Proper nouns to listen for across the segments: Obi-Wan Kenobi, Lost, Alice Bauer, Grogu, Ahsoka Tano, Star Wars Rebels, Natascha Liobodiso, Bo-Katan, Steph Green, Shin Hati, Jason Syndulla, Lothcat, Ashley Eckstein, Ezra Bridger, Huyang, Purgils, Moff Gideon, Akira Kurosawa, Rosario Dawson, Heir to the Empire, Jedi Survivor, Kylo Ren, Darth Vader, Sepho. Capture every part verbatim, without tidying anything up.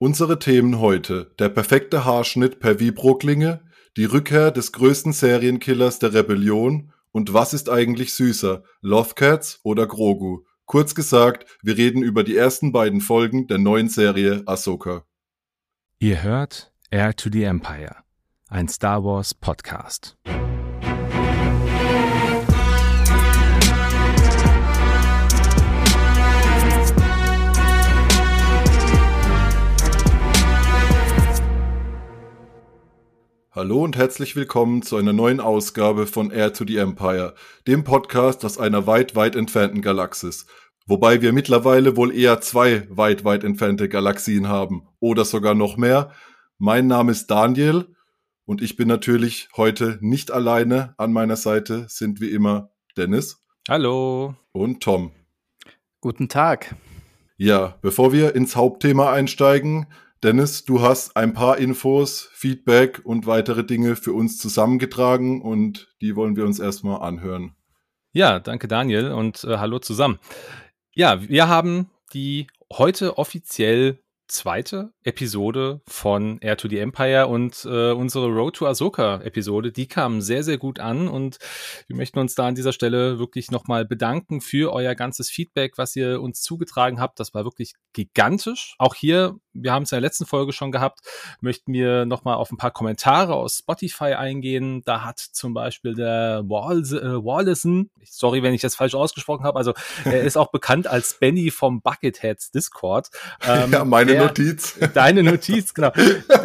Unsere Themen heute: der perfekte Haarschnitt per Vibroklinge, die Rückkehr des größten Serienkillers der Rebellion und was ist eigentlich süßer, Lothcats oder Grogu? Kurz gesagt, wir reden über die ersten beiden Folgen der neuen Serie Ahsoka. Ihr hört Heir to the Empire, ein Star Wars Podcast. Hallo und herzlich willkommen zu einer neuen Ausgabe von Heir to the Empire, dem Podcast aus einer weit, weit entfernten Galaxis. Wobei wir mittlerweile wohl eher zwei weit, weit entfernte Galaxien haben oder sogar noch mehr. Mein Name ist Daniel und ich bin natürlich heute nicht alleine. An meiner Seite sind wie immer Dennis. Hallo. Und Tom. Guten Tag. Ja, bevor wir ins Hauptthema einsteigen, Dennis, du hast ein paar Infos, Feedback und weitere Dinge für uns zusammengetragen und die wollen wir uns erstmal anhören. Ja, danke Daniel und äh, hallo zusammen. Ja, wir haben die heute offiziell zweite Episode von Heir to the Empire und äh, unsere Road to Ahsoka Episode, die kam sehr, sehr gut an und wir möchten uns da an dieser Stelle wirklich nochmal bedanken für euer ganzes Feedback, was ihr uns zugetragen habt. Das war wirklich gigantisch. Auch hier, wir haben es in der letzten Folge schon gehabt, möchten wir nochmal auf ein paar Kommentare aus Spotify eingehen. Da hat zum Beispiel der Walls, äh, Wallison, sorry, wenn ich das falsch ausgesprochen habe, also er ist auch bekannt als Benny vom Bucketheads Discord. Ähm, ja, meine der, Notiz. Deine Notiz, genau.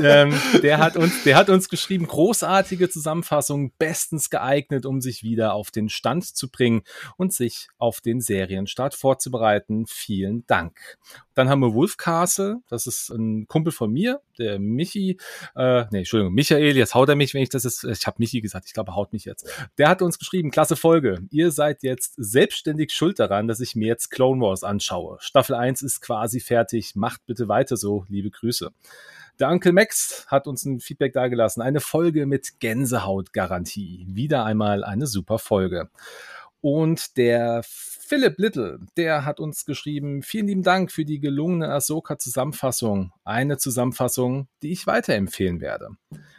ähm, der, hat uns, der hat uns geschrieben, großartige Zusammenfassung, bestens geeignet, um sich wieder auf den Stand zu bringen und sich auf den Serienstart vorzubereiten. Vielen Dank. Dann haben wir Wolfcastle, das ist ein Kumpel von mir, der Michi, äh, nee, Entschuldigung, Michael, jetzt haut er mich, wenn ich das jetzt, ich habe Michi gesagt, ich glaube, haut mich jetzt. Der hat uns geschrieben, klasse Folge, ihr seid jetzt selbstständig schuld daran, dass ich mir jetzt Clone Wars anschaue. Staffel eins ist quasi fertig, macht bitte weiter so, liebe Grüße. Der Onkel Max hat uns ein Feedback dagelassen, eine Folge mit Gänsehautgarantie, wieder einmal eine super Folge. Und der Philipp Little, der hat uns geschrieben, vielen lieben Dank für die gelungene Ahsoka-Zusammenfassung. Eine Zusammenfassung, die ich weiterempfehlen werde.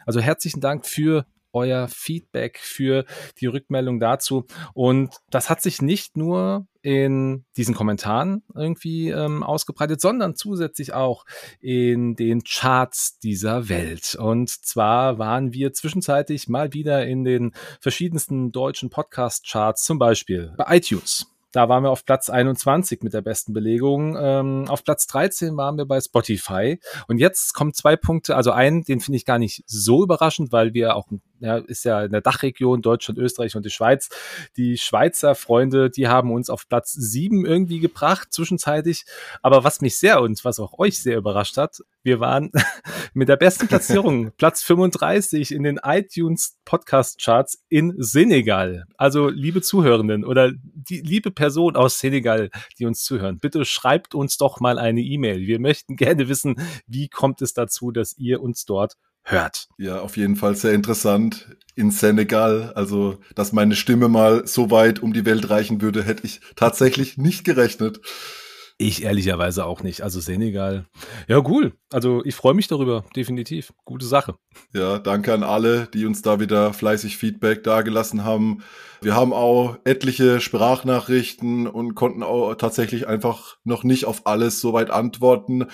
Also herzlichen Dank für euer Feedback, für die Rückmeldung dazu. Und das hat sich nicht nur in diesen Kommentaren irgendwie ähm, ausgebreitet, sondern zusätzlich auch in den Charts dieser Welt. Und zwar waren wir zwischenzeitlich mal wieder in den verschiedensten deutschen Podcast-Charts, zum Beispiel bei iTunes. Da waren wir auf Platz einundzwanzig mit der besten Belegung. Ähm, auf Platz dreizehn waren wir bei Spotify. Und jetzt kommen zwei Punkte. Also einen, den finde ich gar nicht so überraschend, weil wir auch, ja, ist ja in der Dachregion Deutschland, Österreich und die Schweiz. Die Schweizer Freunde, die haben uns auf Platz sieben irgendwie gebracht, zwischenzeitlich. Aber was mich sehr und was auch euch sehr überrascht hat, wir waren mit der besten Platzierung, Platz fünfunddreißig in den iTunes Podcast Charts in Senegal. Also liebe Zuhörenden oder die liebe Person aus Senegal, die uns zuhören, bitte schreibt uns doch mal eine E-Mail. Wir möchten gerne wissen, wie kommt es dazu, dass ihr uns dort hört. Ja, auf jeden Fall sehr interessant. In Senegal, also dass meine Stimme mal so weit um die Welt reichen würde, hätte ich tatsächlich nicht gerechnet. Ich ehrlicherweise auch nicht. Also Senegal. Ja, cool. Also ich freue mich darüber, definitiv. Gute Sache. Ja, danke an alle, die uns da wieder fleißig Feedback dagelassen haben. Wir haben auch etliche Sprachnachrichten und konnten auch tatsächlich einfach noch nicht auf alles soweit antworten.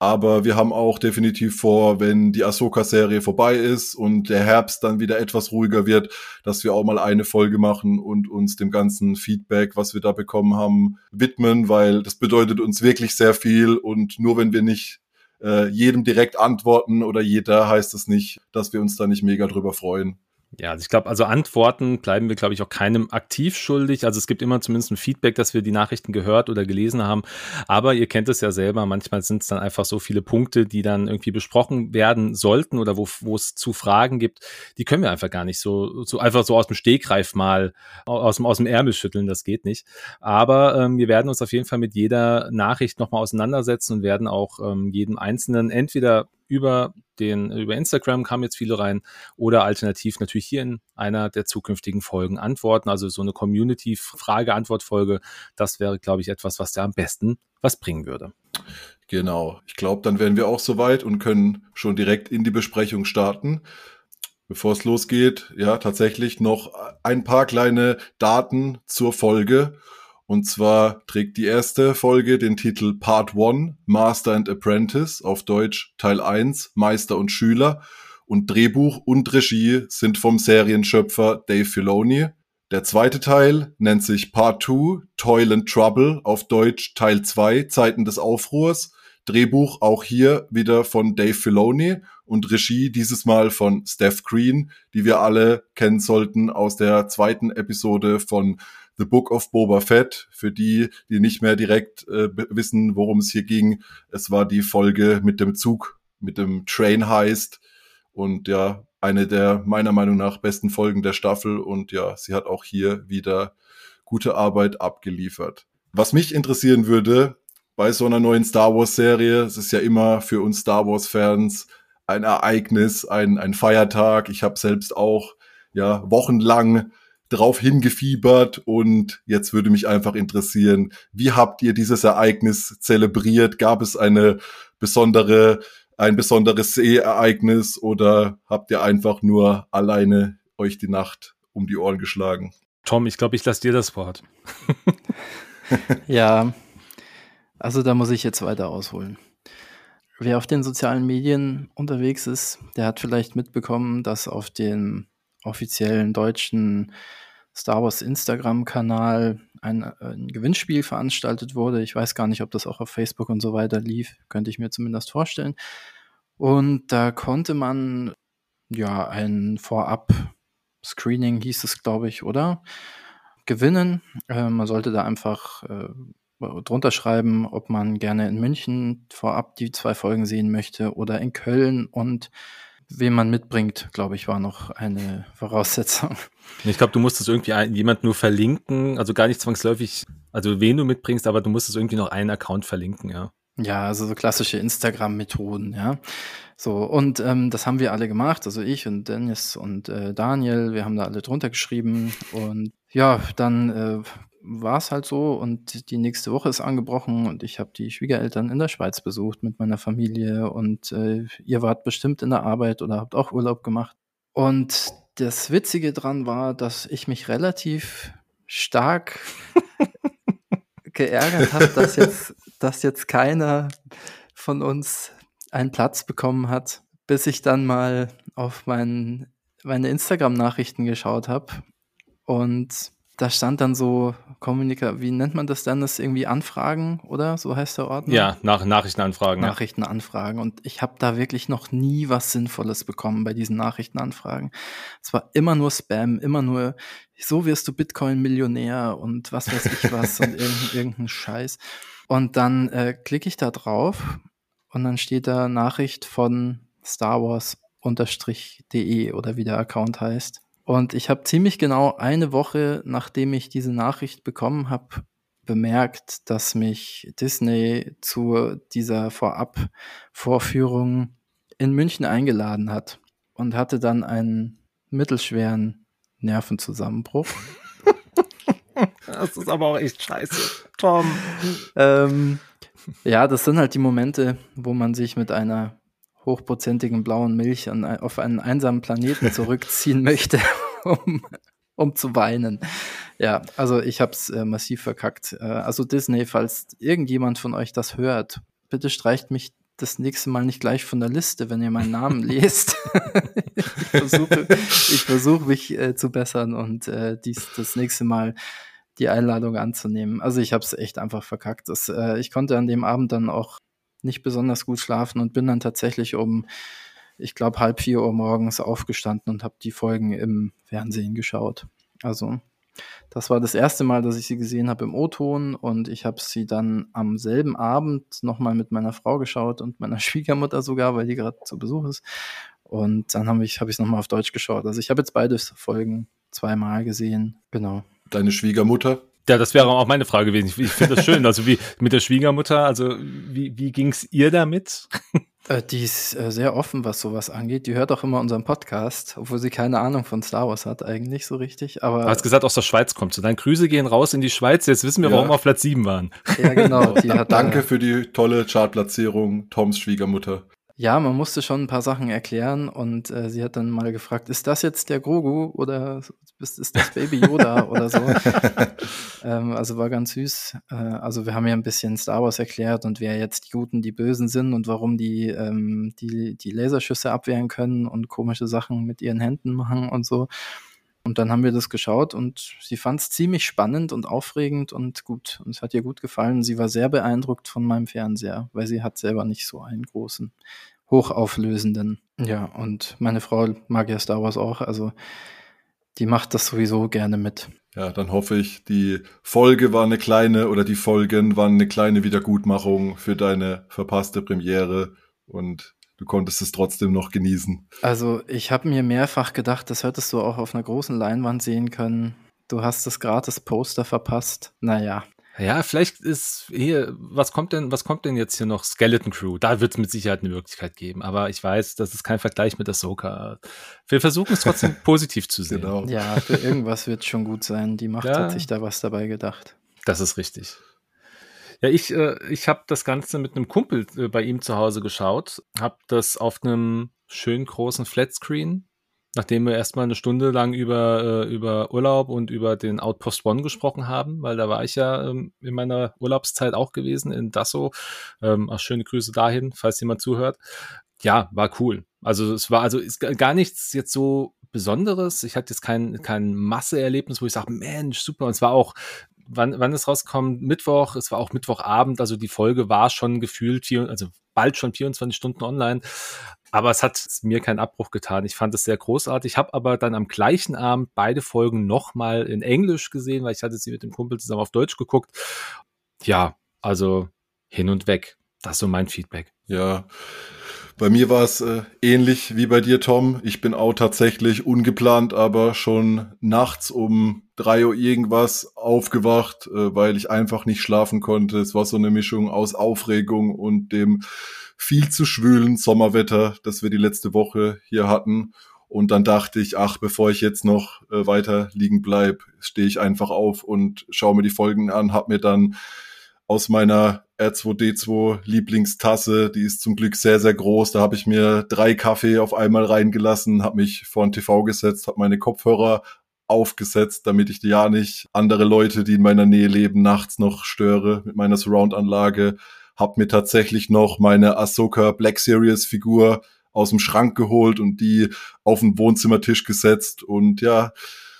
Aber wir haben auch definitiv vor, wenn die Ahsoka-Serie vorbei ist und der Herbst dann wieder etwas ruhiger wird, dass wir auch mal eine Folge machen und uns dem ganzen Feedback, was wir da bekommen haben, widmen, weil das bedeutet uns wirklich sehr viel. Und nur wenn wir nicht äh, jedem direkt antworten oder jeder, heißt es nicht, dass wir uns da nicht mega drüber freuen. Ja, also ich glaube, also Antworten bleiben wir, glaube ich, auch keinem aktiv schuldig. Also es gibt immer zumindest ein Feedback, dass wir die Nachrichten gehört oder gelesen haben. Aber ihr kennt es ja selber, manchmal sind es dann einfach so viele Punkte, die dann irgendwie besprochen werden sollten oder wo wo es zu Fragen gibt, die können wir einfach gar nicht so, so einfach so aus dem Stegreif mal aus dem, aus dem Ärmel schütteln, das geht nicht. Aber ähm, wir werden uns auf jeden Fall mit jeder Nachricht nochmal auseinandersetzen und werden auch ähm, jedem Einzelnen entweder über den über Instagram kamen jetzt viele rein oder alternativ natürlich hier in einer der zukünftigen Folgen antworten. Also so eine Community-Frage-Antwort-Folge, das wäre, glaube ich, etwas, was da am besten was bringen würde. Genau. Ich glaube, dann wären wir auch soweit und können schon direkt in die Besprechung starten. Bevor es losgeht, ja, tatsächlich noch ein paar kleine Daten zur Folge. Und zwar trägt die erste Folge den Titel Part eins, Master and Apprentice, auf Deutsch Teil eins, Meister und Schüler. Und Drehbuch und Regie sind vom Serienschöpfer Dave Filoni. Der zweite Teil nennt sich Part zwei, Toil and Trouble, auf Deutsch Teil zwei, Zeiten des Aufruhrs. Drehbuch auch hier wieder von Dave Filoni und Regie dieses Mal von Steph Green, die wir alle kennen sollten aus der zweiten Episode von The Book of Boba Fett. Für die, die nicht mehr direkt äh, wissen, worum es hier ging, es war die Folge mit dem Zug, mit dem Train Heist und ja, eine der meiner Meinung nach besten Folgen der Staffel und ja, sie hat auch hier wieder gute Arbeit abgeliefert. Was mich interessieren würde, bei so einer neuen Star Wars Serie, es ist ja immer für uns Star Wars Fans ein Ereignis, ein, ein Feiertag. Ich habe selbst auch ja wochenlang drauf hingefiebert und jetzt würde mich einfach interessieren, wie habt ihr dieses Ereignis zelebriert? Gab es eine besondere, ein besonderes Seeereignis oder habt ihr einfach nur alleine euch die Nacht um die Ohren geschlagen? Tom, ich glaube, ich lasse dir das Wort. Ja. Also da muss ich jetzt weiter ausholen. Wer auf den sozialen Medien unterwegs ist, der hat vielleicht mitbekommen, dass auf dem offiziellen deutschen Star Wars Instagram-Kanal ein, ein Gewinnspiel veranstaltet wurde. Ich weiß gar nicht, ob das auch auf Facebook und so weiter lief, könnte ich mir zumindest vorstellen. Und da konnte man ja ein Vorab-Screening, hieß es, glaube ich, oder? Gewinnen. Äh, man sollte da einfach Äh, drunter schreiben, ob man gerne in München vorab die zwei Folgen sehen möchte oder in Köln und wen man mitbringt, glaube ich, war noch eine Voraussetzung. Ich glaube, du musstest irgendwie ein, jemand nur verlinken, also gar nicht zwangsläufig, also wen du mitbringst, aber du musstest irgendwie noch einen Account verlinken, ja. Ja, also so klassische Instagram-Methoden, ja. So, und ähm, das haben wir alle gemacht, also ich und Dennis und äh, Daniel, wir haben da alle drunter geschrieben und ja, dann äh, war es halt so und die nächste Woche ist angebrochen und ich habe die Schwiegereltern in der Schweiz besucht mit meiner Familie und äh, ihr wart bestimmt in der Arbeit oder habt auch Urlaub gemacht. Und das Witzige dran war, dass ich mich relativ stark geärgert habe, dass jetzt, dass jetzt keiner von uns einen Platz bekommen hat, bis ich dann mal auf mein, meine Instagram-Nachrichten geschaut habe und da stand dann so, Kommunika- wie nennt man das dann? Das irgendwie Anfragen, oder? So heißt der Ordner? Ja, nach Nachrichtenanfragen. Nachrichtenanfragen. Und ich habe da wirklich noch nie was Sinnvolles bekommen bei diesen Nachrichtenanfragen. Es war immer nur Spam, immer nur, so wirst du Bitcoin-Millionär und was weiß ich was und irgendein, irgendein Scheiß. Und dann äh, klicke ich da drauf und dann steht da Nachricht von starwars-de oder wie der Account heißt. Und ich habe ziemlich genau eine Woche, nachdem ich diese Nachricht bekommen habe, bemerkt, dass mich Disney zu dieser Vorab-Vorführung in München eingeladen hat und hatte dann einen mittelschweren Nervenzusammenbruch. Das ist aber auch echt scheiße, Tom. ähm, ja, das sind halt die Momente, wo man sich mit einer hochprozentigen blauen Milch an, auf einen einsamen Planeten zurückziehen möchte, um, um zu weinen. Ja, also ich habe es äh, massiv verkackt. Äh, also Disney, falls irgendjemand von euch das hört, bitte streicht mich das nächste Mal nicht gleich von der Liste, wenn ihr meinen Namen lest. ich versuche ich versuche mich äh, zu bessern und äh, dies das nächste Mal die Einladung anzunehmen. Also ich habe es echt einfach verkackt. Das, äh, ich konnte an dem Abend dann auch nicht besonders gut schlafen und bin dann tatsächlich um, ich glaube, halb vier Uhr morgens aufgestanden und habe die Folgen im Fernsehen geschaut. Also das war das erste Mal, dass ich sie gesehen habe im O-Ton und ich habe sie dann am selben Abend nochmal mit meiner Frau geschaut und meiner Schwiegermutter sogar, weil die gerade zu Besuch ist. Und dann habe ich habe ich es nochmal auf Deutsch geschaut. Also ich habe jetzt beide Folgen zweimal gesehen. Genau. Deine Schwiegermutter? Ja, das wäre auch meine Frage gewesen. Ich, ich finde das schön. Also wie mit der Schwiegermutter, also wie, wie ging es ihr damit? Äh, die ist äh, sehr offen, was sowas angeht. Die hört auch immer unseren Podcast, obwohl sie keine Ahnung von Star Wars hat eigentlich so richtig. Aber du hast gesagt, aus der Schweiz kommt sie. Dann Grüße gehen raus in die Schweiz. Jetzt wissen wir, ja. warum wir auf Platz sieben waren. Ja, genau. Die hat, danke äh, für die tolle Chartplatzierung, Toms Schwiegermutter. Ja, man musste schon ein paar Sachen erklären und äh, sie hat dann mal gefragt, ist das jetzt der Grogu oder ist, ist das Baby Yoda oder so? ähm, also war ganz süß. Äh, also wir haben ja ein bisschen Star Wars erklärt und wer jetzt die Guten, die Bösen sind und warum die, ähm, die, die Laserschüsse abwehren können und komische Sachen mit ihren Händen machen und so. Und dann haben wir das geschaut und sie fand es ziemlich spannend und aufregend und gut. Und es hat ihr gut gefallen. Sie war sehr beeindruckt von meinem Fernseher, weil sie hat selber nicht so einen großen, hochauflösenden. Ja, und meine Frau mag ja Star Wars auch, also die macht das sowieso gerne mit. Ja, dann hoffe ich, die Folge war eine kleine oder die Folgen waren eine kleine Wiedergutmachung für deine verpasste Premiere und du konntest es trotzdem noch genießen. Also ich habe mir mehrfach gedacht, das hättest du auch auf einer großen Leinwand sehen können. Du hast das gratis Poster verpasst. Naja. Ja, vielleicht ist hier, was kommt denn, was kommt denn jetzt hier noch? Skeleton Crew, da wird es mit Sicherheit eine Möglichkeit geben. Aber ich weiß, das ist kein Vergleich mit Ahsoka. Wir versuchen es trotzdem positiv zu sehen. Genau. Ja, für irgendwas wird es schon gut sein. Die Macht ja. hat sich da was dabei gedacht. Das ist richtig. Ja, ich, äh, ich habe das Ganze mit einem Kumpel äh, bei ihm zu Hause geschaut, habe das auf einem schönen großen Flatscreen, nachdem wir erstmal eine Stunde lang über, äh, über Urlaub und über den Outpost One gesprochen haben, weil da war ich ja ähm, in meiner Urlaubszeit auch gewesen in Dassow. Ähm, auch schöne Grüße dahin, falls jemand zuhört. Ja, war cool. Also es war also ist gar nichts jetzt so Besonderes. Ich hatte jetzt kein, kein Masseerlebnis, wo ich sage, Mensch, super. Und es war auch Wann, wann ist rausgekommen? Mittwoch, es war auch Mittwochabend, also die Folge war schon gefühlt, vier, also bald schon vierundzwanzig Stunden online, aber es hat mir keinen Abbruch getan. Ich fand es sehr großartig, habe aber dann am gleichen Abend beide Folgen nochmal in Englisch gesehen, weil ich hatte sie mit dem Kumpel zusammen auf Deutsch geguckt. Ja, also hin und weg, das ist so mein Feedback. Ja, bei mir war es äh, ähnlich wie bei dir, Tom. Ich bin auch tatsächlich ungeplant, aber schon nachts um drei Uhr irgendwas aufgewacht, äh, weil ich einfach nicht schlafen konnte. Es war so eine Mischung aus Aufregung und dem viel zu schwülen Sommerwetter, das wir die letzte Woche hier hatten. Und dann dachte ich, ach, bevor ich jetzt noch äh, weiter liegen bleib, stehe ich einfach auf und schaue mir die Folgen an, hab mir dann aus meiner R zwei D zwei Lieblingstasse, die ist zum Glück sehr, sehr groß. Da habe ich mir drei Kaffee auf einmal reingelassen, habe mich vor den T V gesetzt, habe meine Kopfhörer aufgesetzt, damit ich ja nicht andere Leute, die in meiner Nähe leben, nachts noch störe mit meiner Surround-Anlage. Habe mir tatsächlich noch meine Ahsoka Black Series-Figur aus dem Schrank geholt und die auf den Wohnzimmertisch gesetzt. Und ja,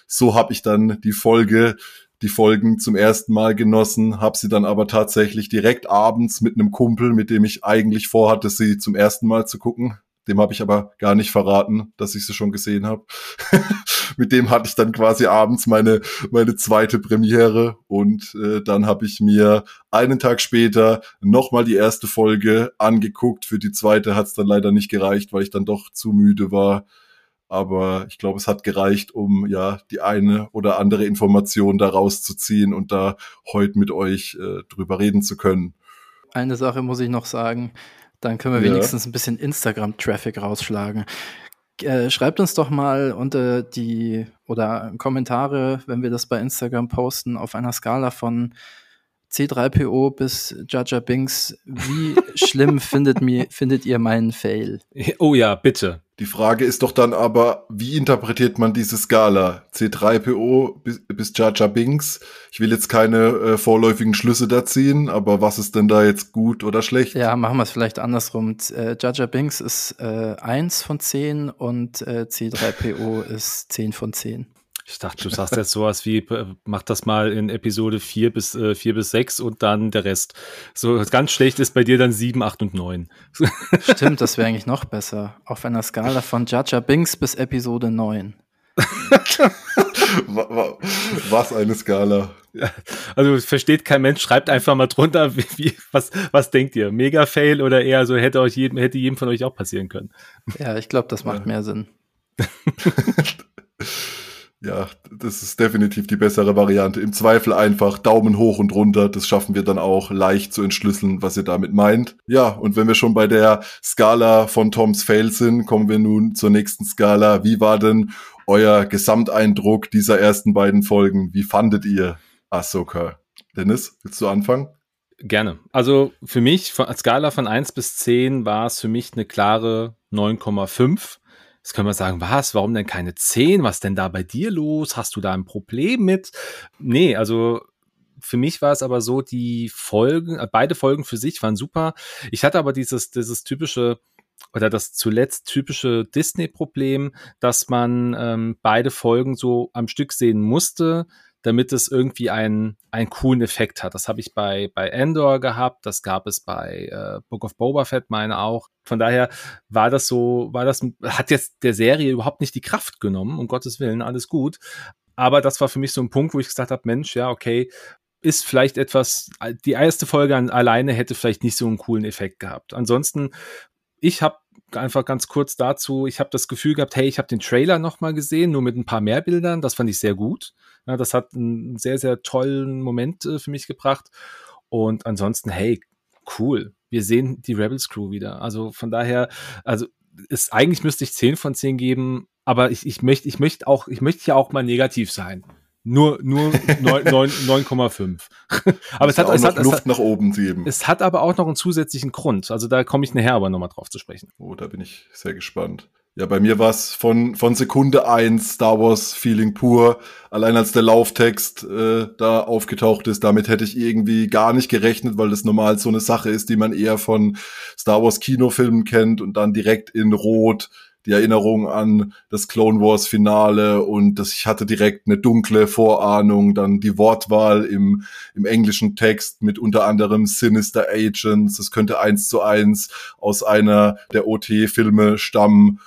so habe ich dann die Folge die Folgen zum ersten Mal genossen, habe sie dann aber tatsächlich direkt abends mit einem Kumpel, mit dem ich eigentlich vorhatte, sie zum ersten Mal zu gucken. Dem habe ich aber gar nicht verraten, dass ich sie schon gesehen habe. Mit dem hatte ich dann quasi abends meine meine zweite Premiere und äh, dann habe ich mir einen Tag später nochmal die erste Folge angeguckt. Für die zweite hat es dann leider nicht gereicht, weil ich dann doch zu müde war. Aber ich glaube, es hat gereicht, um ja die eine oder andere Information da rauszuziehen und da heute mit euch äh, drüber reden zu können. Eine Sache muss ich noch sagen, dann können wir ja. wenigstens ein bisschen Instagram-Traffic rausschlagen. Äh, schreibt uns doch mal unter die oder Kommentare, wenn wir das bei Instagram posten, auf einer Skala von C drei P O bis Jar Jar Binks. Wie schlimm findet, mir, findet ihr meinen Fail? Oh ja, bitte. Die Frage ist doch dann aber, wie interpretiert man diese Skala? C drei P O bis, bis Jar Jar Binks. Ich will jetzt keine äh, vorläufigen Schlüsse da ziehen, aber was ist denn da jetzt gut oder schlecht? Ja, machen wir es vielleicht andersrum. Äh, Jar Jar Binks ist äh, eins von zehn und äh, C drei P O ist zehn von zehn. Ich dachte, du sagst jetzt sowas wie, mach das mal in Episode vier bis sechs und dann der Rest. So ganz schlecht ist bei dir dann sieben, acht und neun. Stimmt, das wäre eigentlich noch besser. Auf einer Skala von Jar Jar Binks bis Episode neun. Was eine Skala. Also versteht kein Mensch, schreibt einfach mal drunter, wie, was, was denkt ihr? Mega-Fail oder eher so, hätte, euch jedem, hätte jedem von euch auch passieren können. Ja, ich glaube, das macht ja. mehr Sinn. Ja, das ist definitiv die bessere Variante. Im Zweifel einfach Daumen hoch und runter. Das schaffen wir dann auch leicht zu entschlüsseln, was ihr damit meint. Ja, und wenn wir schon bei der Skala von Toms Fail sind, kommen wir nun zur nächsten Skala. Wie war denn euer Gesamteindruck dieser ersten beiden Folgen? Wie fandet ihr Ahsoka? Dennis, willst du anfangen? Gerne. Also für mich, als Skala von eins bis zehn, war es für mich eine klare neun Komma fünf. Jetzt können wir sagen, was, warum denn keine zehn? Was denn da bei dir los? Hast du da ein Problem mit? Nee, also für mich war es aber so, die Folgen, beide Folgen für sich waren super. Ich hatte aber dieses, dieses typische, oder das zuletzt typische Disney-Problem, dass man ähm, beide Folgen so am Stück sehen musste, damit es irgendwie einen, einen coolen Effekt hat. Das habe ich bei, bei Andor gehabt, das gab es bei äh, Book of Boba Fett, meine auch. Von daher war das so, war das, hat jetzt der Serie überhaupt nicht die Kraft genommen, um Gottes Willen, alles gut. Aber das war für mich so ein Punkt, wo ich gesagt habe, Mensch, ja, okay, ist vielleicht etwas, die erste Folge alleine hätte vielleicht nicht so einen coolen Effekt gehabt. Ansonsten, ich habe einfach ganz kurz dazu, ich habe das Gefühl gehabt, hey, ich habe den Trailer nochmal gesehen, nur mit ein paar mehr Bildern, das fand ich sehr gut. Ja, das hat einen sehr, sehr tollen Moment äh, für mich gebracht. Und ansonsten, hey, cool. Wir sehen die Rebels Crew wieder. Also von daher, also ist, eigentlich müsste ich zehn von zehn geben, aber ich, ich möchte, ich möchte auch, ich möchte ja auch mal negativ sein. Nur, nur neun Komma fünf. Aber es hat, auch es, hat, Luft es hat, nach oben geben. Es hat aber auch noch einen zusätzlichen Grund. Also da komme ich nachher aber nochmal drauf zu sprechen. Oh, da bin ich sehr gespannt. Ja, bei mir war es von, von Sekunde eins Star Wars Feeling pur. Allein als der Lauftext äh, da aufgetaucht ist, damit hätte ich irgendwie gar nicht gerechnet, weil das normal so eine Sache ist, die man eher von Star Wars Kinofilmen kennt und dann direkt in Rot die Erinnerung an das Clone Wars Finale und das, ich hatte direkt eine dunkle Vorahnung, dann die Wortwahl im, im englischen Text mit unter anderem Sinister Agents, das könnte eins zu eins aus einer der O T-Filme stammen.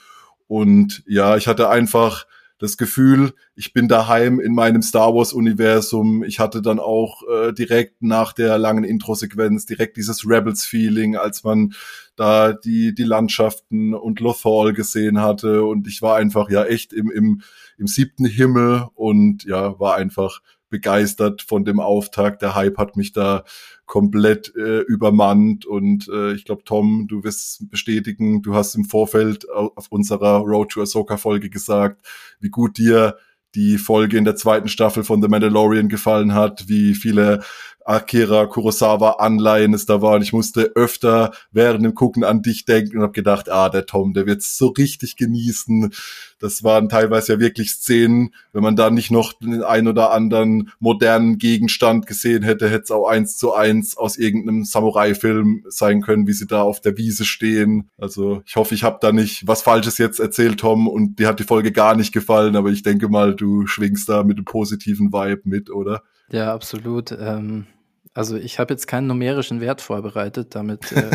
Und ja, ich hatte einfach das Gefühl, ich bin daheim in meinem Star-Wars-Universum. Ich hatte dann auch äh, direkt nach der langen Intro-Sequenz direkt dieses Rebels-Feeling, als man da die die Landschaften und Lothal gesehen hatte. Und ich war einfach ja echt im im im siebten Himmel und ja, war einfach begeistert von dem Auftakt. Der Hype hat mich da komplett äh, übermannt und äh, ich glaube, Tom, du wirst bestätigen, du hast im Vorfeld auf unserer Road to Ahsoka-Folge gesagt, wie gut dir die Folge in der zweiten Staffel von The Mandalorian gefallen hat, wie viele Akira Kurosawa-Anleihen es da war. Und ich musste öfter während dem Gucken an dich denken und habe gedacht, ah, der Tom, der wird's so richtig genießen. Das waren teilweise ja wirklich Szenen, wenn man da nicht noch den ein oder anderen modernen Gegenstand gesehen hätte, hätte es auch eins zu eins aus irgendeinem Samurai-Film sein können, wie sie da auf der Wiese stehen. Also ich hoffe, ich habe da nicht was Falsches jetzt erzählt, Tom, und dir hat die Folge gar nicht gefallen, aber ich denke mal, du schwingst da mit einem positiven Vibe mit, oder? Ja, absolut. Ähm, also ich habe jetzt keinen numerischen Wert vorbereitet, damit äh,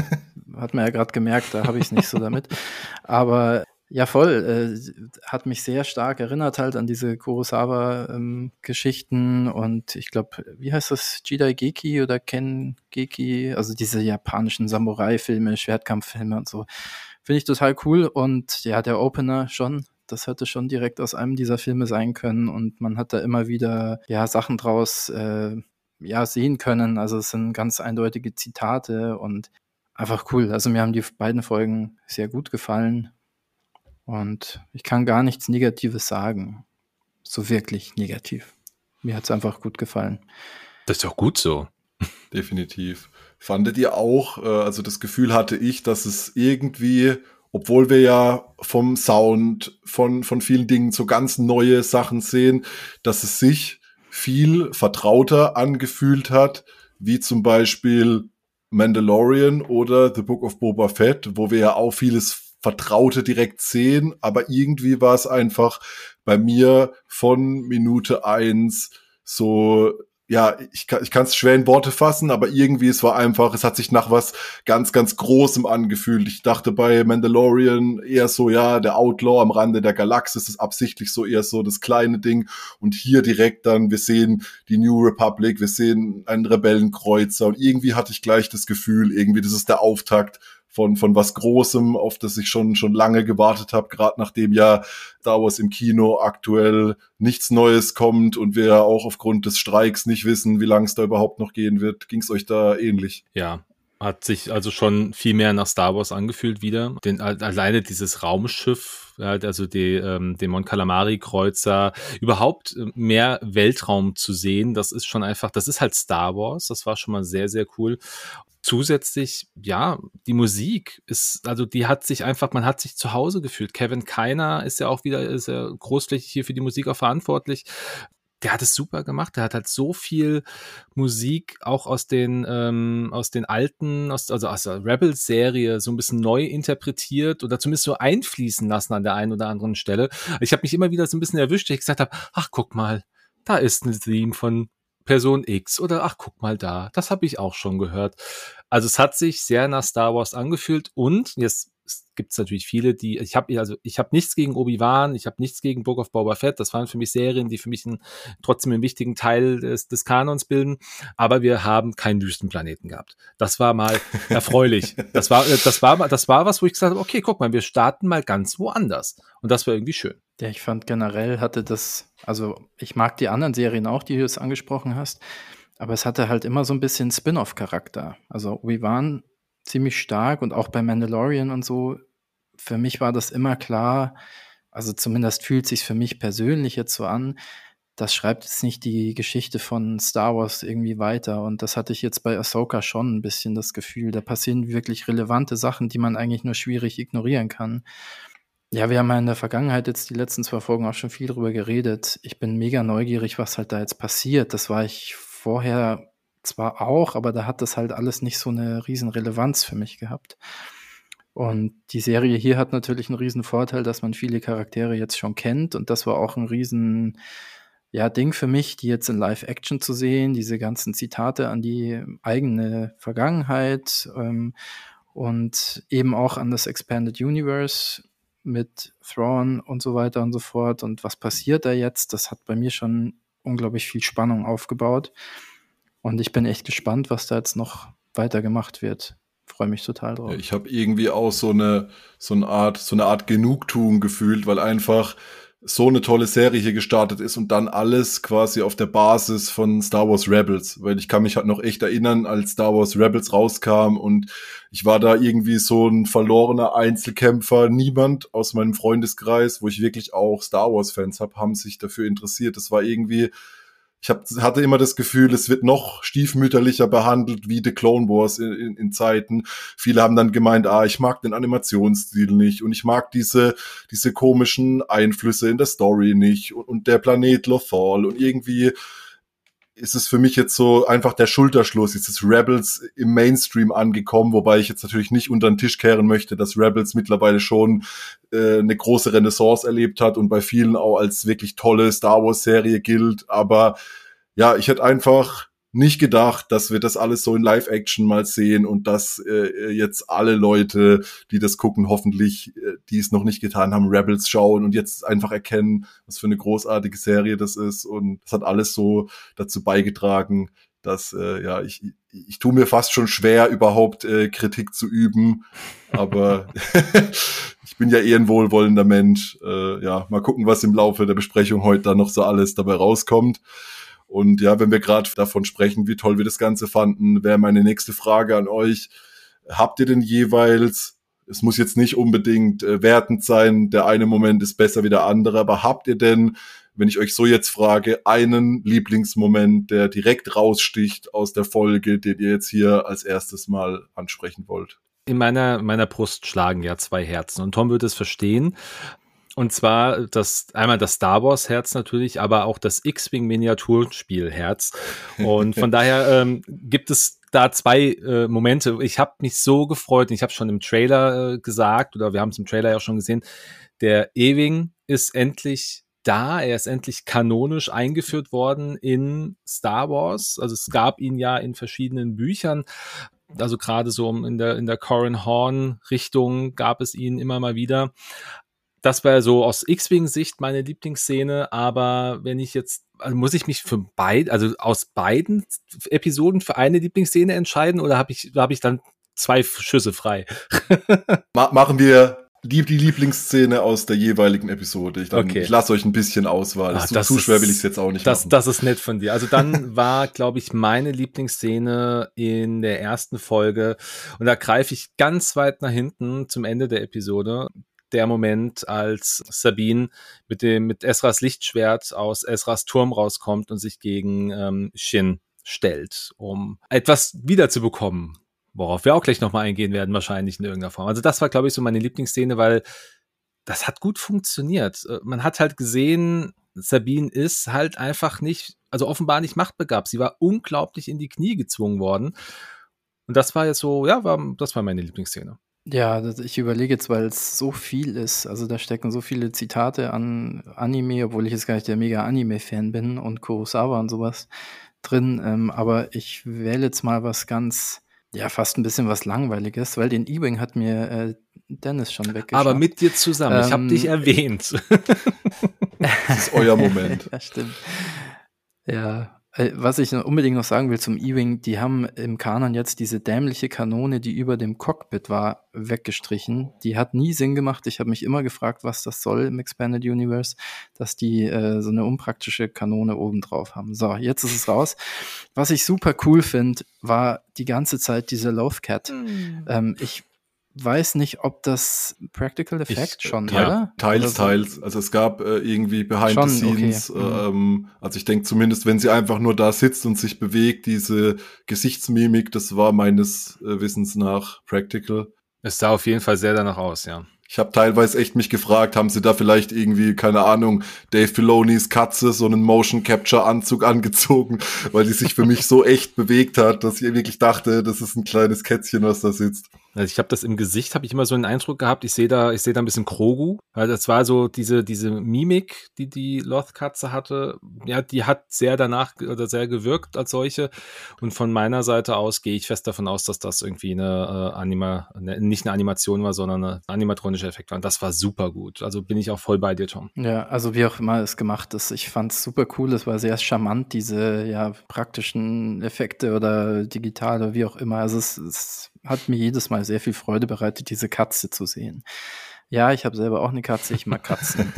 hat man ja gerade gemerkt, da habe ich es nicht so damit. Aber ja, voll, äh, hat mich sehr stark erinnert halt an diese Kurosawa-Geschichten ähm, und ich glaube, wie heißt das, Jidai Geki oder Ken Geki, also diese japanischen Samurai-Filme, Schwertkampffilme und so. Finde ich total cool und ja, der Opener schon. Das hätte schon direkt aus einem dieser Filme sein können und man hat da immer wieder ja Sachen draus äh, ja, sehen können. Also es sind ganz eindeutige Zitate und einfach cool. Also mir haben die beiden Folgen sehr gut gefallen und ich kann gar nichts Negatives sagen. So wirklich negativ. Mir hat es einfach gut gefallen. Das ist doch gut so. Definitiv. Fandet ihr auch, also das Gefühl hatte ich, dass es irgendwie... Obwohl wir ja vom Sound, von von vielen Dingen so ganz neue Sachen sehen, dass es sich viel vertrauter angefühlt hat, wie zum Beispiel Mandalorian oder The Book of Boba Fett, wo wir ja auch vieles Vertraute direkt sehen, aber irgendwie war es einfach bei mir von Minute eins so... Ja, ich kann ich kann es schwer in Worte fassen, aber irgendwie, es war einfach, es hat sich nach was ganz, ganz Großem angefühlt. Ich dachte bei Mandalorian eher so, ja, der Outlaw am Rande der Galaxis ist absichtlich so eher so das kleine Ding. Und hier direkt dann, wir sehen die New Republic, wir sehen einen Rebellenkreuzer. Und irgendwie hatte ich gleich das Gefühl, irgendwie, das ist der Auftakt von von was Großem, auf das ich schon schon lange gewartet habe, gerade nachdem ja Star Wars im Kino aktuell nichts Neues kommt und wir ja auch aufgrund des Streiks nicht wissen, wie lange es da überhaupt noch gehen wird. Ging es euch da ähnlich? Ja, hat sich also schon viel mehr nach Star Wars angefühlt wieder. Den, alleine dieses Raumschiff, also die, ähm, den Mon Calamari-Kreuzer, überhaupt mehr Weltraum zu sehen, das ist schon einfach, das ist halt Star Wars, das war schon mal sehr, sehr cool. Zusätzlich, ja, die Musik ist, also die hat sich einfach, man hat sich zu Hause gefühlt. Kevin Kiner ist ja auch wieder, ist ja großflächig hier für die Musik auch verantwortlich. Der hat es super gemacht. Der hat halt so viel Musik auch aus den ähm, aus den alten, aus, also aus der Rebels-Serie so ein bisschen neu interpretiert oder zumindest so einfließen lassen an der einen oder anderen Stelle. Ich habe mich immer wieder so ein bisschen erwischt, dass ich gesagt habe, ach, guck mal, da ist ein Theme von Person X oder ach, guck mal da, das habe ich auch schon gehört. Also es hat sich sehr nach Star Wars angefühlt und jetzt gibt es natürlich viele, die, ich habe also ich habe nichts gegen Obi-Wan, ich habe nichts gegen Book of Boba Fett, das waren für mich Serien, die für mich einen, trotzdem einen wichtigen Teil des, des Kanons bilden, aber wir haben keinen Wüstenplaneten gehabt. Das war mal erfreulich. Das war, das war, das war was, wo ich gesagt habe, okay, guck mal, wir starten mal ganz woanders und das war irgendwie schön. Ja, ich fand generell hatte das, also ich mag die anderen Serien auch, die du jetzt angesprochen hast, aber es hatte halt immer so ein bisschen Spin-off-Charakter. Also Obi-Wan ziemlich stark und auch bei Mandalorian und so, für mich war das immer klar, also zumindest fühlt es sich für mich persönlich jetzt so an, das schreibt jetzt nicht die Geschichte von Star Wars irgendwie weiter und das hatte ich jetzt bei Ahsoka schon ein bisschen das Gefühl, da passieren wirklich relevante Sachen, die man eigentlich nur schwierig ignorieren kann. Ja, wir haben ja in der Vergangenheit jetzt die letzten zwei Folgen auch schon viel drüber geredet. Ich bin mega neugierig, was halt da jetzt passiert. Das war ich vorher zwar auch, aber da hat das halt alles nicht so eine riesen Relevanz für mich gehabt. Und die Serie hier hat natürlich einen riesen Vorteil, dass man viele Charaktere jetzt schon kennt und das war auch ein riesen, ja, Ding für mich, die jetzt in Live-Action zu sehen, diese ganzen Zitate an die eigene Vergangenheit ähm, und eben auch an das Expanded Universe mit Thrawn und so weiter und so fort und was passiert da jetzt, das hat bei mir schon unglaublich viel Spannung aufgebaut. Und ich bin echt gespannt, was da jetzt noch weiter gemacht wird. Freue mich total drauf. Ich habe irgendwie auch so eine, so eine Art, so eine Art Genugtuung gefühlt, weil einfach so eine tolle Serie hier gestartet ist und dann alles quasi auf der Basis von Star Wars Rebels, weil ich kann mich halt noch echt erinnern, als Star Wars Rebels rauskam und ich war da irgendwie so ein verlorener Einzelkämpfer, niemand aus meinem Freundeskreis, wo ich wirklich auch Star Wars Fans habe, haben sich dafür interessiert. Das war irgendwie Ich hab, hatte immer das Gefühl, es wird noch stiefmütterlicher behandelt wie The Clone Wars in, in, in Zeiten. Viele haben dann gemeint, ah, ich mag den Animationsstil nicht und ich mag diese diese komischen Einflüsse in der Story nicht und, und der Planet Lothal und irgendwie ist es für mich jetzt so einfach der Schulterschluss. Jetzt ist Rebels im Mainstream angekommen, wobei ich jetzt natürlich nicht unter den Tisch kehren möchte, dass Rebels mittlerweile schon äh, eine große Renaissance erlebt hat und bei vielen auch als wirklich tolle Star-Wars-Serie gilt. Aber ja, ich hätte einfach nicht gedacht, dass wir das alles so in Live-Action mal sehen und dass äh, jetzt alle Leute, die das gucken, hoffentlich, äh, die es noch nicht getan haben, Rebels schauen und jetzt einfach erkennen, was für eine großartige Serie das ist. Und das hat alles so dazu beigetragen, dass, äh, ja, ich, ich, ich tue mir fast schon schwer, überhaupt äh, Kritik zu üben. Aber ich bin ja eh ein wohlwollender Mensch. Äh, ja, mal gucken, was im Laufe der Besprechung heute da noch so alles dabei rauskommt. Und ja, wenn wir gerade davon sprechen, wie toll wir das Ganze fanden, wäre meine nächste Frage an euch. Habt ihr denn jeweils, es muss jetzt nicht unbedingt äh, wertend sein, der eine Moment ist besser wie der andere, aber habt ihr denn, wenn ich euch so jetzt frage, einen Lieblingsmoment, der direkt raussticht aus der Folge, den ihr jetzt hier als erstes mal ansprechen wollt? In meiner, meiner Brust schlagen ja zwei Herzen und Tom wird es verstehen. Und zwar das einmal das Star Wars Herz natürlich, aber auch das X-Wing Miniaturspiel Herz. Und von daher ähm, gibt es da zwei äh, Momente. Ich habe mich so gefreut. Ich habe schon im Trailer äh, gesagt oder wir haben es im Trailer ja auch schon gesehen. Der E-Wing ist endlich da. Er ist endlich kanonisch eingeführt worden in Star Wars. Also es gab ihn ja in verschiedenen Büchern. Also gerade so in der in der Corran Horn Richtung gab es ihn immer mal wieder. Das war so aus X-Wing-Sicht meine Lieblingsszene, aber wenn ich jetzt, also muss ich mich für beide, also aus beiden Episoden für eine Lieblingsszene entscheiden oder habe ich, habe ich dann zwei Schüsse frei. Ma- machen wir die, die Lieblingsszene aus der jeweiligen Episode. Ich, okay. ich lasse euch ein bisschen Auswahl. Ah, zu, zu schwer will ich es jetzt auch nicht das, machen. Das ist nett von dir. Also dann war, glaube ich, meine Lieblingsszene in der ersten Folge, und da greife ich ganz weit nach hinten zum Ende der Episode, der Moment, als Sabine mit dem mit Ezras Lichtschwert aus Ezras Turm rauskommt und sich gegen ähm, Shin stellt, um etwas wiederzubekommen, worauf wir auch gleich nochmal eingehen werden, wahrscheinlich in irgendeiner Form. Also das war, glaube ich, so meine Lieblingsszene, weil das hat gut funktioniert. Man hat halt gesehen, Sabine ist halt einfach nicht, also offenbar nicht machtbegabt. Sie war unglaublich in die Knie gezwungen worden. Und das war jetzt so, ja, war, das war meine Lieblingsszene. Ja, ich überlege jetzt, weil es so viel ist, also da stecken so viele Zitate an Anime, obwohl ich jetzt gar nicht der Mega-Anime-Fan bin und Kurosawa und sowas drin, ähm, aber ich wähle jetzt mal was ganz, ja, fast ein bisschen was Langweiliges, weil den E-Wing hat mir äh, Dennis schon weggeschafft. Aber mit dir zusammen, ähm, ich hab dich erwähnt. Das ist euer Moment. Ja, stimmt. Ja. Was ich unbedingt noch sagen will zum E-Wing, die haben im Kanon jetzt diese dämliche Kanone, die über dem Cockpit war, weggestrichen. Die hat nie Sinn gemacht. Ich habe mich immer gefragt, was das soll im Expanded Universe, dass die äh, so eine unpraktische Kanone obendrauf haben. So, jetzt ist es raus. Was ich super cool finde, war die ganze Zeit diese Lothcat. Mhm. Ähm, ich weiß nicht, ob das Practical Effect ich, schon, teil, oder? Teils, oder so? Teils. Also es gab äh, irgendwie Behind schon, the Scenes. Okay. Mhm. Ähm, also ich denke zumindest, wenn sie einfach nur da sitzt und sich bewegt, diese Gesichtsmimik, das war meines äh, Wissens nach Practical. Es sah auf jeden Fall sehr danach aus, ja. Ich habe teilweise echt mich gefragt, haben sie da vielleicht irgendwie, keine Ahnung, Dave Filonis Katze so einen Motion-Capture-Anzug angezogen, weil die sich für mich so echt bewegt hat, dass ich wirklich dachte, das ist ein kleines Kätzchen, was da sitzt. Also ich habe das im Gesicht, habe ich immer so einen Eindruck gehabt, ich sehe da, ich sehe da ein bisschen Grogu, weil das war so diese diese Mimik, die die Loth-Katze hatte, ja, die hat sehr danach oder sehr gewirkt als solche, und von meiner Seite aus gehe ich fest davon aus, dass das irgendwie eine äh, Anima, eine, nicht eine Animation war, sondern eine animatronische Effekt war, und das war super gut, also bin ich auch voll bei dir, Tom. Ja, also wie auch immer es gemacht ist, ich fand es super cool, es war sehr charmant, diese ja praktischen Effekte oder digitale, wie auch immer, also es, es hat mir jedes Mal sehr viel Freude bereitet, diese Katze zu sehen. Ja, ich habe selber auch eine Katze, ich mag Katzen.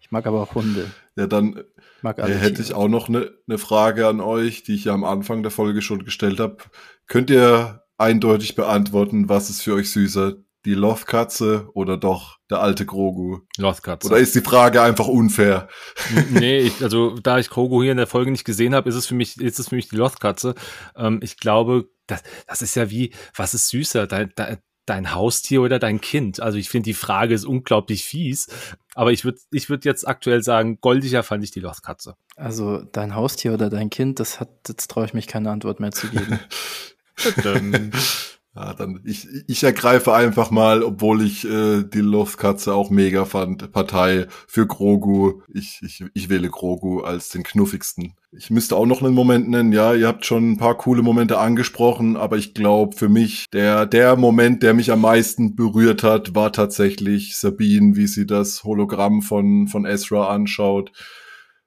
Ich mag aber auch Hunde. Ja, dann mag alle hätte Tiere. Ich auch noch eine ne Frage an euch, die ich ja am Anfang der Folge schon gestellt habe. Könnt ihr eindeutig beantworten, was ist für euch süßer? Die Loth-Katze oder doch der alte Grogu? Loth-Katze. Oder ist die Frage einfach unfair? Nee, ich, also da ich Grogu hier in der Folge nicht gesehen habe, ist es für mich, ist es für mich die Loth-Katze. Ähm, ich glaube, das, das ist ja wie, was ist süßer, dein, dein, dein Haustier oder dein Kind? Also ich finde, die Frage ist unglaublich fies, aber ich würde ich würd jetzt aktuell sagen, goldiger fand ich die Loth-Katze. Also dein Haustier oder dein Kind, das hat, jetzt traue ich mich keine Antwort mehr zu geben. Ja, dann ich, ich ergreife einfach mal, obwohl ich äh, die Loth-Katze auch mega fand, Partei für Grogu. Ich, ich, ich wähle Grogu als den knuffigsten. Ich müsste auch noch einen Moment nennen. Ja, ihr habt schon ein paar coole Momente angesprochen, aber ich glaube für mich, der, der Moment, der mich am meisten berührt hat, war tatsächlich Sabine, wie sie das Hologramm von, von Ezra anschaut.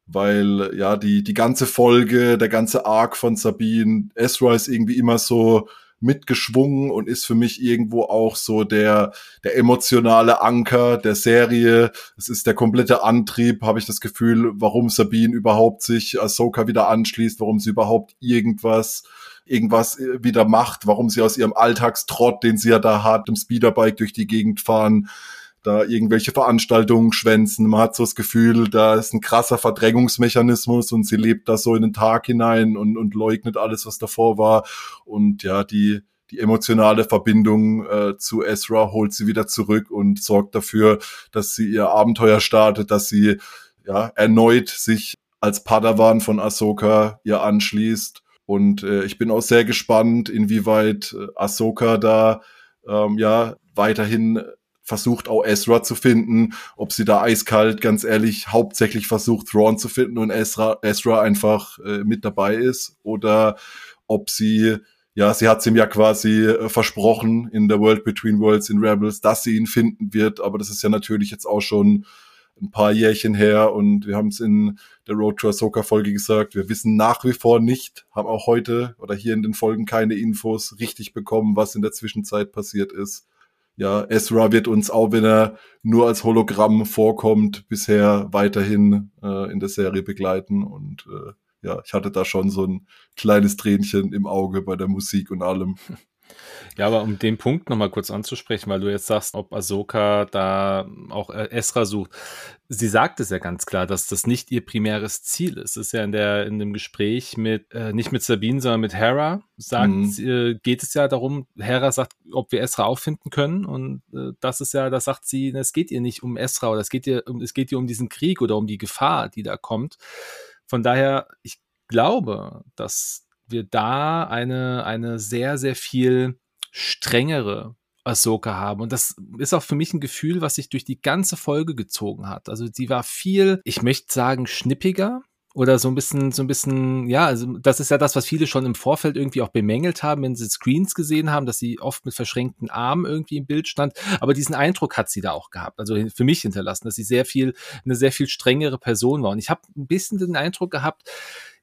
Weil, ja, die, die ganze Folge, der ganze Arc von Sabine, Ezra ist irgendwie immer so mitgeschwungen und ist für mich irgendwo auch so der der emotionale Anker der Serie. Es ist der komplette Antrieb, habe ich das Gefühl, warum Sabine überhaupt sich Ahsoka wieder anschließt, warum sie überhaupt irgendwas irgendwas wieder macht, warum sie aus ihrem Alltagstrott, den sie ja da hat, im Speederbike durch die Gegend fahren, da irgendwelche Veranstaltungen schwänzen. Man hat so das Gefühl, da ist ein krasser Verdrängungsmechanismus und sie lebt da so in den Tag hinein und, und leugnet alles, was davor war. Und ja, die, die emotionale Verbindung äh, zu Ezra holt sie wieder zurück und sorgt dafür, dass sie ihr Abenteuer startet, dass sie ja erneut sich als Padawan von Ahsoka ihr anschließt. Und äh, ich bin auch sehr gespannt, inwieweit Ahsoka da ähm, ja weiterhin versucht auch Ezra zu finden, ob sie da eiskalt, ganz ehrlich, hauptsächlich versucht Thrawn zu finden und Ezra, Ezra einfach äh, mit dabei ist, oder ob sie, ja, sie hat es ihm ja quasi äh, versprochen in der World Between Worlds in Rebels, dass sie ihn finden wird, aber das ist ja natürlich jetzt auch schon ein paar Jährchen her und wir haben es in der Road to Ahsoka-Folge gesagt, wir wissen nach wie vor nicht, haben auch heute oder hier in den Folgen keine Infos richtig bekommen, was in der Zwischenzeit passiert ist. Ja, Ezra wird uns, auch wenn er nur als Hologramm vorkommt, bisher weiterhin äh, in der Serie begleiten und äh, ja, ich hatte da schon so ein kleines Tränchen im Auge bei der Musik und allem. Ja, aber um den Punkt nochmal kurz anzusprechen, weil du jetzt sagst, ob Ahsoka da auch Ezra sucht. Sie sagt es ja ganz klar, dass das nicht ihr primäres Ziel ist. Es ist ja in der in dem Gespräch mit, äh, nicht mit Sabine, sondern mit Hera, sagt, mhm. äh, geht es ja darum, Hera sagt, ob wir Ezra auffinden können und äh, das ist ja, da sagt sie, es geht ihr nicht um Ezra oder es geht ihr um, es geht ihr um diesen Krieg oder um die Gefahr, die da kommt. Von daher, ich glaube, dass wir da eine, eine sehr, sehr viel strengere Ahsoka haben. Und das ist auch für mich ein Gefühl, was sich durch die ganze Folge gezogen hat. Also sie war viel, ich möchte sagen, schnippiger oder so ein bisschen, so ein bisschen, ja, also das ist ja das, was viele schon im Vorfeld irgendwie auch bemängelt haben, wenn sie Screens gesehen haben, dass sie oft mit verschränkten Armen irgendwie im Bild stand. Aber diesen Eindruck hat sie da auch gehabt, also für mich hinterlassen, dass sie sehr viel, eine sehr viel strengere Person war. Und ich habe ein bisschen den Eindruck gehabt,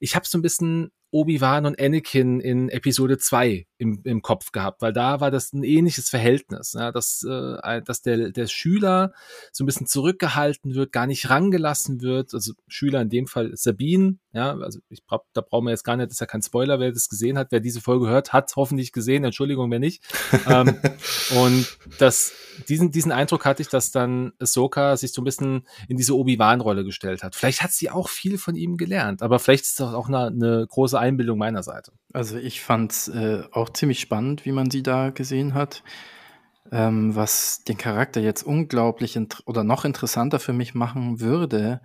ich habe so ein bisschen Obi-Wan und Anakin in Episode zwei im, im Kopf gehabt, weil da war das ein ähnliches Verhältnis, ja, dass, äh, dass der, der Schüler so ein bisschen zurückgehalten wird, gar nicht rangelassen wird, also Schüler in dem Fall Sabine, ja, also ich brauch, da brauchen wir jetzt gar nicht, das ist ja kein Spoiler, wer das gesehen hat, wer diese Folge hört, hat es hoffentlich gesehen, Entschuldigung, wer nicht. ähm, und das, diesen, diesen Eindruck hatte ich, dass dann Ahsoka sich so ein bisschen in diese Obi-Wan-Rolle gestellt hat. Vielleicht hat sie auch viel von ihm gelernt, aber vielleicht ist das auch eine, eine große Einbildung meiner Seite. Also ich fand es äh, auch ziemlich spannend, wie man sie da gesehen hat, ähm, was den Charakter jetzt unglaublich int- oder noch interessanter für mich machen würde,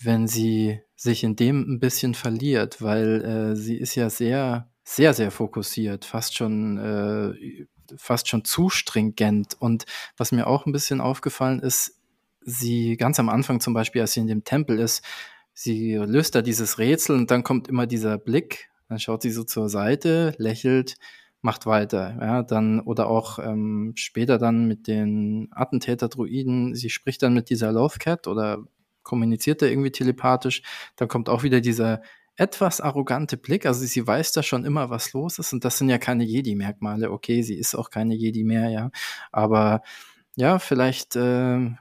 wenn sie sich in dem ein bisschen verliert, weil äh, sie ist ja sehr, sehr, sehr fokussiert, fast schon äh, fast schon zu stringent und was mir auch ein bisschen aufgefallen ist, sie ganz am Anfang zum Beispiel, als sie in dem Tempel ist, sie löst da dieses Rätsel und dann kommt immer dieser Blick, dann schaut sie so zur Seite, lächelt, macht weiter. Ja, dann, oder auch ähm, später dann mit den Attentäter-Druiden, sie spricht dann mit dieser Lothcat oder kommuniziert da irgendwie telepathisch, dann kommt auch wieder dieser etwas arrogante Blick, also sie weiß da schon immer, was los ist und das sind ja keine Jedi-Merkmale, okay, sie ist auch keine Jedi mehr, ja, aber ja, vielleicht äh,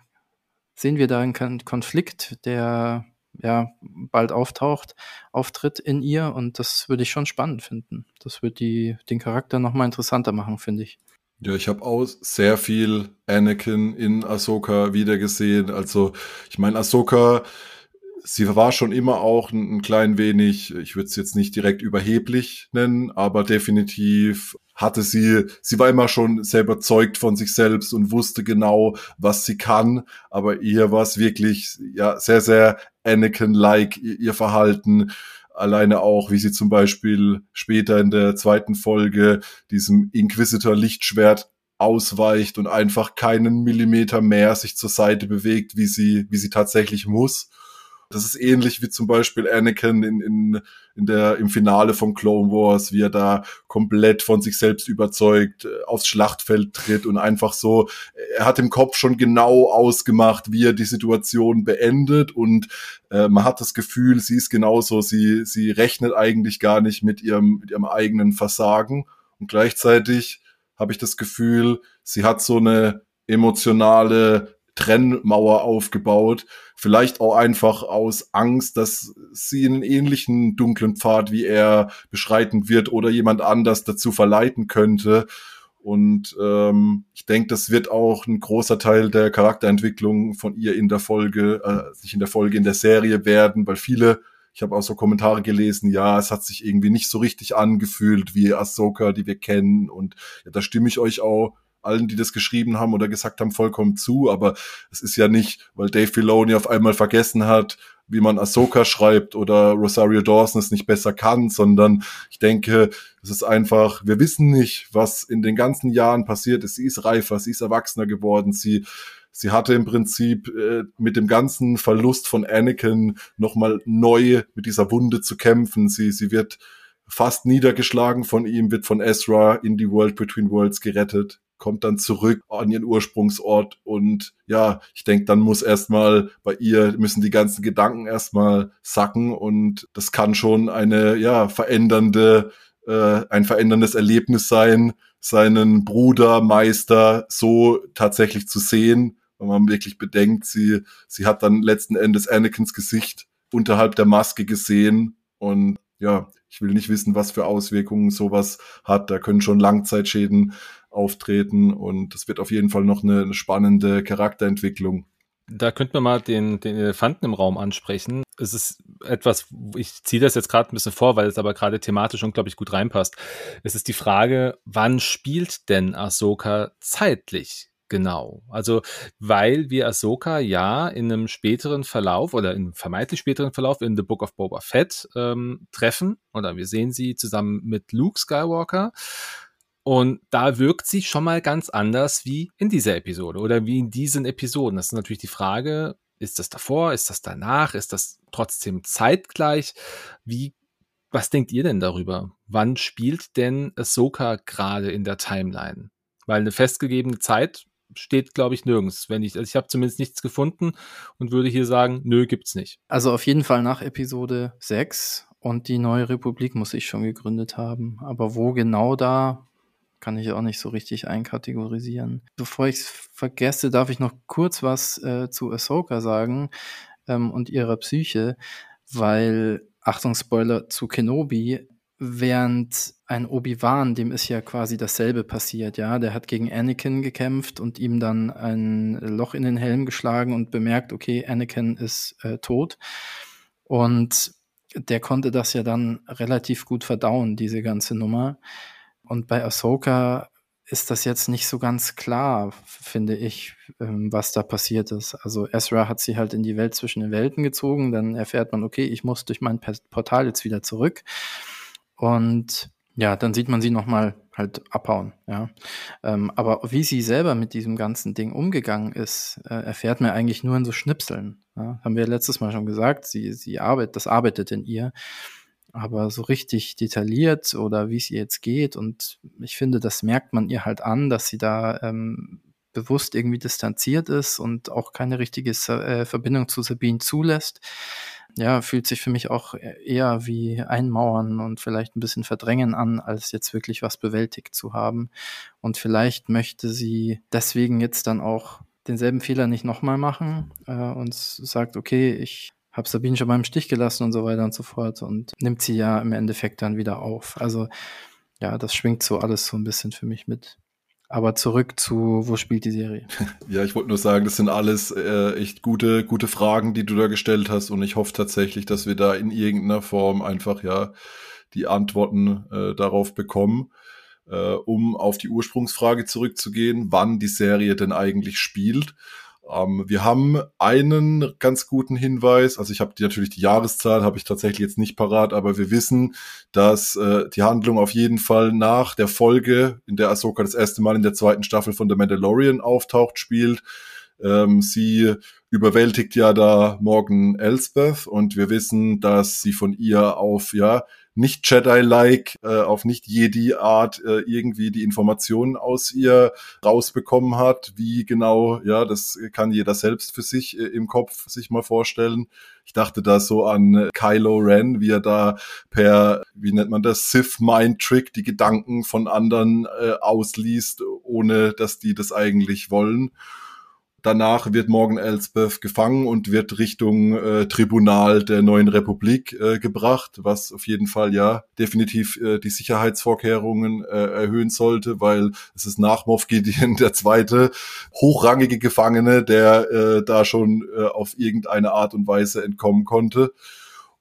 sehen wir da einen Konflikt, der ja, bald auftaucht, auftritt in ihr und das würde ich schon spannend finden. Das wird die, den Charakter nochmal interessanter machen, finde ich. Ja, ich habe auch sehr viel Anakin in Ahsoka wiedergesehen. Also, ich meine, Ahsoka, sie war schon immer auch ein, ein klein wenig, ich würde es jetzt nicht direkt überheblich nennen, aber definitiv hatte sie, sie war immer schon sehr überzeugt von sich selbst und wusste genau, was sie kann, aber ihr war es wirklich, ja, sehr, sehr Anakin-like, ihr Verhalten, alleine auch, wie sie zum Beispiel später in der zweiten Folge diesem Inquisitor-Lichtschwert ausweicht und einfach keinen Millimeter mehr sich zur Seite bewegt, wie sie, wie sie tatsächlich muss. Das ist ähnlich wie zum Beispiel Anakin in, in, in der, im Finale von Clone Wars, wie er da komplett von sich selbst überzeugt aufs Schlachtfeld tritt und einfach so, er hat im Kopf schon genau ausgemacht, wie er die Situation beendet und äh, man hat das Gefühl, sie ist genauso, sie, sie rechnet eigentlich gar nicht mit ihrem, mit ihrem eigenen Versagen und gleichzeitig habe ich das Gefühl, sie hat so eine emotionale Trennmauer aufgebaut, vielleicht auch einfach aus Angst, dass sie einen ähnlichen dunklen Pfad wie er beschreiten wird oder jemand anders dazu verleiten könnte. Und ähm, ich denke, das wird auch ein großer Teil der Charakterentwicklung von ihr in der Folge, äh, nicht in der Folge, in der Serie werden, weil viele, ich habe auch so Kommentare gelesen, ja, es hat sich irgendwie nicht so richtig angefühlt wie Ahsoka, die wir kennen und ja, da stimme ich euch auch allen, die das geschrieben haben oder gesagt haben, vollkommen zu, aber es ist ja nicht, weil Dave Filoni auf einmal vergessen hat, wie man Ahsoka schreibt oder Rosario Dawson es nicht besser kann, sondern ich denke, es ist einfach, wir wissen nicht, was in den ganzen Jahren passiert ist. Sie ist reifer, sie ist erwachsener geworden, sie sie hatte im Prinzip äh, mit dem ganzen Verlust von Anakin nochmal neu mit dieser Wunde zu kämpfen. Sie sie wird fast niedergeschlagen von ihm, wird von Ezra in die World Between Worlds gerettet. kommt dann zurück an ihren Ursprungsort und ja, ich denke, dann muss erstmal bei ihr, müssen die ganzen Gedanken erstmal sacken und das kann schon eine, ja, verändernde, äh, ein veränderndes Erlebnis sein, seinen Bruder, Meister so tatsächlich zu sehen, wenn man wirklich bedenkt, sie, sie hat dann letzten Endes Anakins Gesicht unterhalb der Maske gesehen und ja, ich will nicht wissen, was für Auswirkungen sowas hat. Da können schon Langzeitschäden auftreten und es wird auf jeden Fall noch eine spannende Charakterentwicklung. Da könnten wir mal den, den Elefanten im Raum ansprechen. Es ist etwas, ich ziehe das jetzt gerade ein bisschen vor, weil es aber gerade thematisch unglaublich gut reinpasst. Es ist die Frage, wann spielt denn Ahsoka zeitlich? Genau, also weil wir Ahsoka ja in einem späteren Verlauf oder in einem vermeintlich späteren Verlauf in The Book of Boba Fett ähm, treffen oder wir sehen sie zusammen mit Luke Skywalker und da wirkt sie schon mal ganz anders wie in dieser Episode oder wie in diesen Episoden. Das ist natürlich die Frage, ist das davor, ist das danach, ist das trotzdem zeitgleich? Wie, was denkt ihr denn darüber? Wann spielt denn Ahsoka gerade in der Timeline? Weil eine festgegebene Zeit steht, glaube ich, nirgends. Wenn ich, also ich habe zumindest nichts gefunden und würde hier sagen, nö, gibt's nicht. Also auf jeden Fall nach Episode sechs und die Neue Republik muss ich schon gegründet haben. Aber wo genau da, kann ich auch nicht so richtig einkategorisieren. Bevor ich es vergesse, darf ich noch kurz was äh, zu Ahsoka sagen ähm, und ihrer Psyche, weil, Achtung, Spoiler zu Kenobi, während ein Obi-Wan, dem ist ja quasi dasselbe passiert, ja, der hat gegen Anakin gekämpft und ihm dann ein Loch in den Helm geschlagen und bemerkt, okay, Anakin ist äh, tot und der konnte das ja dann relativ gut verdauen, diese ganze Nummer und bei Ahsoka ist das jetzt nicht so ganz klar, finde ich, ähm, was da passiert ist. Also Ezra hat sie halt in die Welt zwischen den Welten gezogen, dann erfährt man, okay, ich muss durch mein Portal jetzt wieder zurück. Und ja, dann sieht man sie nochmal halt abhauen, ja. Ähm, aber wie sie selber mit diesem ganzen Ding umgegangen ist, äh, erfährt man eigentlich nur in so Schnipseln. Ja? Haben wir letztes Mal schon gesagt, sie, sie arbeitet, das arbeitet in ihr. Aber so richtig detailliert oder wie es ihr jetzt geht und ich finde, das merkt man ihr halt an, dass sie da ähm, bewusst irgendwie distanziert ist und auch keine richtige äh, Verbindung zu Sabine zulässt. Ja, fühlt sich für mich auch eher wie Einmauern und vielleicht ein bisschen Verdrängen an, als jetzt wirklich was bewältigt zu haben. Und vielleicht möchte sie deswegen jetzt dann auch denselben Fehler nicht nochmal machen äh, und sagt, okay, ich habe Sabine schon mal im Stich gelassen und so weiter und so fort und nimmt sie ja im Endeffekt dann wieder auf. Also ja, das schwingt so alles so ein bisschen für mich mit. Aber zurück zu, wo spielt die Serie? Ja, ich wollte nur sagen, das sind alles äh, echt gute gute Fragen, die du da gestellt hast. Und ich hoffe tatsächlich, dass wir da in irgendeiner Form einfach ja die Antworten äh, darauf bekommen. Äh, um auf die Ursprungsfrage zurückzugehen, wann die Serie denn eigentlich spielt. Ähm, wir haben einen ganz guten Hinweis. Also ich habe die, natürlich die Jahreszahl, habe ich tatsächlich jetzt nicht parat. Aber wir wissen, dass äh, die Handlung auf jeden Fall nach der Folge, in der Ahsoka das erste Mal in der zweiten Staffel von The Mandalorian auftaucht, spielt. Ähm, sie überwältigt ja da Morgan Elsbeth. Und wir wissen, dass sie von ihr auf ja nicht Jedi-like, äh, auf nicht Jedi-Art äh, irgendwie die Informationen aus ihr rausbekommen hat. Wie genau, ja, das kann jeder selbst für sich äh, im Kopf sich mal vorstellen. Ich dachte da so an Kylo Ren, wie er da per, wie nennt man das, Sith-Mind-Trick die Gedanken von anderen äh, ausliest, ohne dass die das eigentlich wollen. Danach wird Morgan Elsbeth gefangen und wird Richtung äh, Tribunal der Neuen Republik äh, gebracht, was auf jeden Fall ja definitiv äh, die Sicherheitsvorkehrungen äh, erhöhen sollte, weil es ist nach Moff Gideon der zweite hochrangige Gefangene, der äh, da schon äh, auf irgendeine Art und Weise entkommen konnte.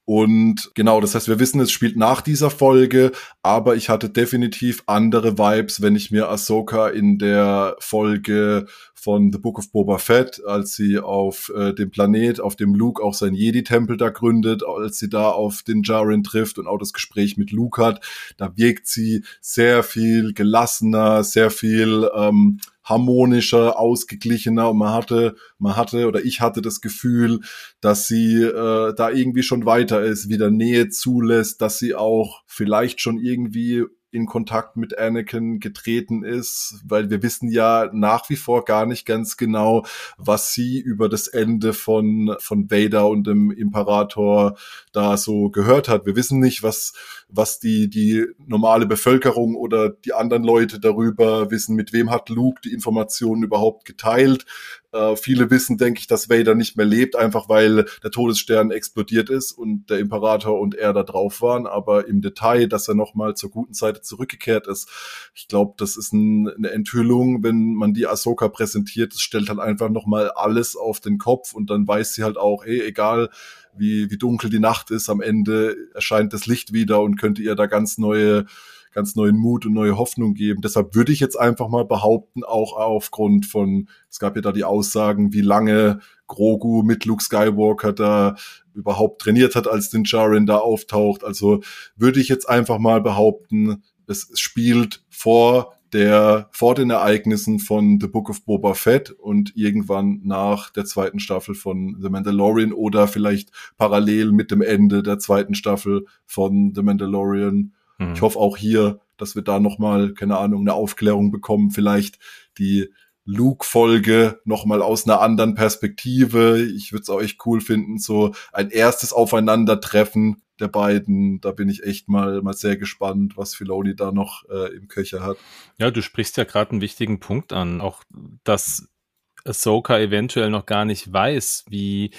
Und genau, das heißt, wir wissen, es spielt nach dieser Folge, aber ich hatte definitiv andere Vibes, wenn ich mir Ahsoka in der Folge von The Book of Boba Fett, als sie auf äh, dem Planet, auf dem Luke auch sein Jedi-Tempel da gründet, als sie da auf den Jaren trifft und auch das Gespräch mit Luke hat, da wirkt sie sehr viel gelassener, sehr viel ähm, harmonischer, ausgeglichener und man hatte, man hatte oder ich hatte das Gefühl, dass sie äh, da irgendwie schon weiter ist, wieder Nähe zulässt, dass sie auch vielleicht schon irgendwie in Kontakt mit Anakin getreten ist, weil wir wissen ja nach wie vor gar nicht ganz genau, was sie über das Ende von von Vader und dem Imperator da so gehört hat. Wir wissen nicht, was was die die normale Bevölkerung oder die anderen Leute darüber wissen. Mit wem hat Luke die Informationen überhaupt geteilt? Äh, viele wissen, denke ich, dass Vader nicht mehr lebt, einfach weil der Todesstern explodiert ist und der Imperator und er da drauf waren. Aber im Detail, dass er nochmal zur guten Seite zurückgekehrt ist, ich glaube, das ist ein, eine Enthüllung, wenn man die Ahsoka präsentiert. Das stellt halt einfach nochmal alles auf den Kopf und dann weiß sie halt auch, ey, egal wie, wie dunkel die Nacht ist, am Ende erscheint das Licht wieder und könnte ihr da ganz neue ganz neuen Mut und neue Hoffnung geben. Deshalb würde ich jetzt einfach mal behaupten, auch aufgrund von, es gab ja da die Aussagen, wie lange Grogu mit Luke Skywalker da überhaupt trainiert hat, als den Jaren da auftaucht. Also würde ich jetzt einfach mal behaupten, es spielt vor der, vor den Ereignissen von The Book of Boba Fett und irgendwann nach der zweiten Staffel von The Mandalorian oder vielleicht parallel mit dem Ende der zweiten Staffel von The Mandalorian. Ich hoffe auch hier, dass wir da nochmal, keine Ahnung, eine Aufklärung bekommen. Vielleicht die Luke-Folge nochmal aus einer anderen Perspektive. Ich würde es auch echt cool finden, so ein erstes Aufeinandertreffen der beiden. Da bin ich echt mal mal sehr gespannt, was Filoni da noch äh, im Köcher hat. Ja, du sprichst ja gerade einen wichtigen Punkt an. Auch, dass Ahsoka eventuell noch gar nicht weiß, wie,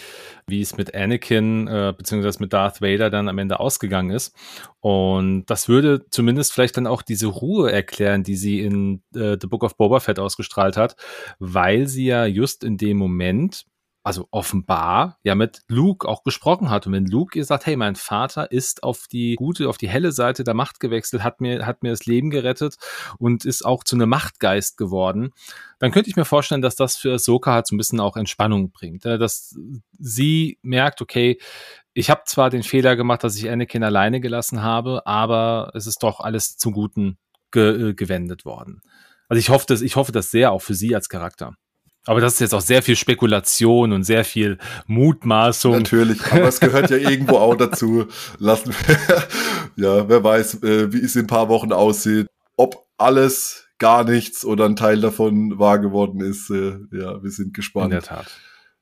wie es mit Anakin äh, beziehungsweise mit Darth Vader dann am Ende ausgegangen ist. Und das würde zumindest vielleicht dann auch diese Ruhe erklären, die sie in äh, The Book of Boba Fett ausgestrahlt hat, weil sie ja just in dem Moment, also offenbar, ja mit Luke auch gesprochen hat. Und wenn Luke ihr sagt, hey, mein Vater ist auf die gute, auf die helle Seite der Macht gewechselt, hat mir, hat mir das Leben gerettet und ist auch zu einem Machtgeist geworden, dann könnte ich mir vorstellen, dass das für Ahsoka halt so ein bisschen auch Entspannung bringt. Dass sie merkt, okay, ich habe zwar den Fehler gemacht, dass ich Anakin alleine gelassen habe, aber es ist doch alles zum Guten ge- gewendet worden. Also ich hoffe, dass, ich hoffe das sehr auch für sie als Charakter. Aber das ist jetzt auch sehr viel Spekulation und sehr viel Mutmaßung. Natürlich, aber es gehört ja irgendwo auch dazu. Lassen wir, ja, wer weiß, wie es in ein paar Wochen aussieht. Ob alles, gar nichts oder ein Teil davon wahr geworden ist. Ja, wir sind gespannt. In der Tat.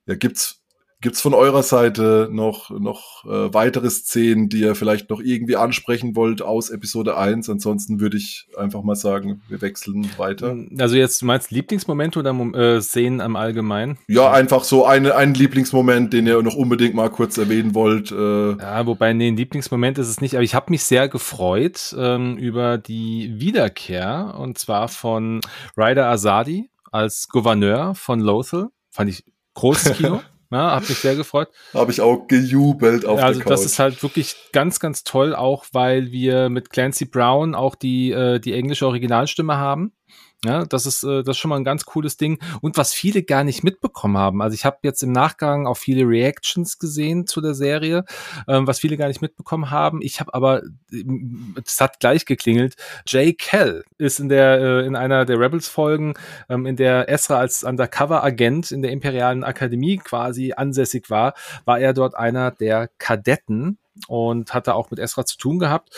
Ja, gibt's, gibt's von eurer Seite noch, noch äh, weitere Szenen, die ihr vielleicht noch irgendwie ansprechen wollt aus Episode eins? Ansonsten würde ich einfach mal sagen, wir wechseln weiter. Also jetzt, du meinst Lieblingsmomente oder äh, Szenen am Allgemeinen? Ja, einfach so eine, einen Lieblingsmoment, den ihr noch unbedingt mal kurz erwähnen wollt. Äh. Ja, wobei, nee, ein Lieblingsmoment ist es nicht, aber ich habe mich sehr gefreut ähm, über die Wiederkehr und zwar von Ryder Azadi als Gouverneur von Lothal. Fand ich großes Kino. Ja, hab mich sehr gefreut. Habe ich auch gejubelt auf ja, also der Couch. Also das ist halt wirklich ganz, ganz toll, auch weil wir mit Clancy Brown auch die, äh, die englische Originalstimme haben. Ja, das ist, äh, das ist schon mal ein ganz cooles Ding. Und was viele gar nicht mitbekommen haben, also ich habe jetzt im Nachgang auch viele Reactions gesehen zu der Serie, ähm, was viele gar nicht mitbekommen haben. Ich habe aber, es hat gleich geklingelt, Jay Kell ist in der äh, in einer der Rebels-Folgen, ähm, in der Ezra als Undercover-Agent in der Imperialen Akademie quasi ansässig war, war er dort einer der Kadetten und hatte auch mit Ezra zu tun gehabt.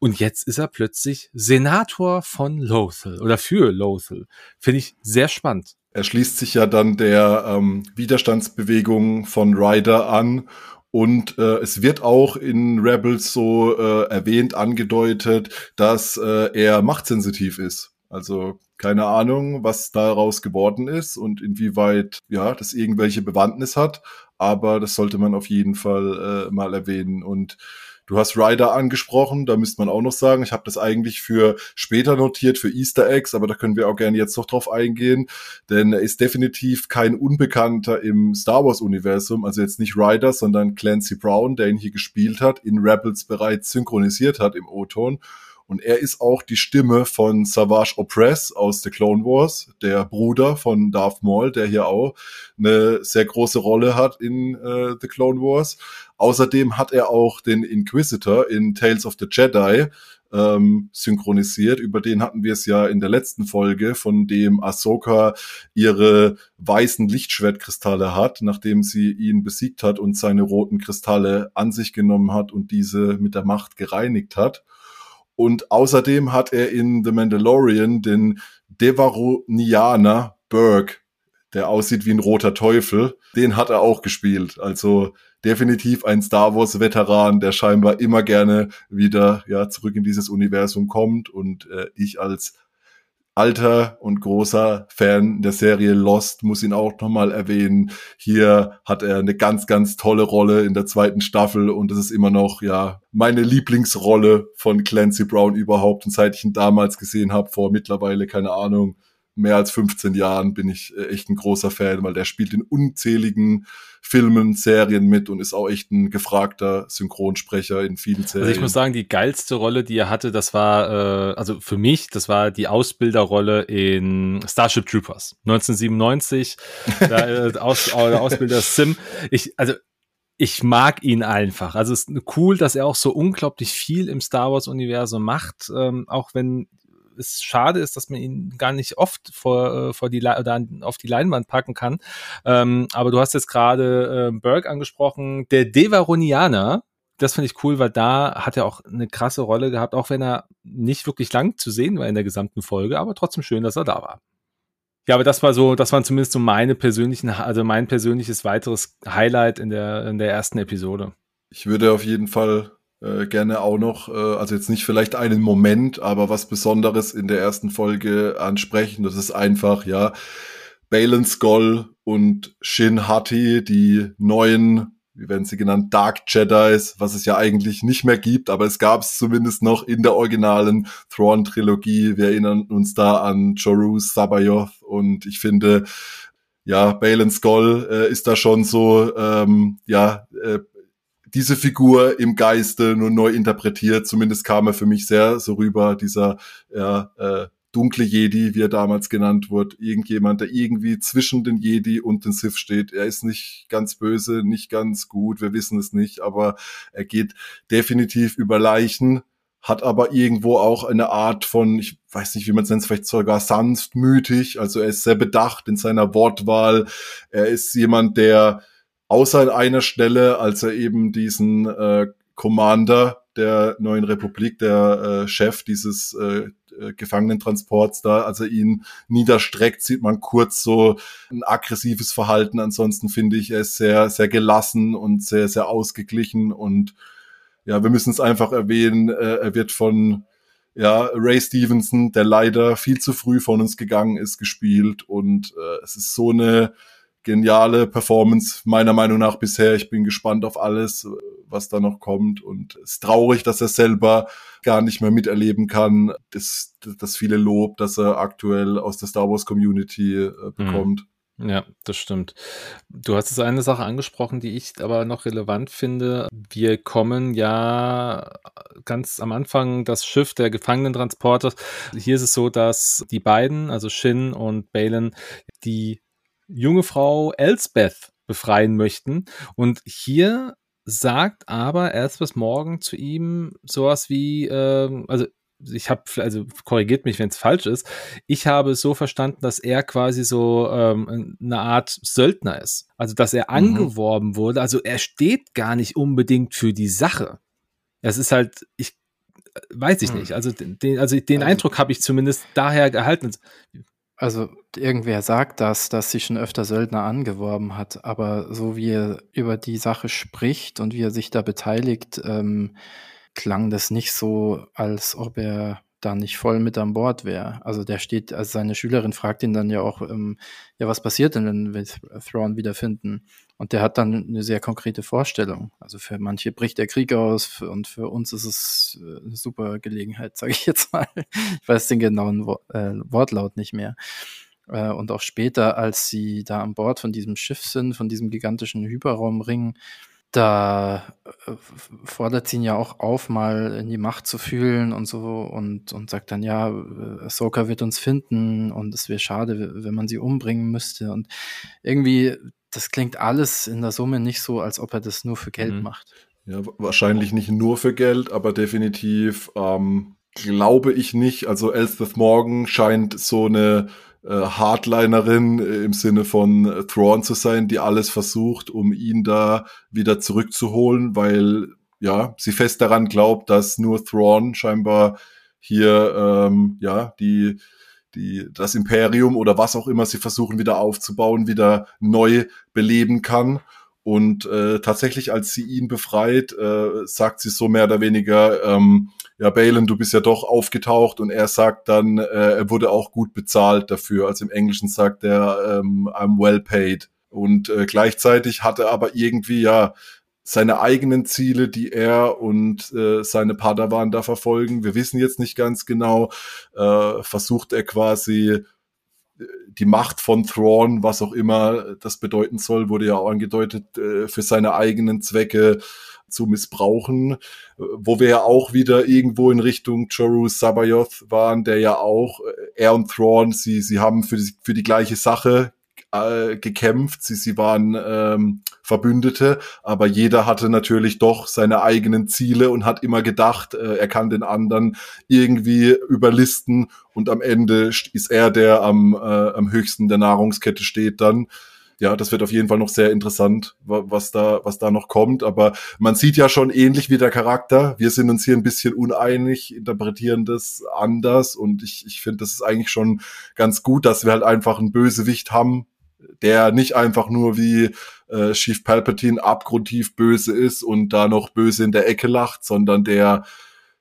Und jetzt ist er plötzlich Senator von Lothal oder für Lothal. Finde ich sehr spannend. Er schließt sich ja dann der ähm, Widerstandsbewegung von Ryder an. Und äh, es wird auch in Rebels so äh, erwähnt, angedeutet, dass äh, er machtsensitiv ist. Also keine Ahnung, was daraus geworden ist und inwieweit ja das irgendwelche Bewandtnis hat. Aber das sollte man auf jeden Fall äh, mal erwähnen. Und du hast Ryder angesprochen, da müsste man auch noch sagen, ich habe das eigentlich für später notiert, für Easter Eggs, aber da können wir auch gerne jetzt noch drauf eingehen, denn er ist definitiv kein Unbekannter im Star Wars-Universum, also jetzt nicht Ryder, sondern Clancy Brown, der ihn hier gespielt hat, in Rebels bereits synchronisiert hat im O-Ton. Und er ist auch die Stimme von Savage Opress aus The Clone Wars, der Bruder von Darth Maul, der hier auch eine sehr große Rolle hat in äh, The Clone Wars. Außerdem hat er auch den Inquisitor in Tales of the Jedi ähm, synchronisiert. Über den hatten wir es ja in der letzten Folge, von dem Ahsoka ihre weißen Lichtschwertkristalle hat, nachdem sie ihn besiegt hat und seine roten Kristalle an sich genommen hat und diese mit der Macht gereinigt hat. Und außerdem hat er in The Mandalorian den Devaronianer Burke, der aussieht wie ein roter Teufel, den hat er auch gespielt. Also definitiv ein Star Wars-Veteran, der scheinbar immer gerne wieder ja zurück in dieses Universum kommt. Und äh, ich als alter und großer Fan der Serie Lost muss ihn auch nochmal erwähnen. Hier hat er eine ganz, ganz tolle Rolle in der zweiten Staffel und das ist immer noch ja meine Lieblingsrolle von Clancy Brown überhaupt. Und seit ich ihn damals gesehen habe, vor mittlerweile, keine Ahnung, mehr als fünfzehn Jahren, bin ich echt ein großer Fan, weil der spielt in unzähligen Filmen, Serien mit und ist auch echt ein gefragter Synchronsprecher in vielen Serien. Also ich muss sagen, die geilste Rolle, die er hatte, das war, äh, also für mich, das war die Ausbilderrolle in Starship Troopers, neunzehnhundertsiebenundneunzig, der, äh, Aus, der Ausbilder Sim. Ich, also ich mag ihn einfach. Also es ist cool, dass er auch so unglaublich viel im Star Wars-Universum macht, ähm, auch wenn es schade ist, dass man ihn gar nicht oft vor, vor die Le- oder auf die Leinwand packen kann. Ähm, aber du hast jetzt gerade äh, Burke angesprochen. Der Devaronianer, das finde ich cool, weil da hat er auch eine krasse Rolle gehabt, auch wenn er nicht wirklich lang zu sehen war in der gesamten Folge, aber trotzdem schön, dass er da war. Ja, aber das war so, das waren zumindest so meine persönlichen, also mein persönliches weiteres Highlight in der, in der ersten Episode. Ich würde auf jeden Fall Äh, gerne auch noch, äh, also jetzt nicht vielleicht einen Moment, aber was Besonderes in der ersten Folge ansprechen. Das ist einfach, ja, Baylan Skoll und Shin Hati, die neuen, wie werden sie genannt, Dark Jedis, was es ja eigentlich nicht mehr gibt, aber es gab es zumindest noch in der originalen Thrawn-Trilogie. Wir erinnern uns da an Jorus C'baoth und ich finde, ja, Baylan Skoll äh, ist da schon so, ähm, ja, äh, diese Figur im Geiste nur neu interpretiert, zumindest kam er für mich sehr so rüber, dieser ja, äh, dunkle Jedi, wie er damals genannt wurde, irgendjemand, der irgendwie zwischen den Jedi und den Sith steht. Er ist nicht ganz böse, nicht ganz gut, wir wissen es nicht, aber er geht definitiv über Leichen, hat aber irgendwo auch eine Art von, ich weiß nicht, wie man es nennt, vielleicht sogar sanftmütig, also er ist sehr bedacht in seiner Wortwahl, er ist jemand, der außer an einer Stelle, als er eben diesen äh, Commander der Neuen Republik, der äh, Chef dieses äh, äh, Gefangenentransports da, als er ihn niederstreckt, sieht man kurz so ein aggressives Verhalten. Ansonsten finde ich, er ist sehr, sehr gelassen und sehr, sehr ausgeglichen. Und ja, wir müssen es einfach erwähnen, äh, er wird von ja Ray Stevenson, der leider viel zu früh von uns gegangen ist, gespielt. Und äh, es ist so eine geniale Performance, meiner Meinung nach bisher. Ich bin gespannt auf alles, was da noch kommt. Und es ist traurig, dass er selber gar nicht mehr miterleben kann, das, das viele Lob, das er aktuell aus der Star Wars Community äh, bekommt. Ja, das stimmt. Du hast jetzt eine Sache angesprochen, die ich aber noch relevant finde. Wir kommen ja ganz am Anfang das Schiff der Gefangenentransporter. Hier ist es so, dass die beiden, also Shin und Baylan, die junge Frau Elsbeth befreien möchten. Und hier sagt aber Elsbeth Morgan zu ihm sowas wie, äh, also ich habe, also korrigiert mich, wenn es falsch ist, ich habe es so verstanden, dass er quasi so ähm, eine Art Söldner ist. Also dass er angeworben mhm. wurde. Also er steht gar nicht unbedingt für die Sache. Es ist halt, ich weiß ich mhm. nicht. Also den, also den also, Eindruck habe ich zumindest daher erhalten. Also irgendwer sagt das, dass sie schon öfter Söldner angeworben hat, aber so wie er über die Sache spricht und wie er sich da beteiligt, ähm, klang das nicht so, als ob er da nicht voll mit an Bord wäre. Also der steht, also seine Schülerin fragt ihn dann ja auch, ähm, ja was passiert denn, wenn wir Thrawn wiederfinden? Und der hat dann eine sehr konkrete Vorstellung. Also für manche bricht der Krieg aus und für uns ist es eine super Gelegenheit, sage ich jetzt mal. Ich weiß den genauen Wo- äh, Wortlaut nicht mehr. Äh, und auch später, als sie da an Bord von diesem Schiff sind, von diesem gigantischen Hyperraumring, da äh, fordert sie ihn ja auch auf, mal in die Macht zu fühlen und so und, und sagt dann, ja, Ahsoka wird uns finden und es wäre schade, wenn man sie umbringen müsste. Und irgendwie das klingt alles in der Summe nicht so, als ob er das nur für Geld mhm. macht. Ja, wahrscheinlich nicht nur für Geld, aber definitiv ähm, glaube ich nicht. Also Elsbeth Morgan scheint so eine äh, Hardlinerin äh, im Sinne von äh, Thrawn zu sein, die alles versucht, um ihn da wieder zurückzuholen, weil ja, sie fest daran glaubt, dass nur Thrawn scheinbar hier, ähm, ja, die, die, das Imperium oder was auch immer sie versuchen wieder aufzubauen, wieder neu beleben kann. Und äh, tatsächlich, als sie ihn befreit, äh, sagt sie so mehr oder weniger, ähm, ja, Baylan, du bist ja doch aufgetaucht. Und er sagt dann, äh, er wurde auch gut bezahlt dafür. Also im Englischen sagt er, ähm, I'm well paid. Und äh, gleichzeitig hat er aber irgendwie ja seine eigenen Ziele, die er und äh, seine Padawan da verfolgen. Wir wissen jetzt nicht ganz genau, äh, versucht er quasi die Macht von Thrawn, was auch immer das bedeuten soll, wurde ja auch angedeutet, für seine eigenen Zwecke zu missbrauchen, wo wir ja auch wieder irgendwo in Richtung Jorus C'baoth waren, der ja auch, er und Thrawn, sie sie haben für die, für die gleiche Sache äh, gekämpft, sie sie waren ähm, Verbündete, aber jeder hatte natürlich doch seine eigenen Ziele und hat immer gedacht, äh, er kann den anderen irgendwie überlisten und am Ende ist er, der am, äh, am höchsten der Nahrungskette steht dann. Ja, das wird auf jeden Fall noch sehr interessant, was da, was da noch kommt. Aber man sieht ja schon ähnlich wie der Charakter. Wir sind uns hier ein bisschen uneinig, interpretieren das anders. Und ich, ich finde, das ist eigentlich schon ganz gut, dass wir halt einfach einen Bösewicht haben, der nicht einfach nur wie äh, Chief Palpatine abgrundtief böse ist und da noch böse in der Ecke lacht, sondern der,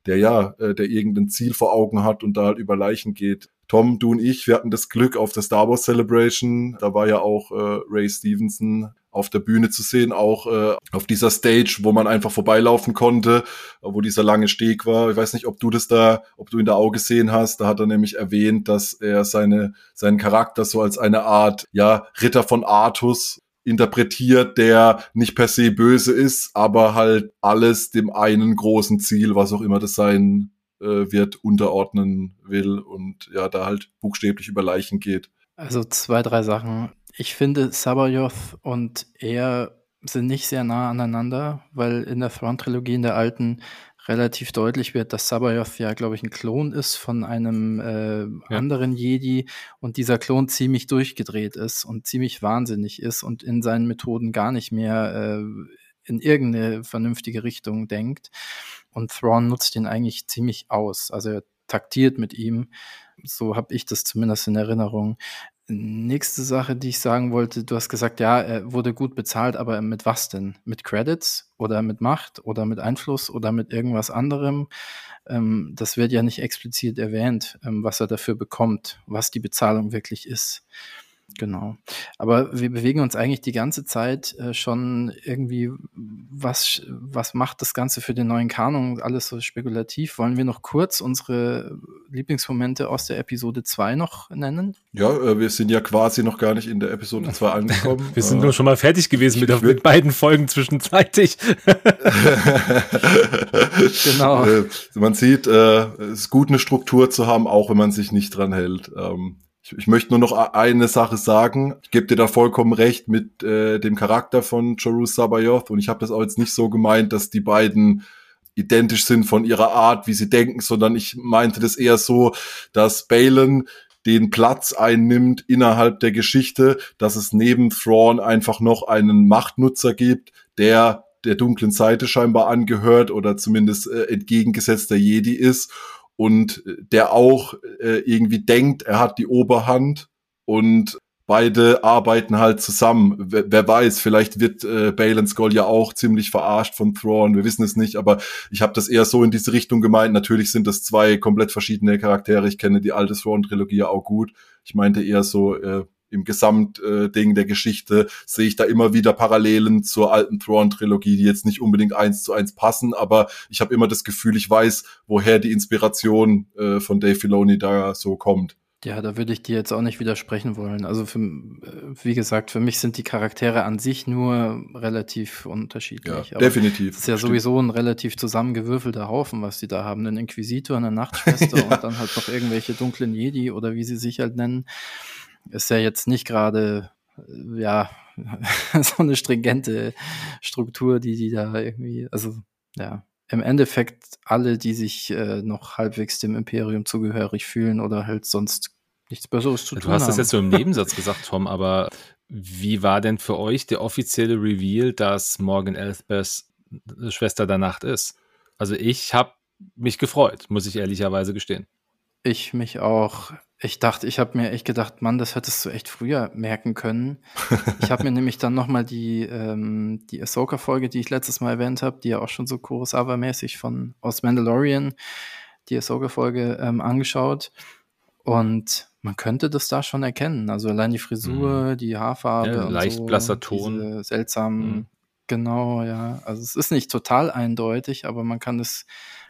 der ja, äh, der irgendein Ziel vor Augen hat und da halt über Leichen geht. Tom, du und ich, wir hatten das Glück auf der Star Wars Celebration, da war ja auch äh, Ray Stevenson auf der Bühne zu sehen, auch äh, auf dieser Stage, wo man einfach vorbeilaufen konnte, wo dieser lange Steg war. Ich weiß nicht, ob du das da, ob du ihn da auch gesehen hast, da hat er nämlich erwähnt, dass er seine seinen Charakter so als eine Art, ja, Ritter von Artus interpretiert, der nicht per se böse ist, aber halt alles dem einen großen Ziel, was auch immer das sein wird, unterordnen will und ja, da halt buchstäblich über Leichen geht. Also zwei, drei Sachen. Ich finde, C'baoth und er sind nicht sehr nah aneinander, weil in der Thrawn-Trilogie, in der alten, relativ deutlich wird, dass C'baoth ja, glaube ich, ein Klon ist von einem äh, ja. anderen Jedi und dieser Klon ziemlich durchgedreht ist und ziemlich wahnsinnig ist und in seinen Methoden gar nicht mehr äh, in irgendeine vernünftige Richtung denkt. Und Thrawn nutzt ihn eigentlich ziemlich aus. Also er taktiert mit ihm. So habe ich das zumindest in Erinnerung. Nächste Sache, die ich sagen wollte, du hast gesagt, ja, er wurde gut bezahlt, aber mit was denn? Mit Credits oder mit Macht oder mit Einfluss oder mit irgendwas anderem? Ähm, das wird ja nicht explizit erwähnt, ähm, was er dafür bekommt, was die Bezahlung wirklich ist. Genau. Aber wir bewegen uns eigentlich die ganze Zeit äh, schon irgendwie, was, was macht das Ganze für den neuen Kanon? Alles so spekulativ. Wollen wir noch kurz unsere Lieblingsmomente aus der Episode zwei noch nennen? Ja, äh, wir sind ja quasi noch gar nicht in der Episode zwei angekommen. Wir sind äh, nur schon mal fertig gewesen mit, mit beiden Folgen zwischenzeitig. Genau. Äh, man sieht, äh, es ist gut, eine Struktur zu haben, auch wenn man sich nicht dran hält. Ähm, Ich, ich möchte nur noch eine Sache sagen. Ich gebe dir da vollkommen recht mit äh, dem Charakter von Jorus C'baoth. Und ich habe das auch jetzt nicht so gemeint, dass die beiden identisch sind von ihrer Art, wie sie denken, sondern ich meinte das eher so, dass Baylan den Platz einnimmt innerhalb der Geschichte, dass es neben Thrawn einfach noch einen Machtnutzer gibt, der der dunklen Seite scheinbar angehört oder zumindest äh, entgegengesetzt der Jedi ist. Und der auch äh, irgendwie denkt, er hat die Oberhand und beide arbeiten halt zusammen. Wer, wer weiß, vielleicht wird äh, Baylan Skoll ja auch ziemlich verarscht von Thrawn, wir wissen es nicht, aber ich habe das eher so in diese Richtung gemeint. Natürlich sind das zwei komplett verschiedene Charaktere, ich kenne die alte Thrawn-Trilogie ja auch gut. Ich meinte eher so, äh, im Gesamtding äh, der Geschichte sehe ich da immer wieder Parallelen zur alten Thrawn-Trilogie, die jetzt nicht unbedingt eins zu eins passen, aber ich habe immer das Gefühl, ich weiß, woher die Inspiration äh, von Dave Filoni da so kommt. Ja, da würde ich dir jetzt auch nicht widersprechen wollen. Also für, wie gesagt, für mich sind die Charaktere an sich nur relativ unterschiedlich. Ja, aber definitiv. Es ist ja sowieso ein relativ zusammengewürfelter Haufen, was die da haben. Einen Inquisitor, eine Nachtschwester ja. Und dann halt noch irgendwelche dunklen Jedi oder wie sie sich halt nennen. Ist ja jetzt nicht gerade, ja, so eine stringente Struktur, die die da irgendwie, also ja, im Endeffekt alle, die sich äh, noch halbwegs dem Imperium zugehörig fühlen oder halt sonst nichts Besseres zu tun haben. Du hast das jetzt so im Nebensatz gesagt, Tom, aber wie war denn für euch der offizielle Reveal, dass Morgan Elsbeth Schwester der Nacht ist. Also ich habe mich gefreut, muss ich ehrlicherweise gestehen. Ich mich auch. Ich dachte, ich habe mir echt gedacht, Mann, das hättest du echt früher merken können. Ich habe mir nämlich dann nochmal die, ähm, die Ahsoka-Folge, die ich letztes Mal erwähnt habe, die ja auch schon so Kurosawa-mäßig von aus Mandalorian, die Ahsoka-Folge ähm, angeschaut. Und man könnte das da schon erkennen. Also allein die Frisur, mhm. die Haarfarbe. Ja, leicht und so, blasser Ton. Seltsamen, mhm. genau, ja. Also es ist nicht total eindeutig, aber man kann es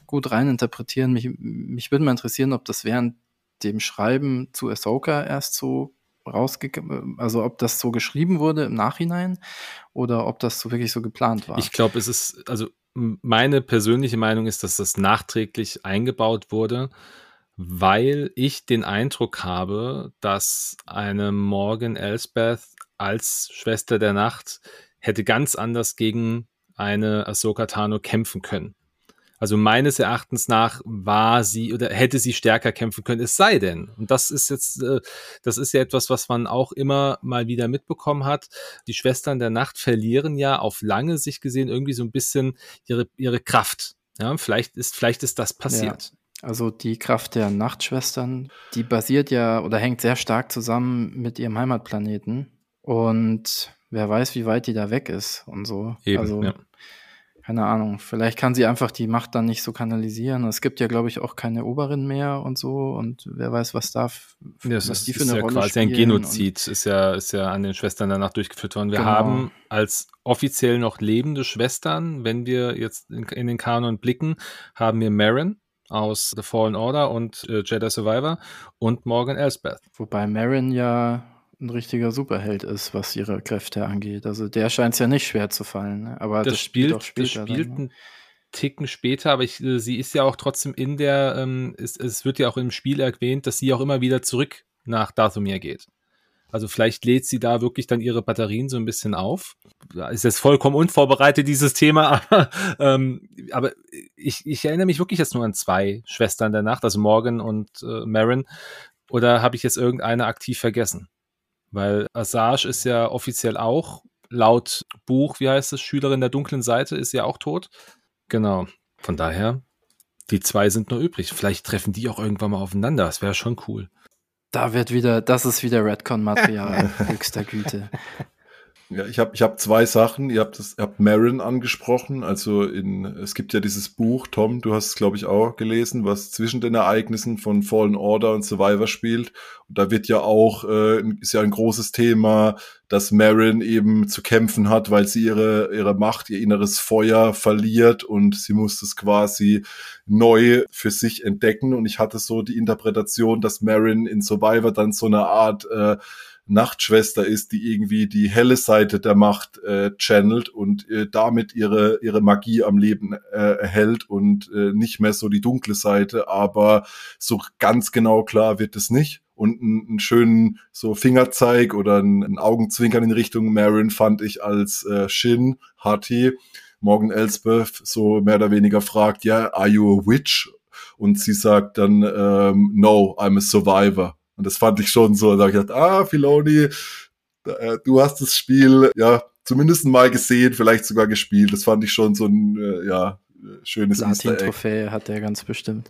gut reininterpretieren. Mich, mich würde mal interessieren, ob das während dem Schreiben zu Ahsoka erst so rausgekommen, also ob das so geschrieben wurde im Nachhinein oder ob das so wirklich so geplant war. Ich glaube, es ist, also meine persönliche Meinung ist, dass das nachträglich eingebaut wurde, weil ich den Eindruck habe, dass eine Morgan Elsbeth als Schwester der Nacht hätte ganz anders gegen eine Ahsoka Tano kämpfen können. Also meines Erachtens nach war sie oder hätte sie stärker kämpfen können, es sei denn. Und das ist jetzt, das ist ja etwas, was man auch immer mal wieder mitbekommen hat. Die Schwestern der Nacht verlieren ja auf lange Sicht gesehen irgendwie so ein bisschen ihre, ihre Kraft. Ja, vielleicht ist, vielleicht ist das passiert. Ja. Also die Kraft der Nachtschwestern, die basiert ja oder hängt sehr stark zusammen mit ihrem Heimatplaneten. Und wer weiß, wie weit die da weg ist und so. Eben, also, ja. Keine Ahnung, vielleicht kann sie einfach die Macht dann nicht so kanalisieren. Es gibt ja, glaube ich, auch keine Oberin mehr und so. Und wer weiß, was da f- ja, was ist, die für eine ja Rolle spielen. Das ist ja quasi ein Genozid, ist ja, ist ja an den Schwestern danach durchgeführt worden. Wir genau. haben als offiziell noch lebende Schwestern, wenn wir jetzt in, in den Kanon blicken, haben wir Merrin aus The Fallen Order und äh, Jedi Survivor und Morgan Elsbeth. Wobei Merrin ja ein richtiger Superheld ist, was ihre Kräfte angeht. Also der scheint es ja nicht schwer zu fallen. Aber das, das spielt, auch später das spielt dann, einen Ticken später, aber ich, sie ist ja auch trotzdem in der, ähm, es, es wird ja auch im Spiel erwähnt, dass sie auch immer wieder zurück nach Dathomir geht. Also vielleicht lädt sie da wirklich dann ihre Batterien so ein bisschen auf. Da ist jetzt vollkommen unvorbereitet, dieses Thema. Aber, ähm, aber ich, ich erinnere mich wirklich jetzt nur an zwei Schwestern der Nacht, also Morgan und äh, Merrin. Oder habe ich jetzt irgendeine aktiv vergessen? Weil Asajj ist ja offiziell auch laut Buch, wie heißt es, Schülerin der dunklen Seite, ist ja auch tot. Genau. Von daher, die zwei sind nur übrig. Vielleicht treffen die auch irgendwann mal aufeinander. Das wäre schon cool. Da wird wieder, das ist wieder Redcon-Material höchster Güte. Ja, ich habe ich hab zwei Sachen. Ihr habt, das, ihr habt Merrin angesprochen. Also in, es gibt ja dieses Buch, Tom, du hast es, glaube ich, auch gelesen, was zwischen den Ereignissen von Fallen Order und Survivor spielt. Und da wird ja auch, äh, ist ja ein großes Thema, dass Merrin eben zu kämpfen hat, weil sie ihre ihre Macht, ihr inneres Feuer verliert und sie muss es quasi neu für sich entdecken. Und ich hatte so die Interpretation, dass Merrin in Survivor dann so eine Art äh, Nachtschwester ist, die irgendwie die helle Seite der Macht äh, channelt und äh, damit ihre ihre Magie am Leben äh, hält und äh, nicht mehr so die dunkle Seite, aber so ganz genau klar wird es nicht. Und einen schönen so Fingerzeig oder einen Augenzwinkern in Richtung Merrin fand ich, als äh, Shin Hati Morgan Elsbeth so mehr oder weniger fragt, ja, are you a witch? Und sie sagt dann, ähm, no, I'm a survivor. Und das fand ich schon so, da habe ich gedacht, ah, Filoni, äh, du hast das Spiel ja zumindest mal gesehen, vielleicht sogar gespielt. Das fand ich schon so ein äh, ja, schönes Easter Egg. Platin-Trophäe hat er ganz bestimmt.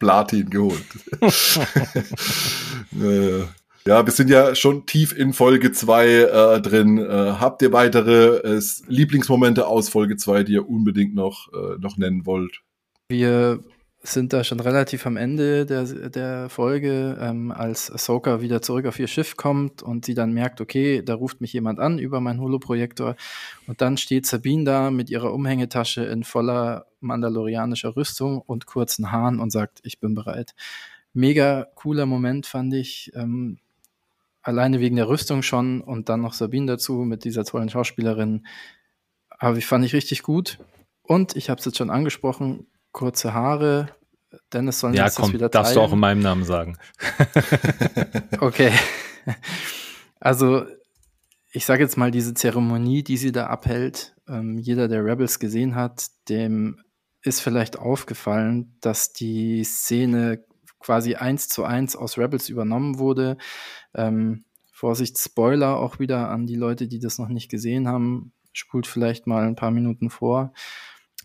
Platin geholt. äh, ja, wir sind ja schon tief in Folge zwei äh, drin. Äh, habt ihr weitere äh, Lieblingsmomente aus Folge zwei, die ihr unbedingt noch, äh, noch nennen wollt? Wir sind da schon relativ am Ende der, der Folge, ähm, als Ahsoka wieder zurück auf ihr Schiff kommt und sie dann merkt, okay, da ruft mich jemand an über meinen Holoprojektor, und dann steht Sabine da mit ihrer Umhängetasche in voller mandalorianischer Rüstung und kurzen Haaren und sagt, ich bin bereit. Mega cooler Moment, fand ich, ähm, alleine wegen der Rüstung schon und dann noch Sabine dazu mit dieser tollen Schauspielerin, aber ich fand ich richtig gut. Und ich habe es jetzt schon angesprochen, kurze Haare, Dennis soll ja, jetzt komm, das wieder teilen. Ja, komm, darfst du auch in meinem Namen sagen. Okay. Also, ich sage jetzt mal, diese Zeremonie, die sie da abhält, ähm, jeder, der Rebels gesehen hat, dem ist vielleicht aufgefallen, dass die Szene quasi eins zu eins aus Rebels übernommen wurde. Ähm, Vorsicht, Spoiler auch wieder an die Leute, die das noch nicht gesehen haben. spult vielleicht mal ein paar Minuten vor.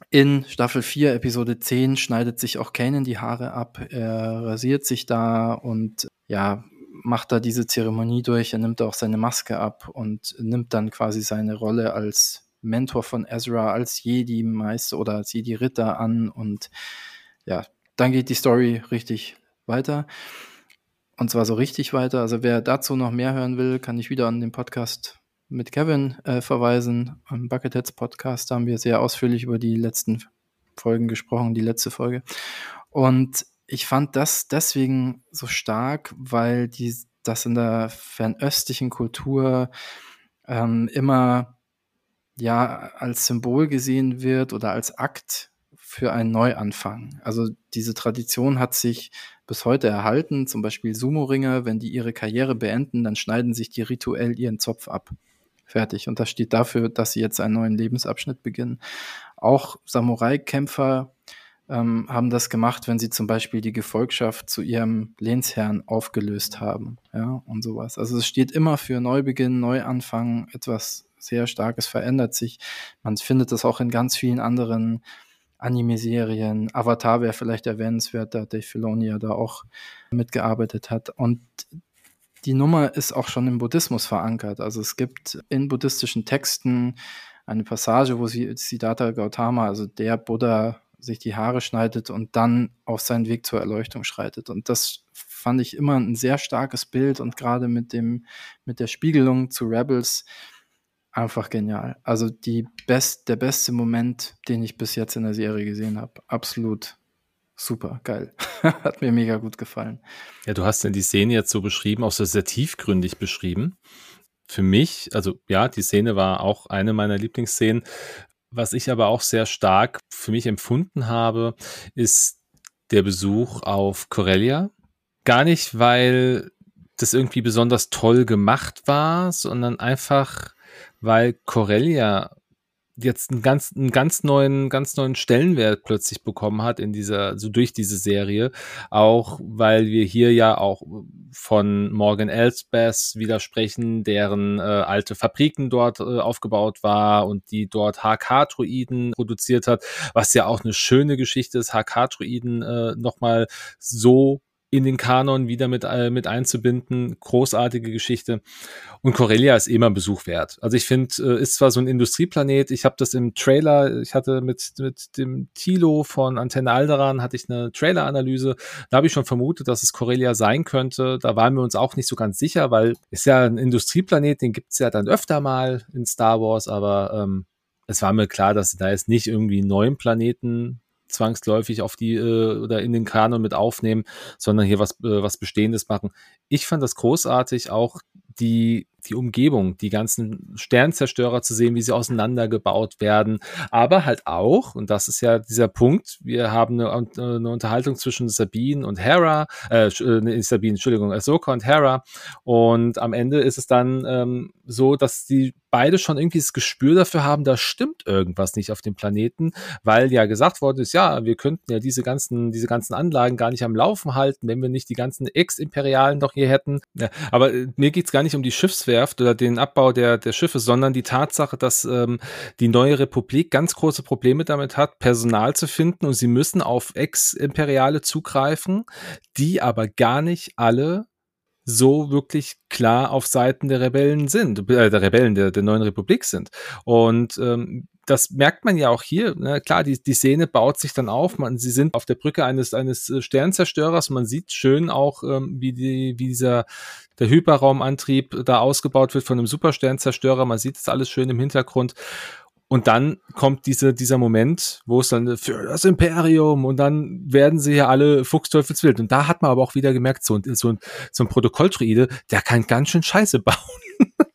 In Staffel vier, Episode zehn, schneidet sich auch Kanan die Haare ab, er rasiert sich da und ja, macht da diese Zeremonie durch, er nimmt auch seine Maske ab und nimmt dann quasi seine Rolle als Mentor von Ezra, als Jedi-Meister oder als Jedi-Ritter an und ja, dann geht die Story richtig weiter. Und zwar so richtig weiter. Also wer dazu noch mehr hören will, kann ich wieder an den Podcast mit Kevin äh, verweisen. Am Bucketheads Podcast haben wir sehr ausführlich über die letzten Folgen gesprochen, die letzte Folge. Und ich fand das deswegen so stark, weil die, das in der fernöstlichen Kultur ähm, immer ja als Symbol gesehen wird oder als Akt für einen Neuanfang. Also diese Tradition hat sich bis heute erhalten, zum Beispiel Sumo-Ringer, wenn die ihre Karriere beenden, dann schneiden sich die rituell ihren Zopf ab. Fertig. Und das steht dafür, dass sie jetzt einen neuen Lebensabschnitt beginnen. Auch Samurai-Kämpfer ähm, haben das gemacht, wenn sie zum Beispiel die Gefolgschaft zu ihrem Lehnsherrn aufgelöst haben. Ja, und sowas. Also es steht immer für Neubeginn, Neuanfang, etwas sehr Starkes verändert sich. Man findet das auch in ganz vielen anderen Anime-Serien, Avatar wäre vielleicht erwähnenswert, da Dave Filoni ja da auch mitgearbeitet hat. Und die Nummer ist auch schon im Buddhismus verankert. Also es gibt in buddhistischen Texten eine Passage, wo Siddhartha Gautama, also der Buddha, sich die Haare schneidet und dann auf seinen Weg zur Erleuchtung schreitet. Und das fand ich immer ein sehr starkes Bild und gerade mit dem, mit der Spiegelung zu Rebels einfach genial. Also die best, der beste Moment, den ich bis jetzt in der Serie gesehen habe. Absolut super, geil. Hat mir mega gut gefallen. Ja, du hast denn die Szene jetzt so beschrieben, auch so sehr tiefgründig beschrieben. Für mich, also ja, die Szene war auch eine meiner Lieblingsszenen. Was ich aber auch sehr stark für mich empfunden habe, ist der Besuch auf Corellia. Gar nicht, weil das irgendwie besonders toll gemacht war, sondern einfach weil Corellia jetzt einen ganz, einen ganz neuen, ganz neuen Stellenwert plötzlich bekommen hat in dieser, so also durch diese Serie. Auch weil wir hier ja auch von Morgan Elsbeth wieder sprechen, deren äh, alte Fabriken dort äh, aufgebaut war und die dort H K-Droiden produziert hat, was ja auch eine schöne Geschichte ist, H K-Droiden äh, nochmal so in den Kanon wieder mit, äh, mit einzubinden. Großartige Geschichte. Und Corellia ist immer Besuch wert. Also ich finde, äh, ist zwar so ein Industrieplanet, ich habe das im Trailer, ich hatte mit mit dem Thilo von Antenne Alderan, hatte ich eine Trailer-Analyse, da habe ich schon vermutet, dass es Corellia sein könnte. Da waren wir uns auch nicht so ganz sicher, weil ist ja ein Industrieplanet, den gibt's ja dann öfter mal in Star Wars, aber ähm, es war mir klar, dass da jetzt nicht irgendwie einen neuen Planeten zwangsläufig auf die äh, oder in den Kanon mit aufnehmen, sondern hier was äh, was Bestehendes machen. Ich fand das großartig, auch die die Umgebung, die ganzen Sternzerstörer zu sehen, wie sie auseinandergebaut werden, aber halt auch, und das ist ja dieser Punkt, wir haben eine, eine Unterhaltung zwischen Sabine und Hera, äh, Sabine, Entschuldigung, Ahsoka und Hera, und am Ende ist es dann ähm, so, dass die beide schon irgendwie das Gespür dafür haben, da stimmt irgendwas nicht auf dem Planeten, weil ja gesagt worden ist, ja, wir könnten ja diese ganzen, diese ganzen Anlagen gar nicht am Laufen halten, wenn wir nicht die ganzen Ex-Imperialen doch hier hätten. Ja, aber mir geht's gar nicht um die Schiffswelt oder den Abbau der, der Schiffe, sondern die Tatsache, dass ähm, die neue Republik ganz große Probleme damit hat, Personal zu finden, und sie müssen auf Ex-Imperiale zugreifen, die aber gar nicht alle so wirklich klar auf Seiten der Rebellen sind, äh, der Rebellen der, der neuen Republik sind. Und ähm, das merkt man ja auch hier, ne? Klar, die, die Szene baut sich dann auf, man, sie sind auf der Brücke eines, eines Sternzerstörers, man sieht schön auch, ähm, wie, die, wie dieser der Hyperraumantrieb da ausgebaut wird von einem Supersternzerstörer, man sieht das alles schön im Hintergrund. Und dann kommt diese, dieser Moment, wo es dann für das Imperium, und dann werden sie ja alle fuchsteufelswild. Und da hat man aber auch wieder gemerkt, so, so ein, so ein Protokolldruide, der kann ganz schön Scheiße bauen.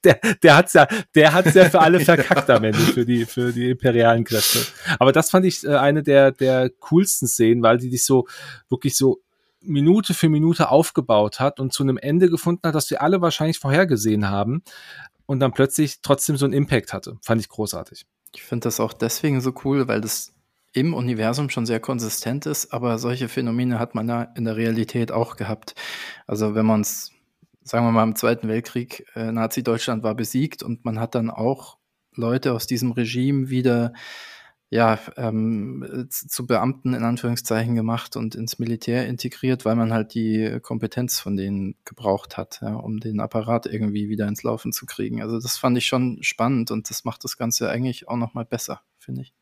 Der, der hat's ja, der hat's ja für alle verkackt am Ende, für die, für die imperialen Kräfte. Aber das fand ich eine der, der coolsten Szenen, weil die dich so, wirklich so Minute für Minute aufgebaut hat und zu einem Ende gefunden hat, das wir alle wahrscheinlich vorhergesehen haben. Und dann plötzlich trotzdem so einen Impact hatte. Fand ich großartig. Ich finde das auch deswegen so cool, weil das im Universum schon sehr konsistent ist, aber solche Phänomene hat man ja in der Realität auch gehabt. Also wenn man es, sagen wir mal, im Zweiten Weltkrieg, äh, Nazi-Deutschland war besiegt und man hat dann auch Leute aus diesem Regime wieder ja, ähm, zu Beamten in Anführungszeichen gemacht und ins Militär integriert, weil man halt die Kompetenz von denen gebraucht hat, ja, um den Apparat irgendwie wieder ins Laufen zu kriegen. Also das fand ich schon spannend und das macht das Ganze eigentlich auch nochmal besser, finde ich.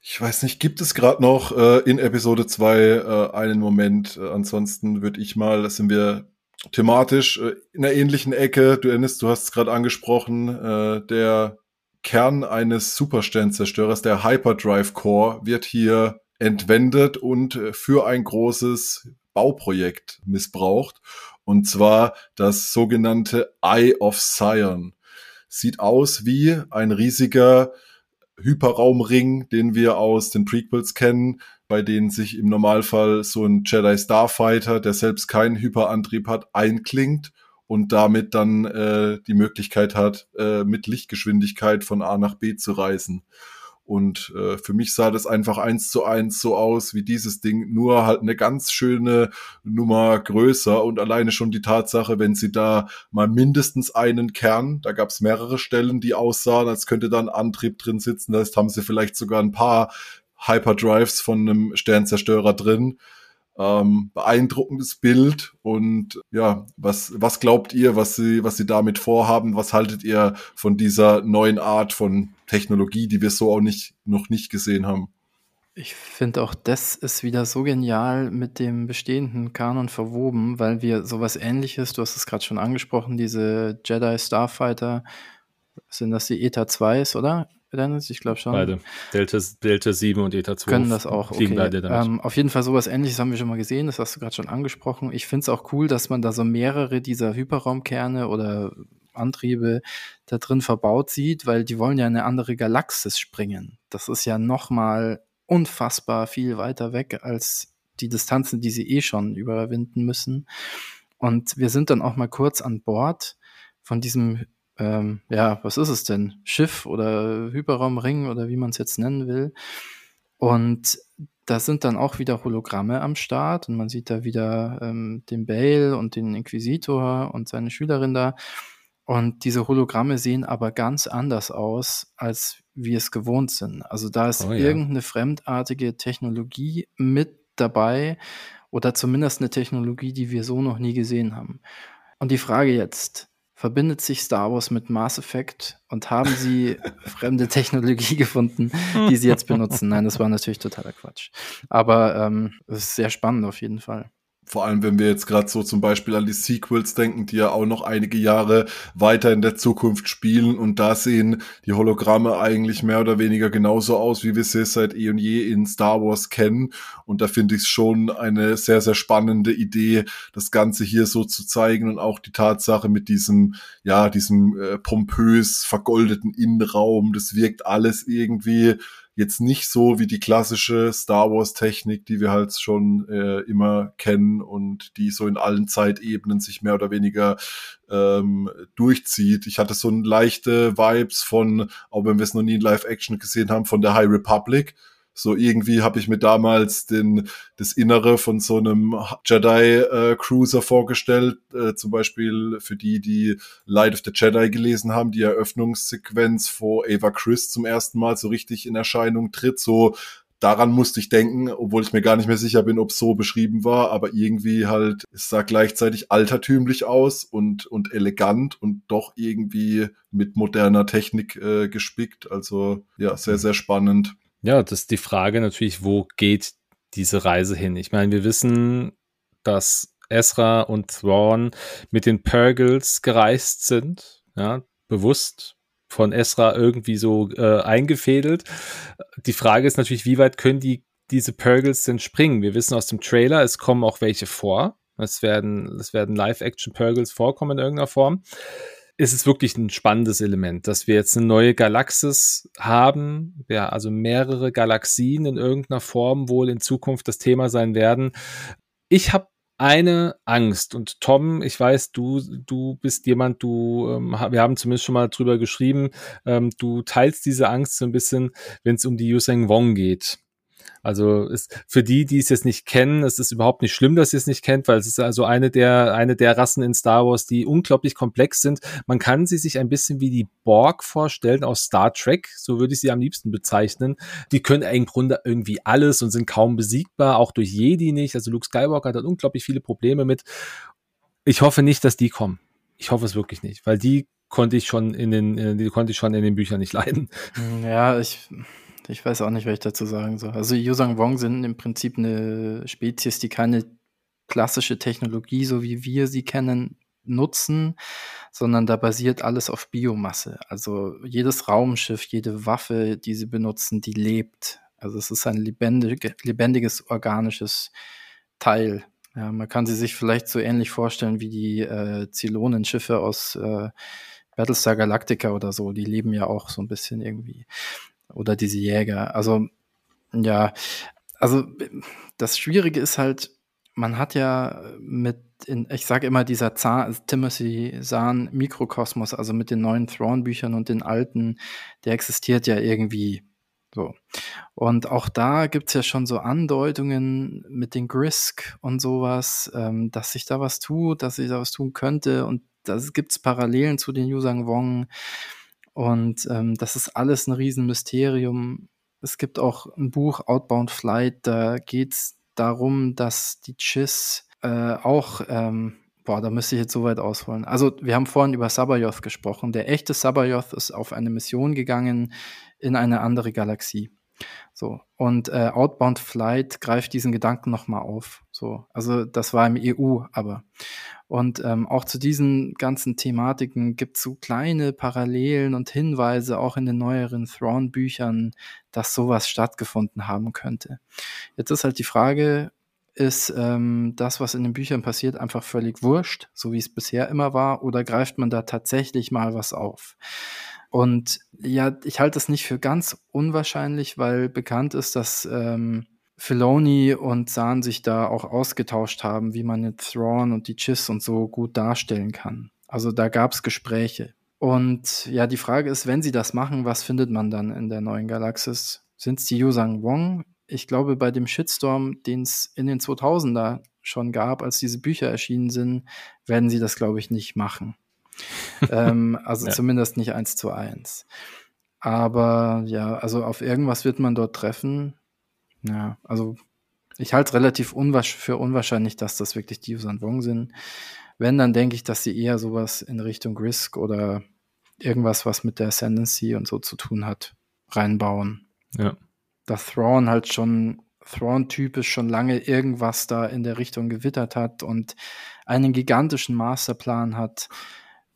Ich weiß nicht, gibt es gerade noch äh, in Episode zwei äh, einen Moment? Äh, ansonsten würde ich mal, das sind wir thematisch äh, in einer ähnlichen Ecke. Du erinnerst, du hast es gerade angesprochen, äh, der Kern eines Supersternzerstörers, der Hyperdrive Core, wird hier entwendet und äh, für ein großes Bauprojekt missbraucht. Und zwar das sogenannte Eye of Sion. Sieht aus wie ein riesiger Hyperraumring, den wir aus den Prequels kennen, bei denen sich im Normalfall so ein Jedi Starfighter, der selbst keinen Hyperantrieb hat, einklingt und damit dann äh, die Möglichkeit hat, äh, mit Lichtgeschwindigkeit von A nach B zu reisen. Und äh, für mich sah das einfach eins zu eins so aus wie dieses Ding, nur halt eine ganz schöne Nummer größer. Und alleine schon die Tatsache, wenn sie da mal mindestens einen Kern, da gab es mehrere Stellen, die aussahen, als könnte da ein Antrieb drin sitzen. Das heißt, haben sie vielleicht sogar ein paar Hyperdrives von einem Sternzerstörer drin. Ähm, beeindruckendes Bild. Und ja, was was glaubt ihr, was sie was sie damit vorhaben? Was haltet ihr von dieser neuen Art von Technologie, die wir so auch nicht noch nicht gesehen haben? Ich finde auch, das ist wieder so genial mit dem bestehenden Kanon verwoben, weil wir sowas Ähnliches, du hast es gerade schon angesprochen, diese Jedi Starfighter, sind das die E T A zwei s, oder? Dennis, ich glaube schon. Beide. Delta, Delta sieben und E T A zwei. Können das auch, okay. Ähm, auf jeden Fall sowas Ähnliches haben wir schon mal gesehen, das hast du gerade schon angesprochen. Ich finde es auch cool, dass man da so mehrere dieser Hyperraumkerne oder Antriebe da drin verbaut sieht, weil die wollen ja in eine andere Galaxis springen. Das ist ja nochmal unfassbar viel weiter weg als die Distanzen, die sie eh schon überwinden müssen. Und wir sind dann auch mal kurz an Bord von diesem Ähm, ja, was ist es denn? Schiff oder Hyperraumring oder wie man es jetzt nennen will. Und da sind dann auch wieder Hologramme am Start und man sieht da wieder ähm, den Bail und den Inquisitor und seine Schülerin da. Und diese Hologramme sehen aber ganz anders aus, als wir es gewohnt sind. Also da ist oh, ja. irgendeine fremdartige Technologie mit dabei oder zumindest eine Technologie, die wir so noch nie gesehen haben. Und die Frage jetzt: Verbindet sich Star Wars mit Mass Effect und haben sie fremde Technologie gefunden, die sie jetzt benutzen? Nein, das war natürlich totaler Quatsch. Aber ähm, es ist sehr spannend auf jeden Fall. Vor allem, wenn wir jetzt gerade so zum Beispiel an die Sequels denken, die ja auch noch einige Jahre weiter in der Zukunft spielen. Und da sehen die Hologramme eigentlich mehr oder weniger genauso aus, wie wir sie seit eh und je in Star Wars kennen. Und da finde ich es schon eine sehr, sehr spannende Idee, das Ganze hier so zu zeigen. Und auch die Tatsache mit diesem, ja, diesem äh, pompös vergoldeten Innenraum, das wirkt alles irgendwie jetzt nicht so wie die klassische Star-Wars-Technik, die wir halt schon äh, immer kennen und die so in allen Zeitebenen sich mehr oder weniger ähm, durchzieht. Ich hatte so ein leichte Vibes von, auch wenn wir es noch nie in Live-Action gesehen haben, von der High Republic. So irgendwie habe ich mir damals den das Innere von so einem Jedi-Cruiser äh, vorgestellt. Äh, zum Beispiel für die, die Light of the Jedi gelesen haben, die Eröffnungssequenz, wo Ava Chris zum ersten Mal so richtig in Erscheinung tritt. So daran musste ich denken, obwohl ich mir gar nicht mehr sicher bin, ob es so beschrieben war. Aber irgendwie halt, es sah gleichzeitig altertümlich aus und und elegant und doch irgendwie mit moderner Technik äh, gespickt. Also ja, sehr, sehr spannend. Ja, das ist die Frage natürlich, wo geht diese Reise hin? Ich meine, wir wissen, dass Ezra und Thrawn mit den Purgils gereist sind, ja, bewusst von Ezra irgendwie so äh, eingefädelt. Die Frage ist natürlich, wie weit können die diese Purgils denn springen? Wir wissen aus dem Trailer, es kommen auch welche vor. Es werden, es werden Live-Action-Purgils vorkommen in irgendeiner Form. Es ist wirklich ein spannendes Element, dass wir jetzt eine neue Galaxis haben, ja, also mehrere Galaxien in irgendeiner Form wohl in Zukunft das Thema sein werden. Ich habe eine Angst und Tom, ich weiß, du du bist jemand, du ähm, wir haben zumindest schon mal drüber geschrieben, ähm, du teilst diese Angst so ein bisschen, wenn es um die Yuuzhan Vong geht. Also ist, für die, die es jetzt nicht kennen, es ist überhaupt nicht schlimm, dass ihr es nicht kennt, weil es ist also eine der, eine der Rassen in Star Wars, die unglaublich komplex sind. Man kann sie sich ein bisschen wie die Borg vorstellen aus Star Trek, so würde ich sie am liebsten bezeichnen. Die können im Grunde irgendwie alles und sind kaum besiegbar, auch durch Jedi nicht. Also Luke Skywalker hat da unglaublich viele Probleme mit. Ich hoffe nicht, dass die kommen. Ich hoffe es wirklich nicht, weil die konnte ich schon in den, die konnte ich schon in den Büchern nicht leiden. Ja, ich... Ich weiß auch nicht, was ich dazu sagen soll. Also Yuuzhan Vong sind im Prinzip eine Spezies, die keine klassische Technologie, so wie wir sie kennen, nutzen, sondern da basiert alles auf Biomasse. Also jedes Raumschiff, jede Waffe, die sie benutzen, die lebt. Also es ist ein lebendig, lebendiges, organisches Teil. Ja, man kann sie sich vielleicht so ähnlich vorstellen wie die äh, Zylonen-Schiffe aus äh, Battlestar Galactica oder so. Die leben ja auch so ein bisschen irgendwie. Oder diese Jäger. Also, ja, also das Schwierige ist halt, man hat ja mit, in, ich sage immer, dieser Zahn, Timothy Zahn Mikrokosmos, also mit den neuen Thrawn-Büchern und den alten, der existiert ja irgendwie so. Und auch da gibt es ja schon so Andeutungen mit den Grisk und sowas, ähm, dass sich da was tut, dass sich da was tun könnte. Und da gibt es Parallelen zu den Yuuzhan Vong. Und ähm, das ist alles ein Riesenmysterium. Es gibt auch ein Buch, Outbound Flight, da geht es darum, dass die Chiss äh, auch, ähm, boah, da müsste ich jetzt so weit ausholen. Also wir haben vorhin über Sabayoth gesprochen. Der echte Sabayoth ist auf eine Mission gegangen in eine andere Galaxie. So, und äh, Outbound Flight greift diesen Gedanken nochmal auf. So, also das war im E U, aber. Und ähm, auch zu diesen ganzen Thematiken gibt es so kleine Parallelen und Hinweise, auch in den neueren Thrawn-Büchern, dass sowas stattgefunden haben könnte. Jetzt ist halt die Frage, ist ähm, das, was in den Büchern passiert, einfach völlig wurscht, so wie es bisher immer war, oder greift man da tatsächlich mal was auf? Und ja, ich halte es nicht für ganz unwahrscheinlich, weil bekannt ist, dass ähm, Filoni und Zahn sich da auch ausgetauscht haben, wie man jetzt Thrawn und die Chiss und so gut darstellen kann. Also da gab es Gespräche. Und ja, die Frage ist, wenn sie das machen, was findet man dann in der neuen Galaxis? Sind es die Yuuzhan Vong? Ich glaube, bei dem Shitstorm, den es in den zweitausender schon gab, als diese Bücher erschienen sind, werden sie das, glaube ich, nicht machen. ähm, also ja. Zumindest nicht eins zu eins. Aber ja, also auf irgendwas wird man dort treffen. Ja, also ich halte es relativ unwahrsch- für unwahrscheinlich, dass das wirklich die Yuuzhan Vong sind. Wenn, dann denke ich, dass sie eher sowas in Richtung Risk oder irgendwas, was mit der Ascendancy und so zu tun hat, reinbauen. Ja. Dass Thrawn halt schon, Thrawn-typisch schon lange irgendwas da in der Richtung gewittert hat und einen gigantischen Masterplan hat,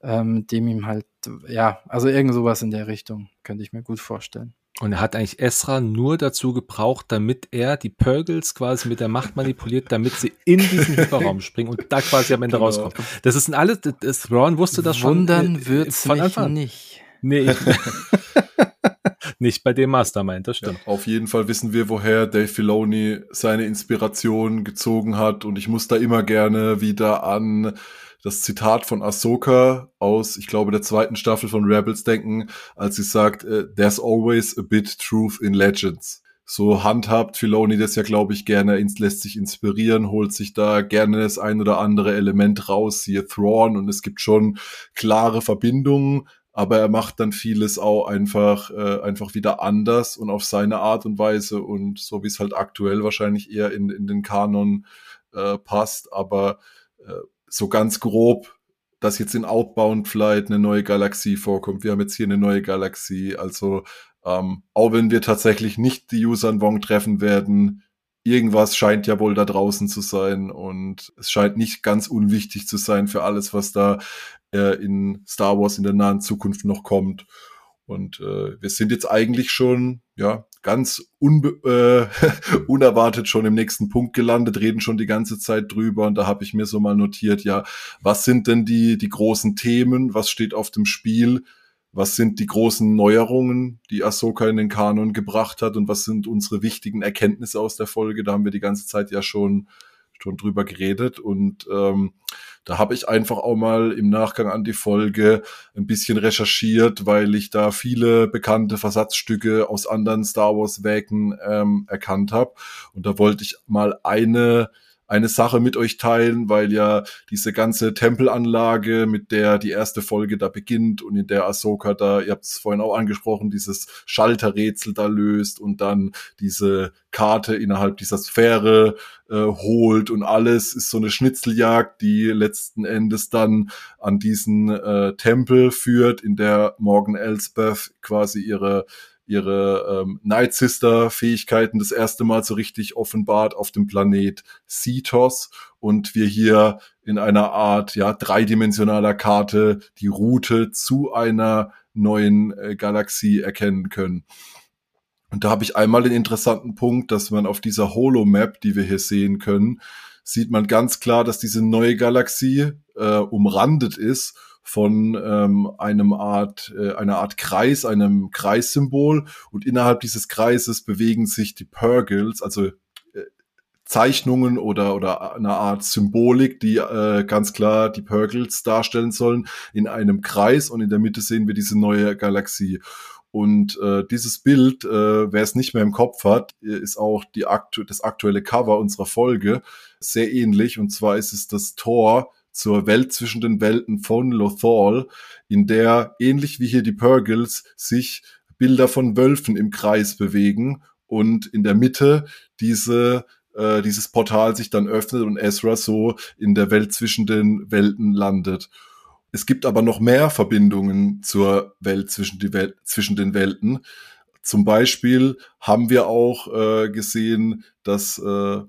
ähm, dem ihm halt, ja, also irgend sowas in der Richtung, könnte ich mir gut vorstellen. Und er hat eigentlich Ezra nur dazu gebraucht, damit er die Purgils quasi mit der Macht manipuliert, damit sie in diesen Hyperraum springen und da quasi am Ende genau. rauskommen. Das ist alles, Thrawn wusste das schon. Wundern wird's von Anfang an. Nicht. Nee, ich, nicht bei dem Mastermind, das stimmt. Ja, auf jeden Fall wissen wir, woher Dave Filoni seine Inspiration gezogen hat, und ich muss da immer gerne wieder an das Zitat von Ahsoka aus, ich glaube, der zweiten Staffel von Rebels denken, als sie sagt, there's always a bit truth in legends. So handhabt Filoni das ja, glaube ich, gerne, lässt sich inspirieren, holt sich da gerne das ein oder andere Element raus, siehe Thrawn, und es gibt schon klare Verbindungen, aber er macht dann vieles auch einfach äh, einfach wieder anders und auf seine Art und Weise und so, wie es halt aktuell wahrscheinlich eher in, in den Kanon äh, passt, aber äh, so ganz grob, dass jetzt in Outbound Flight eine neue Galaxie vorkommt. Wir haben jetzt hier eine neue Galaxie. Also, ähm, auch wenn wir tatsächlich nicht die Yuuzhan Vong treffen werden, irgendwas scheint ja wohl da draußen zu sein. Und es scheint nicht ganz unwichtig zu sein für alles, was da äh, in Star Wars in der nahen Zukunft noch kommt. Und äh, wir sind jetzt eigentlich schon, ja, ganz unbe- äh, unerwartet schon im nächsten Punkt gelandet, reden schon die ganze Zeit drüber, und da habe ich mir so mal notiert, ja, was sind denn die die großen Themen, was steht auf dem Spiel, was sind die großen Neuerungen, die Ahsoka in den Kanon gebracht hat, und was sind unsere wichtigen Erkenntnisse aus der Folge, da haben wir die ganze Zeit ja schon schon drüber geredet, und ähm, Da habe ich einfach auch mal im Nachgang an die Folge ein bisschen recherchiert, weil ich da viele bekannte Versatzstücke aus anderen Star Wars Werken ähm, erkannt habe. Und da wollte ich mal eine eine Sache mit euch teilen, weil ja diese ganze Tempelanlage, mit der die erste Folge da beginnt und in der Ahsoka da, ihr habt es vorhin auch angesprochen, dieses Schalterrätsel da löst und dann diese Karte innerhalb dieser Sphäre äh, holt und alles, ist so eine Schnitzeljagd, die letzten Endes dann an diesen äh, Tempel führt, in der Morgan Elsbeth quasi ihre ihre ähm, Night Sister-Fähigkeiten das erste Mal so richtig offenbart auf dem Planet Cetos und wir hier in einer Art ja dreidimensionaler Karte die Route zu einer neuen äh, Galaxie erkennen können. Und da habe ich einmal den interessanten Punkt, dass man auf dieser Holomap, die wir hier sehen können, sieht man ganz klar, dass diese neue Galaxie äh, umrandet ist von ähm, einem Art, äh, einer Art Kreis, einem Kreissymbol. Und innerhalb dieses Kreises bewegen sich die Purgils, also äh, Zeichnungen oder oder eine Art Symbolik, die äh, ganz klar die Purgils darstellen sollen, in einem Kreis. Und in der Mitte sehen wir diese neue Galaxie. Und äh, dieses Bild, äh, wer es nicht mehr im Kopf hat, ist auch die aktu- das aktuelle Cover unserer Folge sehr ähnlich. Und zwar ist es das Tor zur Welt zwischen den Welten von Lothal, in der, ähnlich wie hier die Purgils, sich Bilder von Wölfen im Kreis bewegen und in der Mitte diese äh, dieses Portal sich dann öffnet und Ezra so in der Welt zwischen den Welten landet. Es gibt aber noch mehr Verbindungen zur Welt zwischen, die Wel- zwischen den Welten. Zum Beispiel haben wir auch äh, gesehen, dass äh,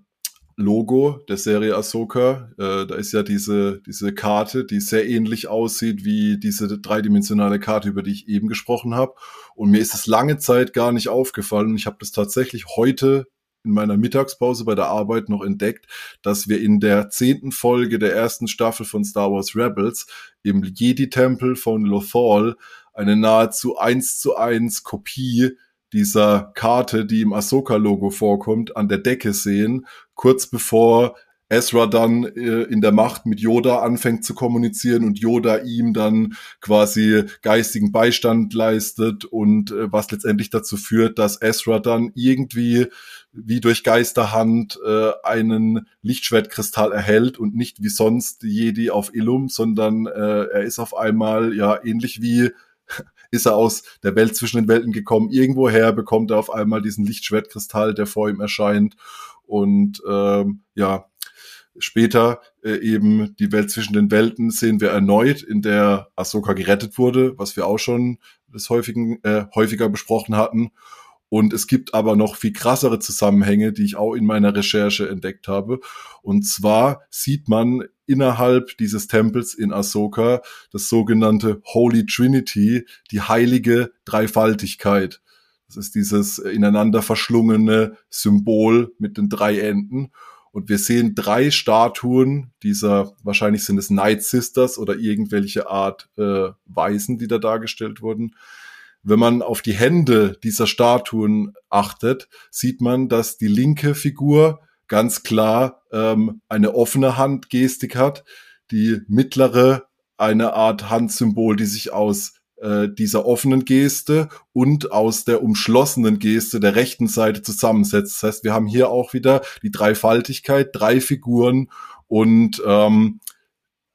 Logo der Serie Ahsoka, äh, da ist ja diese diese Karte, die sehr ähnlich aussieht wie diese dreidimensionale Karte, über die ich eben gesprochen habe. Und mir ist es lange Zeit gar nicht aufgefallen. Ich habe das tatsächlich heute in meiner Mittagspause bei der Arbeit noch entdeckt, dass wir in der zehnten Folge der ersten Staffel von Star Wars Rebels im Jedi-Tempel von Lothal eine nahezu eins zu eins Kopie dieser Karte, die im Ahsoka-Logo vorkommt, an der Decke sehen, kurz bevor Ezra dann äh, in der Macht mit Yoda anfängt zu kommunizieren und Yoda ihm dann quasi geistigen Beistand leistet und äh, was letztendlich dazu führt, dass Ezra dann irgendwie wie durch Geisterhand äh, einen Lichtschwertkristall erhält und nicht wie sonst Jedi auf Illum, sondern äh, er ist auf einmal ja ähnlich wie ist er aus der Welt zwischen den Welten gekommen. Irgendwoher bekommt er auf einmal diesen Lichtschwertkristall, der vor ihm erscheint. Und ähm, ja, später äh, eben die Welt zwischen den Welten sehen wir erneut, in der Ahsoka gerettet wurde, was wir auch schon des häufigen, äh, häufiger besprochen hatten. Und es gibt aber noch viel krassere Zusammenhänge, die ich auch in meiner Recherche entdeckt habe. Und zwar sieht man innerhalb dieses Tempels in Ahsoka das sogenannte Holy Trinity, die heilige Dreifaltigkeit. Das ist dieses ineinander verschlungene Symbol mit den drei Enden. Und wir sehen drei Statuen dieser, wahrscheinlich sind es Night Sisters oder irgendwelche Art äh, Waisen, die da dargestellt wurden. Wenn man auf die Hände dieser Statuen achtet, sieht man, dass die linke Figur ganz klar ähm, eine offene Handgestik hat, die mittlere eine Art Handsymbol, die sich aus äh, dieser offenen Geste und aus der umschlossenen Geste der rechten Seite zusammensetzt. Das heißt, wir haben hier auch wieder die Dreifaltigkeit, drei Figuren und ähm,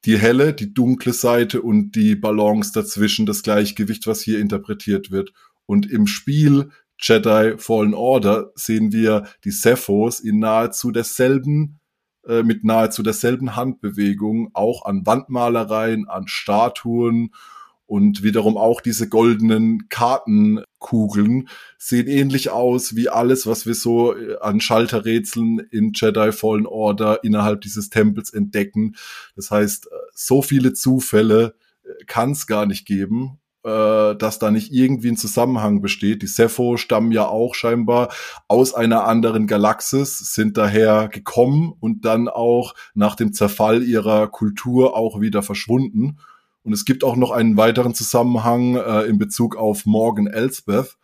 die helle, die dunkle Seite und die Balance dazwischen, das Gleichgewicht, was hier interpretiert wird. Und im Spiel Jedi Fallen Order sehen wir die Sephos in nahezu derselben, äh, mit nahezu derselben Handbewegung, auch an Wandmalereien, an Statuen und wiederum auch diese goldenen Kartenkugeln sehen ähnlich aus wie alles, was wir so an Schalterrätseln in Jedi Fallen Order innerhalb dieses Tempels entdecken. Das heißt, so viele Zufälle kann es gar nicht geben, dass da nicht irgendwie ein Zusammenhang besteht. Die Sepho stammen ja auch scheinbar aus einer anderen Galaxis, sind daher gekommen und dann auch nach dem Zerfall ihrer Kultur auch wieder verschwunden. Und es gibt auch noch einen weiteren Zusammenhang äh, in Bezug auf Morgan Elsbeth,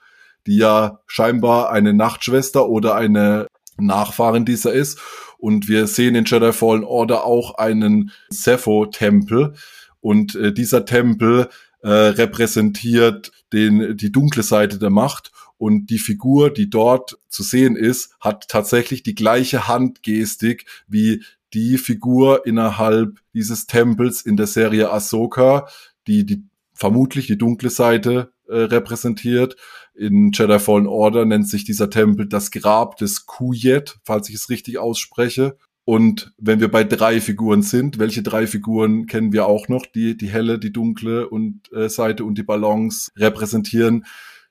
die ja scheinbar eine Nachtschwester oder eine Nachfahren dieser ist. Und wir sehen in Jedi Fallen Order auch einen Sepho-Tempel. Und äh, dieser Tempel äh, repräsentiert den, die dunkle Seite der Macht. Und die Figur, die dort zu sehen ist, hat tatsächlich die gleiche Handgestik wie die Figur innerhalb dieses Tempels in der Serie Ahsoka, die, die vermutlich die dunkle Seite äh, repräsentiert. In Jedi Fallen Order nennt sich dieser Tempel das Grab des Kujet, falls ich es richtig ausspreche. Und wenn wir bei drei Figuren sind, welche drei Figuren kennen wir auch noch, die die helle, die dunkle und äh, Seite und die Balance repräsentieren?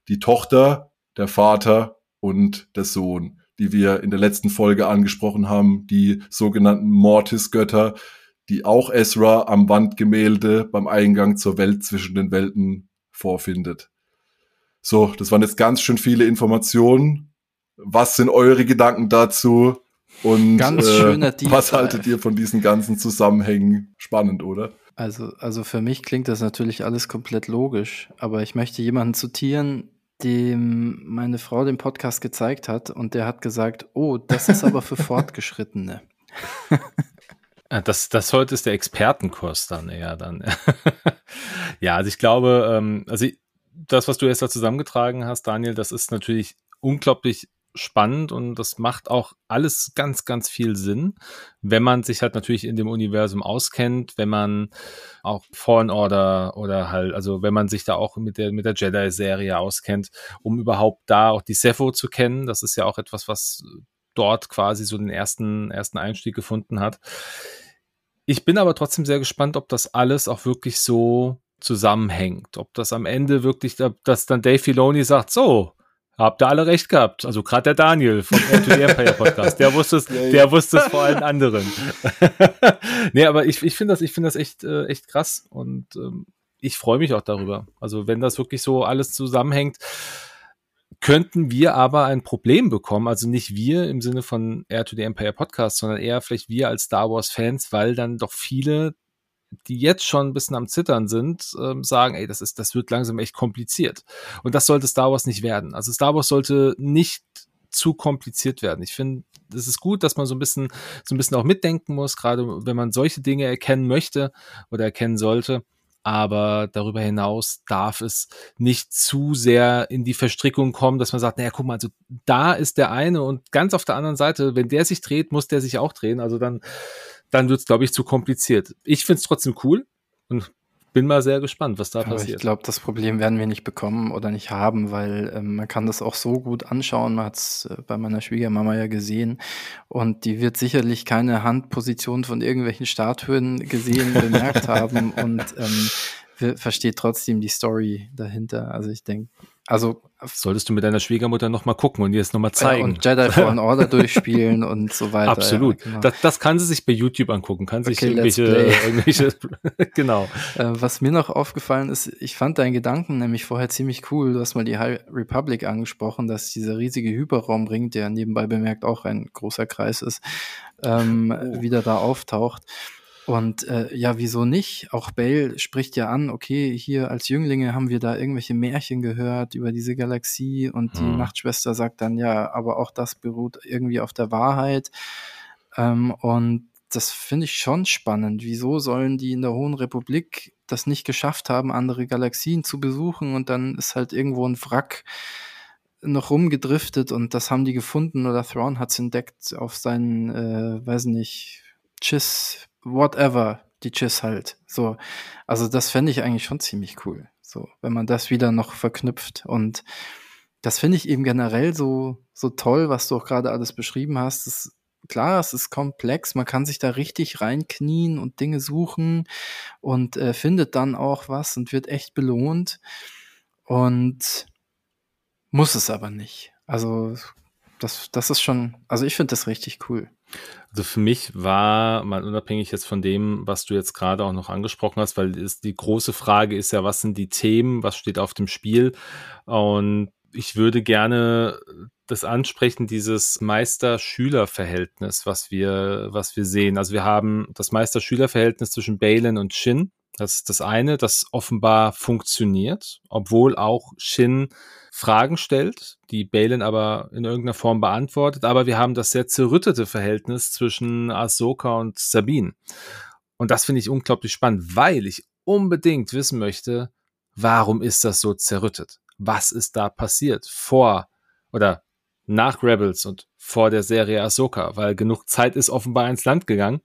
Die Tochter, der Vater und der Sohn, die wir in der letzten Folge angesprochen haben, die sogenannten Mortis-Götter, die auch Ezra am Wandgemälde beim Eingang zur Welt zwischen den Welten vorfindet. So, das waren jetzt ganz schön viele Informationen. Was sind eure Gedanken dazu? Und ganz schöner äh, was haltet ihr von diesen ganzen Zusammenhängen? Spannend, oder? Also, also für mich klingt das natürlich alles komplett logisch, aber ich möchte jemanden zitieren, dem meine Frau den Podcast gezeigt hat und der hat gesagt, oh, das ist aber für Fortgeschrittene. Das, das heute ist der Expertenkurs dann eher dann. Ja, also ich glaube, also das, was du erst da zusammengetragen hast, Daniel, das ist natürlich unglaublich spannend und das macht auch alles ganz, ganz viel Sinn, wenn man sich halt natürlich in dem Universum auskennt, wenn man auch Fallen Order oder halt, also wenn man sich da auch mit der mit der Jedi-Serie auskennt, um überhaupt da auch die Sepho zu kennen, das ist ja auch etwas, was dort quasi so den ersten, ersten Einstieg gefunden hat. Ich bin aber trotzdem sehr gespannt, ob das alles auch wirklich so zusammenhängt, ob das am Ende wirklich, dass dann Dave Filoni sagt, so, habt ihr alle recht gehabt? Also gerade der Daniel vom Heir to the Empire Podcast, der wusste es, ja, ja. der wusste es vor allen anderen. Nee, aber ich, ich finde das, ich finde das echt, äh, echt krass und ähm, ich freue mich auch darüber. Also wenn das wirklich so alles zusammenhängt, könnten wir aber ein Problem bekommen. Also nicht wir im Sinne von Heir to the Empire Podcast, sondern eher vielleicht wir als Star Wars Fans, weil dann doch viele, die jetzt schon ein bisschen am Zittern sind, ähm, sagen, ey, das ist, das wird langsam echt kompliziert. Und das sollte Star Wars nicht werden. Also Star Wars sollte nicht zu kompliziert werden. Ich finde, es ist gut, dass man so ein bisschen, so ein bisschen auch mitdenken muss, gerade wenn man solche Dinge erkennen möchte oder erkennen sollte. Aber darüber hinaus darf es nicht zu sehr in die Verstrickung kommen, dass man sagt, naja, guck mal, also da ist der eine und ganz auf der anderen Seite, wenn der sich dreht, muss der sich auch drehen. Also dann, dann wird es, glaube ich, zu kompliziert. Ich finde es trotzdem cool und bin mal sehr gespannt, was da aber passiert. Ich glaube, das Problem werden wir nicht bekommen oder nicht haben, weil äh, man kann das auch so gut anschauen. Man hat es äh, bei meiner Schwiegermama ja gesehen und die wird sicherlich keine Handposition von irgendwelchen Statuen gesehen, bemerkt haben und ähm, versteht trotzdem die Story dahinter. Also ich denke, also solltest du mit deiner Schwiegermutter nochmal gucken und ihr es nochmal zeigen. Ja, und Jedi Fallen Order durchspielen und so weiter. Absolut. Ja, genau. das, das kann sie sich bei YouTube angucken. Kann okay, sich irgendwelche, irgendwelche genau. Äh, was mir noch aufgefallen ist, ich fand deinen Gedanken nämlich vorher ziemlich cool. Du hast mal die High Republic angesprochen, dass dieser riesige Hyperraumring, der nebenbei bemerkt auch ein großer Kreis ist, ähm, oh. wieder da auftaucht. Und äh, ja, wieso nicht? Auch Bale spricht ja an, okay, hier als Jünglinge haben wir da irgendwelche Märchen gehört über diese Galaxie und die mhm. Nachtschwester sagt dann, ja, aber auch das beruht irgendwie auf der Wahrheit. Ähm, und das finde ich schon spannend. Wieso sollen die in der Hohen Republik das nicht geschafft haben, andere Galaxien zu besuchen und dann ist halt irgendwo ein Wrack noch rumgedriftet und das haben die gefunden oder Thrawn hat es entdeckt auf seinen, äh, weiß nicht, Chiss whatever, die Chiss halt. So, also das fände ich eigentlich schon ziemlich cool, so, wenn man das wieder noch verknüpft und das finde ich eben generell so, so toll, was du auch gerade alles beschrieben hast. Das, klar, es ist komplex, man kann sich da richtig reinknien und Dinge suchen und äh, findet dann auch was und wird echt belohnt und muss es aber nicht. Also das, das ist schon, also ich finde das richtig cool. Also für mich war, mal unabhängig jetzt von dem, was du jetzt gerade auch noch angesprochen hast, weil ist, die große Frage ist ja, was sind die Themen, was steht auf dem Spiel? Und ich würde gerne das ansprechen, dieses Meister-Schüler-Verhältnis, was wir, was wir sehen. Also wir haben das Meister-Schüler-Verhältnis zwischen Baylan und Shin, Das ist das eine, das offenbar funktioniert, obwohl auch Shin Fragen stellt, die Baylan aber in irgendeiner Form beantwortet. Aber wir haben das sehr zerrüttete Verhältnis zwischen Ahsoka und Sabine. Und das finde ich unglaublich spannend, weil ich unbedingt wissen möchte, warum ist das so zerrüttet? Was ist da passiert vor oder nach Rebels und vor der Serie Ahsoka, weil genug Zeit ist offenbar ins Land gegangen.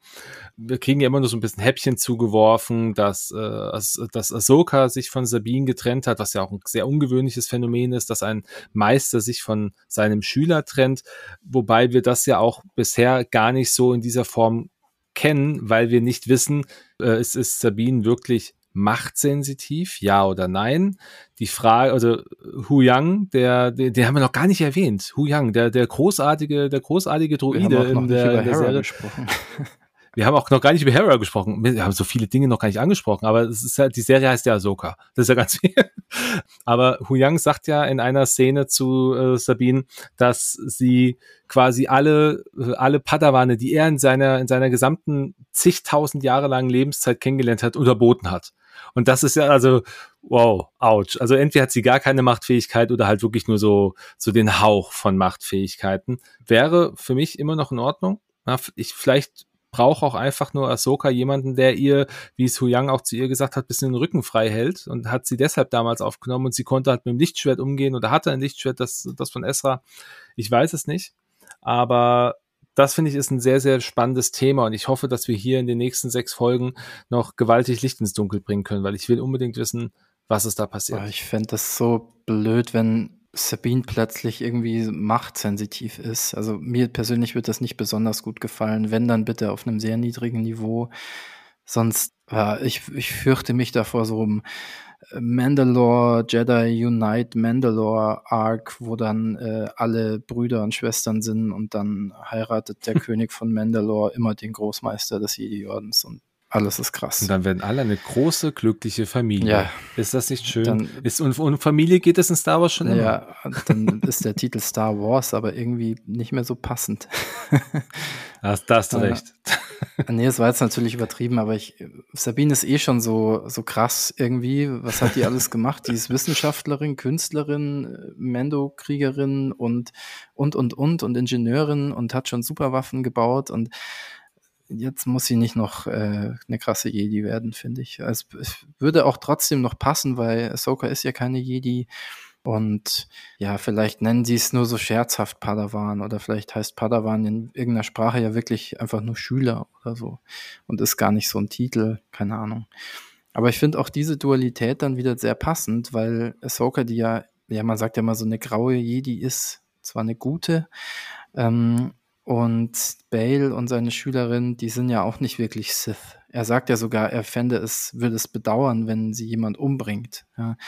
Wir kriegen ja immer nur so ein bisschen Häppchen zugeworfen, dass, äh, dass Ahsoka sich von Sabine getrennt hat, was ja auch ein sehr ungewöhnliches Phänomen ist, dass ein Meister sich von seinem Schüler trennt, wobei wir das ja auch bisher gar nicht so in dieser Form kennen, weil wir nicht wissen, äh, ist, ist Sabine wirklich machtsensitiv, ja oder nein? Die Frage, also Huyang, der, der, den haben wir noch gar nicht erwähnt. Huyang, der, der großartige, der großartige Droide wir haben auch in der, über in der Hera Serie. Gesprochen. Wir haben auch noch gar nicht über Hera gesprochen. Wir haben so viele Dinge noch gar nicht angesprochen, aber es ist ja, die Serie heißt ja Ahsoka. Das ist ja ganz viel. Aber Huyang sagt ja in einer Szene zu äh, Sabine, dass sie quasi alle, alle Padawane, die er in seiner, in seiner gesamten zigtausend Jahre langen Lebenszeit kennengelernt hat, unterboten hat. Und das ist ja also, wow, ouch. Also entweder hat sie gar keine Machtfähigkeit oder halt wirklich nur so, so den Hauch von Machtfähigkeiten. Wäre für mich immer noch in Ordnung. Ich vielleicht brauche auch einfach nur Ahsoka jemanden, der ihr, wie es Huyang auch zu ihr gesagt hat, ein bisschen den Rücken frei hält und hat sie deshalb damals aufgenommen und sie konnte halt mit dem Lichtschwert umgehen oder hatte ein Lichtschwert, das, das von Ezra. Ich weiß es nicht, aber das, finde ich, ist ein sehr, sehr spannendes Thema und ich hoffe, dass wir hier in den nächsten sechs Folgen noch gewaltig Licht ins Dunkel bringen können, weil ich will unbedingt wissen, was ist da passiert. Ich fände das so blöd, wenn Sabine plötzlich irgendwie machtsensitiv ist. Also mir persönlich wird das nicht besonders gut gefallen, wenn dann bitte auf einem sehr niedrigen Niveau. Sonst, ja, ich, ich fürchte mich davor so um Mandalore, Jedi Unite Mandalore Arc, wo dann äh, alle Brüder und Schwestern sind und dann heiratet der König von Mandalore immer den Großmeister des Jedi-Ordens und alles ist krass. Und dann werden alle eine große, glückliche Familie. Ja. Ist das nicht schön? Dann, ist, und um Familie geht es in Star Wars schon immer? Ja, dann ist der Titel Star Wars aber irgendwie nicht mehr so passend. Da hast du recht. Nee, es war jetzt natürlich übertrieben, aber ich, Sabine ist eh schon so, so krass irgendwie. Was hat die alles gemacht? Die ist Wissenschaftlerin, Künstlerin, Mando-Kriegerin und, und, und, und, und Ingenieurin und hat schon Superwaffen gebaut und jetzt muss sie nicht noch äh, eine krasse Jedi werden, finde ich. Also, es würde auch trotzdem noch passen, weil Ahsoka ist ja keine Jedi. Und ja, vielleicht nennen sie es nur so scherzhaft Padawan oder vielleicht heißt Padawan in irgendeiner Sprache ja wirklich einfach nur Schüler oder so und ist gar nicht so ein Titel, keine Ahnung. Aber ich finde auch diese Dualität dann wieder sehr passend, weil Ahsoka, die ja, ja man sagt ja mal so eine graue Jedi ist, zwar eine gute, ähm, und Bale und seine Schülerin, die sind ja auch nicht wirklich Sith. Er sagt ja sogar, er fände es, würde es bedauern, wenn sie jemand umbringt. Ja.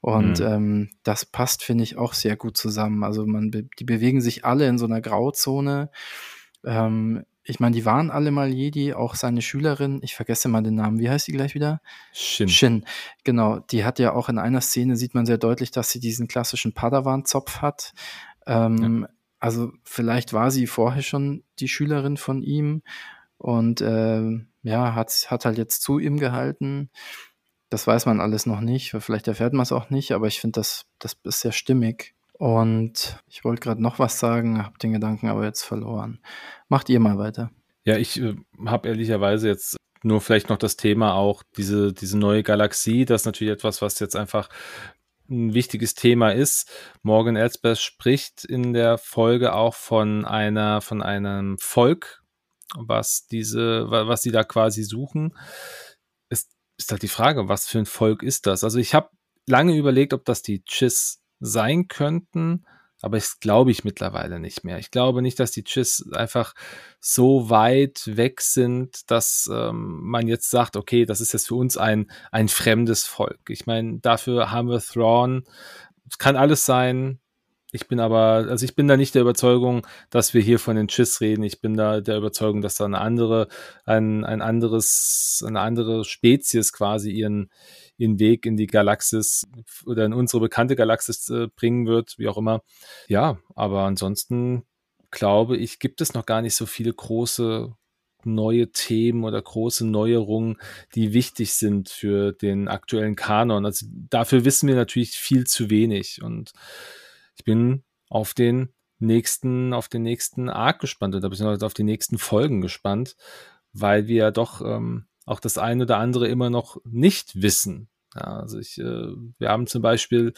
Und mhm. ähm, das passt, finde ich, auch sehr gut zusammen. Also man, die bewegen sich alle in so einer Grauzone. Ähm, ich meine, die waren alle mal Jedi, auch seine Schülerin. Ich vergesse mal den Namen. Wie heißt die gleich wieder? Shin. Shin, genau. Die hat ja auch in einer Szene, sieht man sehr deutlich, dass sie diesen klassischen Padawan-Zopf hat. Ähm, ja. Also vielleicht war sie vorher schon die Schülerin von ihm und äh, ja, hat, hat halt jetzt zu ihm gehalten. Das weiß man alles noch nicht, vielleicht erfährt man es auch nicht, aber ich finde, das, das ist sehr stimmig. Und ich wollte gerade noch was sagen, habe den Gedanken aber jetzt verloren. Macht ihr mal weiter. Ja, ich äh, habe ehrlicherweise jetzt nur vielleicht noch das Thema auch, diese, diese neue Galaxie, das ist natürlich etwas, was jetzt einfach ein wichtiges Thema ist. Morgan Elsbeth spricht in der Folge auch von einer, von einem Volk, was diese, was sie da quasi suchen. Ist, ist halt die Frage, was für ein Volk ist das? Also ich habe lange überlegt, ob das die Chiss sein könnten, aber das glaube ich mittlerweile nicht mehr. Ich glaube nicht, dass die Chiss einfach so weit weg sind, dass ähm, man jetzt sagt, okay, das ist jetzt für uns ein, ein fremdes Volk. Ich meine, dafür haben wir Thrawn. Es kann alles sein. Ich bin aber, also ich bin da nicht der Überzeugung, dass wir hier von den Chiss reden. Ich bin da der Überzeugung, dass da eine andere, ein, ein anderes, eine andere Spezies quasi ihren, ihren Weg in die Galaxis oder in unsere bekannte Galaxis bringen wird, wie auch immer. Ja, aber ansonsten glaube ich, gibt es noch gar nicht so viele große neue Themen oder große Neuerungen, die wichtig sind für den aktuellen Kanon. Also dafür wissen wir natürlich viel zu wenig und ich bin auf den nächsten, auf den nächsten Arc gespannt oder beziehungsweise auf die nächsten Folgen gespannt, weil wir ja doch ähm, auch das ein oder andere immer noch nicht wissen. Ja, also ich, äh, wir haben zum Beispiel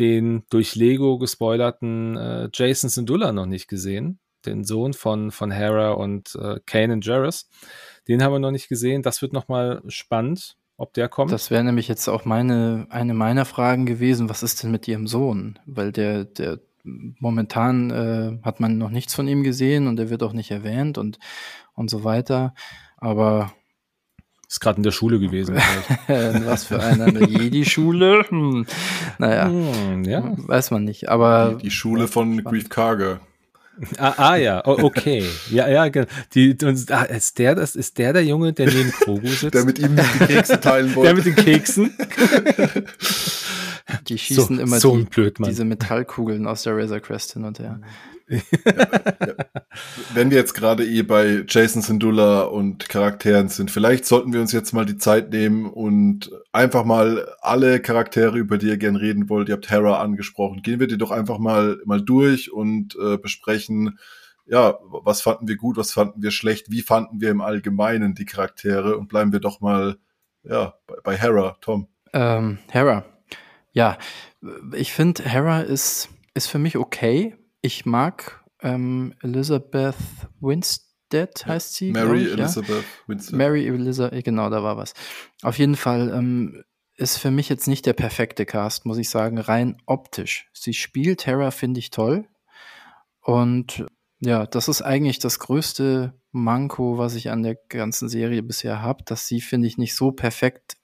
den durch Lego gespoilerten äh, Jason Syndulla noch nicht gesehen, den Sohn von, von Hera und äh, Kanan Jarrus. Den haben wir noch nicht gesehen. Das wird nochmal spannend, ob der kommt. Das wäre nämlich jetzt auch meine, eine meiner Fragen gewesen. Was ist denn mit ihrem Sohn? Weil der, der momentan äh, hat man noch nichts von ihm gesehen und er wird auch nicht erwähnt und, und so weiter. Aber ist gerade in der Schule gewesen. Was für eine Jedi-Schule? Hm. Naja, hm, ja. Weiß man nicht. Aber die, die Schule von Grief Karga. Ah, ah ja, oh, okay. Ja, ja, genau. Die, und, ah, ist, der, das, ist der der Junge, der neben Grogu sitzt? Der mit ihm die Kekse teilen wollte. Der mit den Keksen? Die schießen so, immer so die, blöd, diese Metallkugeln aus der Razor Crest hin und her. Ja, ja. Wenn wir jetzt gerade eh bei Jason Syndulla und Charakteren sind, vielleicht sollten wir uns jetzt mal die Zeit nehmen und einfach mal alle Charaktere, über die ihr gern reden wollt, ihr habt Hera angesprochen, gehen wir die doch einfach mal, mal durch und äh, besprechen, ja, was fanden wir gut, was fanden wir schlecht, wie fanden wir im Allgemeinen die Charaktere und bleiben wir doch mal ja bei, bei Hera, Tom. Ähm, Hera, ja, ich finde Hera ist, ist für mich okay. Ich mag ähm, Elizabeth Winstead, heißt sie. Mary ich, Elizabeth ja? Winstead. Mary Elizabeth, genau, da war was. Auf jeden Fall ähm, ist für mich jetzt nicht der perfekte Cast, muss ich sagen, rein optisch. Sie spielt Hera, finde ich toll. Und ja, das ist eigentlich das größte Manko, was ich an der ganzen Serie bisher habe, dass sie, finde ich, nicht so perfekt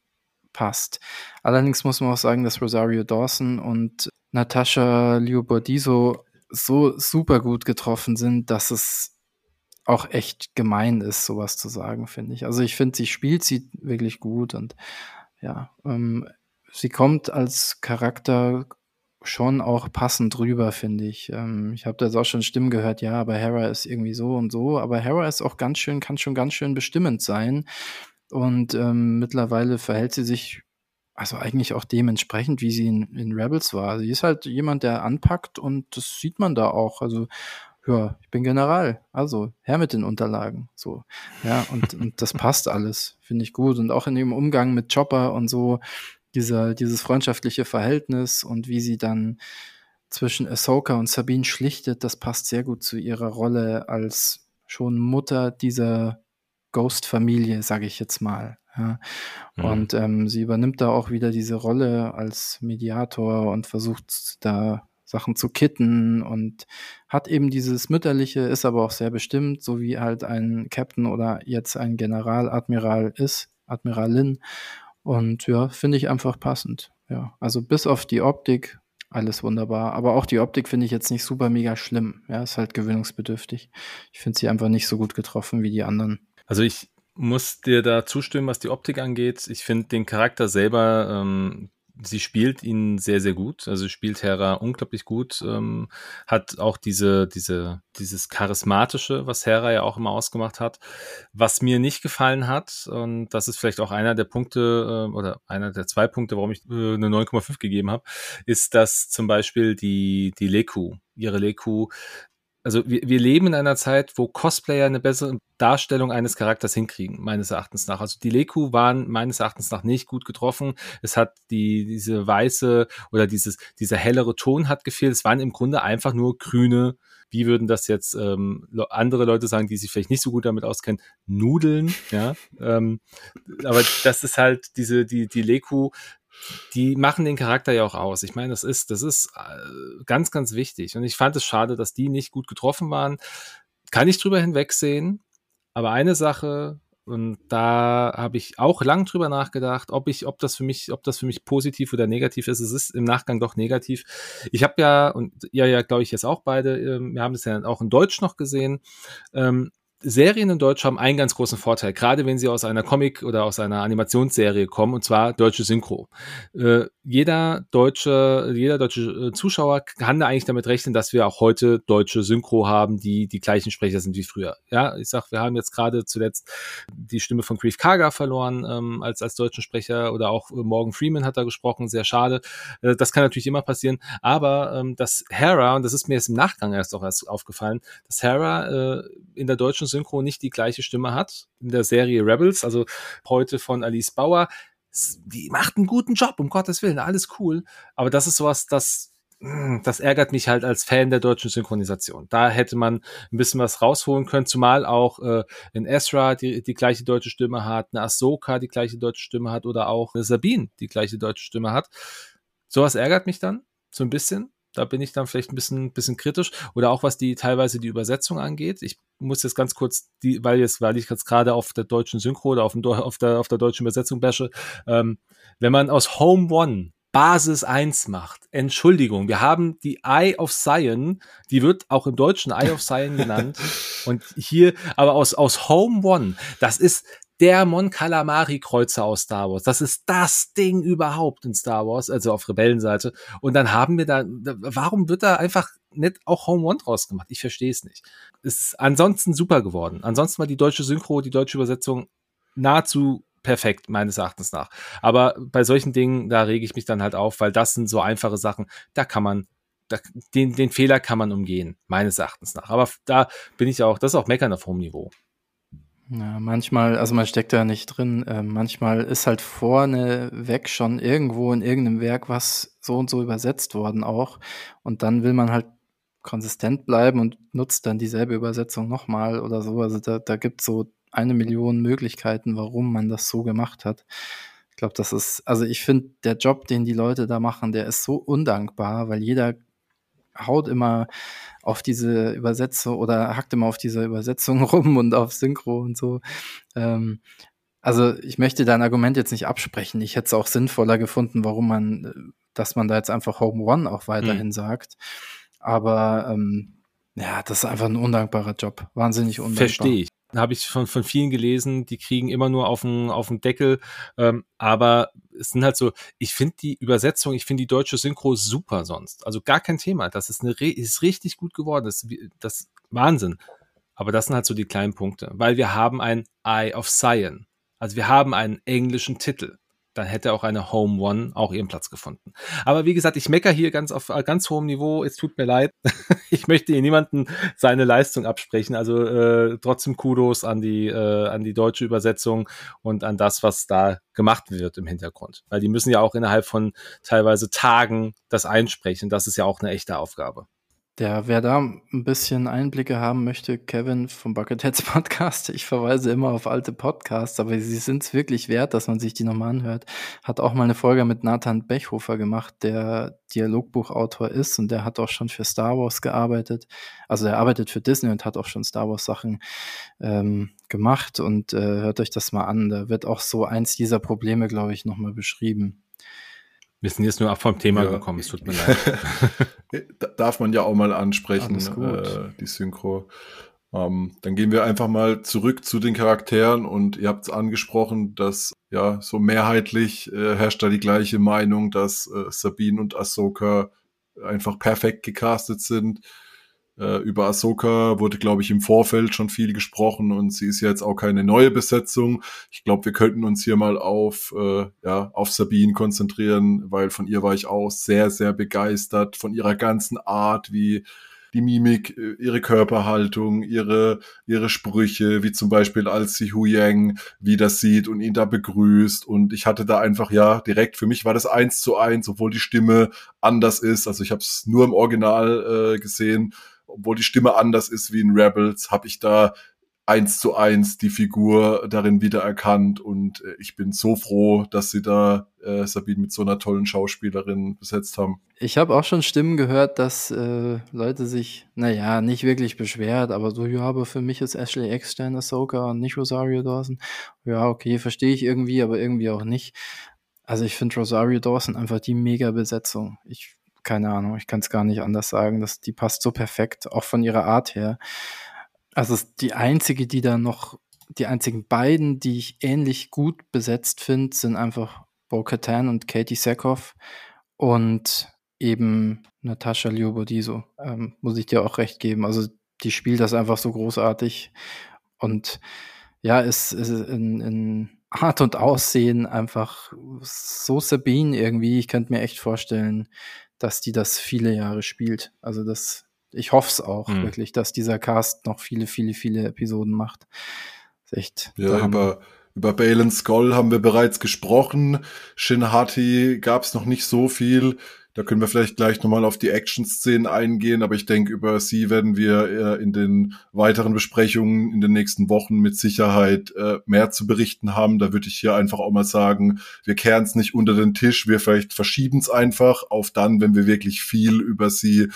passt. Allerdings muss man auch sagen, dass Rosario Dawson und Natascha Liobodiso so super gut getroffen sind, dass es auch echt gemein ist, sowas zu sagen, finde ich. Also ich finde, sie spielt sie wirklich gut und ja, ähm, sie kommt als Charakter schon auch passend rüber, finde ich. Ähm, ich habe da jetzt auch schon Stimmen gehört, ja, aber Hera ist irgendwie so und so, aber Hera ist auch ganz schön, kann schon ganz schön bestimmend sein und ähm, mittlerweile verhält sie sich also eigentlich auch dementsprechend, wie sie in, in Rebels war. Sie ist halt jemand, der anpackt und das sieht man da auch. Also, ja, ich bin General, also her mit den Unterlagen. So, ja, und, und das passt alles, finde ich gut. Und auch in dem Umgang mit Chopper und so, dieser, dieses freundschaftliche Verhältnis und wie sie dann zwischen Ahsoka und Sabine schlichtet, das passt sehr gut zu ihrer Rolle als schon Mutter dieser Ghost-Familie, sage ich jetzt mal. Ja. Und ähm, sie übernimmt da auch wieder diese Rolle als Mediator und versucht da Sachen zu kitten und hat eben dieses Mütterliche, ist aber auch sehr bestimmt, so wie halt ein Captain oder jetzt ein General, Admiral ist, Admiralin. Und ja, finde ich einfach passend. Ja, also bis auf die Optik, alles wunderbar. Aber auch die Optik finde ich jetzt nicht super mega schlimm. Ja, ist halt gewöhnungsbedürftig. Ich finde sie einfach nicht so gut getroffen wie die anderen. Also ich muss dir da zustimmen, was die Optik angeht. Ich finde den Charakter selber, ähm, sie spielt ihn sehr, sehr gut. Also spielt Hera unglaublich gut. Ähm, hat auch diese, diese, dieses Charismatische, was Hera ja auch immer ausgemacht hat. Was mir nicht gefallen hat, und das ist vielleicht auch einer der Punkte, äh, oder einer der zwei Punkte, warum ich äh, eine neun Komma fünf gegeben habe, ist, dass zum Beispiel die, die Leku, ihre Leku, also wir, wir leben in einer Zeit, wo Cosplayer eine bessere Darstellung eines Charakters hinkriegen, meines Erachtens nach. Also die Leku waren meines Erachtens nach nicht gut getroffen. Es hat die diese weiße oder dieses dieser hellere Ton hat gefehlt. Es waren im Grunde einfach nur grüne, wie würden das jetzt ähm, andere Leute sagen, die sich vielleicht nicht so gut damit auskennen, Nudeln. Ja, ähm, aber das ist halt diese die die Leku. Die machen den Charakter ja auch aus. Ich meine, das ist, das ist ganz, ganz wichtig. Und ich fand es schade, dass die nicht gut getroffen waren. Kann ich drüber hinwegsehen. Aber eine Sache, und da habe ich auch lang drüber nachgedacht, ob ich, ob das für mich, ob das für mich positiv oder negativ ist. Es ist im Nachgang doch negativ. Ich habe ja, und ja, ja, glaube ich jetzt auch beide, wir haben es ja auch in Deutsch noch gesehen, ähm, Serien in Deutsch haben einen ganz großen Vorteil, gerade wenn sie aus einer Comic- oder aus einer Animationsserie kommen, und zwar deutsche Synchro. Äh, jeder deutsche, jeder deutsche Zuschauer kann da eigentlich damit rechnen, dass wir auch heute deutsche Synchro haben, die die gleichen Sprecher sind wie früher. Ja, ich sag, wir haben jetzt gerade zuletzt die Stimme von Greef Karga verloren ähm, als als deutschen Sprecher, oder auch Morgan Freeman hat da gesprochen, sehr schade. Äh, das kann natürlich immer passieren, aber ähm, dass Hera, und das ist mir jetzt im Nachgang erst auch erst aufgefallen, dass Hera äh, in der deutschen Synchro nicht die gleiche Stimme hat. In der Serie Rebels, also heute von Alice Bauer, die macht einen guten Job, um Gottes Willen, alles cool. Aber das ist sowas, das, das ärgert mich halt als Fan der deutschen Synchronisation. Da hätte man ein bisschen was rausholen können, zumal auch äh, in Ezra die, die gleiche deutsche Stimme hat, eine Ahsoka die gleiche deutsche Stimme hat oder auch eine Sabine die gleiche deutsche Stimme hat. Sowas ärgert mich dann so ein bisschen. Da bin ich dann vielleicht ein bisschen, bisschen kritisch. Oder auch was die teilweise die Übersetzung angeht. Ich muss jetzt ganz kurz, die, weil jetzt, weil ich jetzt gerade auf der deutschen Synchro oder auf, dem, auf, der, auf der deutschen Übersetzung bashe, ähm, wenn man aus Home One Basis eins macht, Entschuldigung, wir haben die Eye of Sion, die wird auch im Deutschen Eye of Sion genannt. Und hier, aber aus, aus Home One, das ist der Mon Calamari-Kreuzer aus Star Wars. Das ist das Ding überhaupt in Star Wars, also auf Rebellenseite. Und dann haben wir da, warum wird da einfach nicht auch Home One draus gemacht? Ich verstehe es nicht. Es ist ansonsten super geworden. Ansonsten war die deutsche Synchro, die deutsche Übersetzung nahezu perfekt, meines Erachtens nach. Aber bei solchen Dingen, da rege ich mich dann halt auf, weil das sind so einfache Sachen, da kann man Da, den, den Fehler kann man umgehen, meines Erachtens nach. Aber da bin ich auch, das ist auch Meckern auf hohem Niveau. Ja, manchmal, also man steckt da nicht drin, äh, manchmal ist halt vorneweg schon irgendwo in irgendeinem Werk was so und so übersetzt worden auch, und dann will man halt konsistent bleiben und nutzt dann dieselbe Übersetzung nochmal oder so. Also da, da gibt es so eine Million Möglichkeiten, warum man das so gemacht hat. Ich glaube, das ist, also ich finde, der Job, den die Leute da machen, der ist so undankbar, weil jeder haut immer auf diese Übersetzung oder hackt immer auf dieser Übersetzung rum und auf Synchro und so. Ähm, also ich möchte dein Argument jetzt nicht absprechen. Ich hätte es auch sinnvoller gefunden, warum man, dass man da jetzt einfach Home One auch weiterhin mhm. sagt. Aber ähm, ja, das ist einfach ein undankbarer Job. Wahnsinnig undankbar. Verstehe ich. Habe ich von, von vielen gelesen, die kriegen immer nur auf den, auf den Deckel, ähm, aber es sind halt so, ich finde die Übersetzung, ich finde die deutsche Synchro super sonst, also gar kein Thema, das ist, eine, ist richtig gut geworden, das ist Wahnsinn, aber das sind halt so die kleinen Punkte, weil wir haben ein Eye of Sion, also wir haben einen englischen Titel, dann hätte auch eine Home One auch ihren Platz gefunden. Aber wie gesagt, ich meckere hier ganz auf ganz hohem Niveau. Es tut mir leid. Ich möchte hier niemanden seine Leistung absprechen. Also äh, trotzdem Kudos an die äh, an die deutsche Übersetzung und an das, was da gemacht wird im Hintergrund. Weil die müssen ja auch innerhalb von teilweise Tagen das einsprechen. Das ist ja auch eine echte Aufgabe. Ja, wer da ein bisschen Einblicke haben möchte, Kevin vom Bucketheads Podcast, ich verweise immer auf alte Podcasts, aber sie sind es wirklich wert, dass man sich die nochmal anhört, hat auch mal eine Folge mit Nathan Bechhofer gemacht, der Dialogbuchautor ist, und der hat auch schon für Star Wars gearbeitet, also er arbeitet für Disney und hat auch schon Star Wars Sachen ähm, gemacht, und äh, hört euch das mal an, da wird auch so eins dieser Probleme, glaube ich, nochmal beschrieben. Wir sind jetzt nur ab vom Thema ja. gekommen, es tut mir leid. Darf man ja auch mal ansprechen, äh, die Synchro. Ähm, dann gehen wir einfach mal zurück zu den Charakteren, und ihr habt es angesprochen, dass ja so mehrheitlich äh, herrscht da die gleiche Meinung, dass äh, Sabine und Ahsoka einfach perfekt gecastet sind. Äh, über Ahsoka wurde, glaube ich, im Vorfeld schon viel gesprochen, und sie ist ja jetzt auch keine neue Besetzung. Ich glaube, wir könnten uns hier mal auf äh, ja auf Sabine konzentrieren, weil von ihr war ich auch sehr, sehr begeistert, von ihrer ganzen Art, wie die Mimik, ihre Körperhaltung, ihre ihre Sprüche, wie zum Beispiel, als sie Huyang wieder sieht und ihn da begrüßt. Und ich hatte da einfach, ja, direkt, für mich war das eins zu eins, obwohl die Stimme anders ist. Also ich habe es nur im Original äh, gesehen. Obwohl die Stimme anders ist wie in Rebels, habe ich da eins zu eins die Figur darin wiedererkannt. Und ich bin so froh, dass sie da äh, Sabine mit so einer tollen Schauspielerin besetzt haben. Ich habe auch schon Stimmen gehört, dass äh, Leute sich, naja, nicht wirklich beschwert, aber so, ja, aber für mich ist Ashley Eckstein Ahsoka und nicht Rosario Dawson. Ja, okay, verstehe ich irgendwie, aber irgendwie auch nicht. Also ich finde Rosario Dawson einfach die Mega-Besetzung. Ich Keine Ahnung, ich kann es gar nicht anders sagen. Das, die passt so perfekt, auch von ihrer Art her. Also die einzige, die da noch, die einzigen beiden, die ich ähnlich gut besetzt finde, sind einfach Bo-Katan und Katie Sackhoff und eben Natascha Liobodiso. Ähm, muss ich dir auch recht geben. Also die spielt das einfach so großartig und ja, ist, ist in, in Art und Aussehen einfach so Sabine irgendwie. Ich könnte mir echt vorstellen, dass die das viele Jahre spielt. Also das, ich hoffe es auch mhm. wirklich, dass dieser Cast noch viele, viele, viele Episoden macht. Ist echt. Ja, über, über Baylan Skoll haben wir bereits gesprochen. Shin Hati gab es noch nicht so viel. Da können wir vielleicht gleich nochmal auf die Action-Szenen eingehen, aber ich denke, über sie werden wir äh, in den weiteren Besprechungen in den nächsten Wochen mit Sicherheit äh, mehr zu berichten haben. Da würde ich hier einfach auch mal sagen, wir kehren es nicht unter den Tisch, wir vielleicht verschieben es einfach auf dann, wenn wir wirklich viel über sie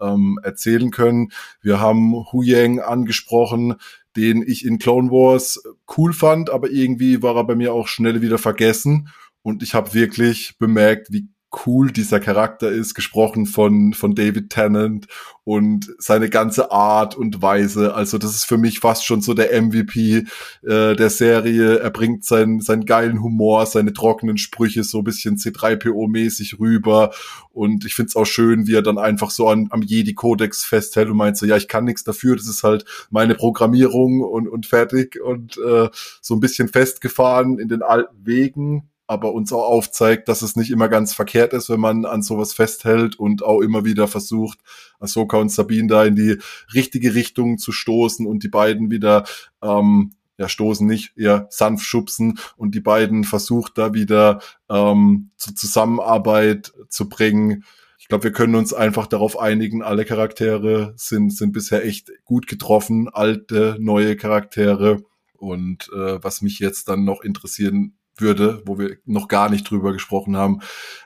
ähm, erzählen können. Wir haben Huyang angesprochen, den ich in Clone Wars cool fand, aber irgendwie war er bei mir auch schnell wieder vergessen und ich habe wirklich bemerkt, wie cool dieser Charakter ist, gesprochen von von David Tennant und seine ganze Art und Weise. Also das ist für mich fast schon so der M V P äh, der Serie. Er bringt seinen seinen geilen Humor, seine trockenen Sprüche so ein bisschen C drei P O mäßig rüber und ich find's auch schön, wie er dann einfach so an, am Jedi-Kodex festhält und meint so, ja, ich kann nichts dafür, das ist halt meine Programmierung und und fertig und äh, so ein bisschen festgefahren in den alten Wegen, aber uns auch aufzeigt, dass es nicht immer ganz verkehrt ist, wenn man an sowas festhält und auch immer wieder versucht, Ahsoka und Sabine da in die richtige Richtung zu stoßen und die beiden wieder, ähm, ja, stoßen nicht, eher sanft schubsen und die beiden versucht da wieder ähm, zur Zusammenarbeit zu bringen. Ich glaube, wir können uns einfach darauf einigen, alle Charaktere sind, sind bisher echt gut getroffen, alte, neue Charaktere und äh, was mich jetzt dann noch interessieren würde, wo wir noch gar nicht drüber gesprochen haben.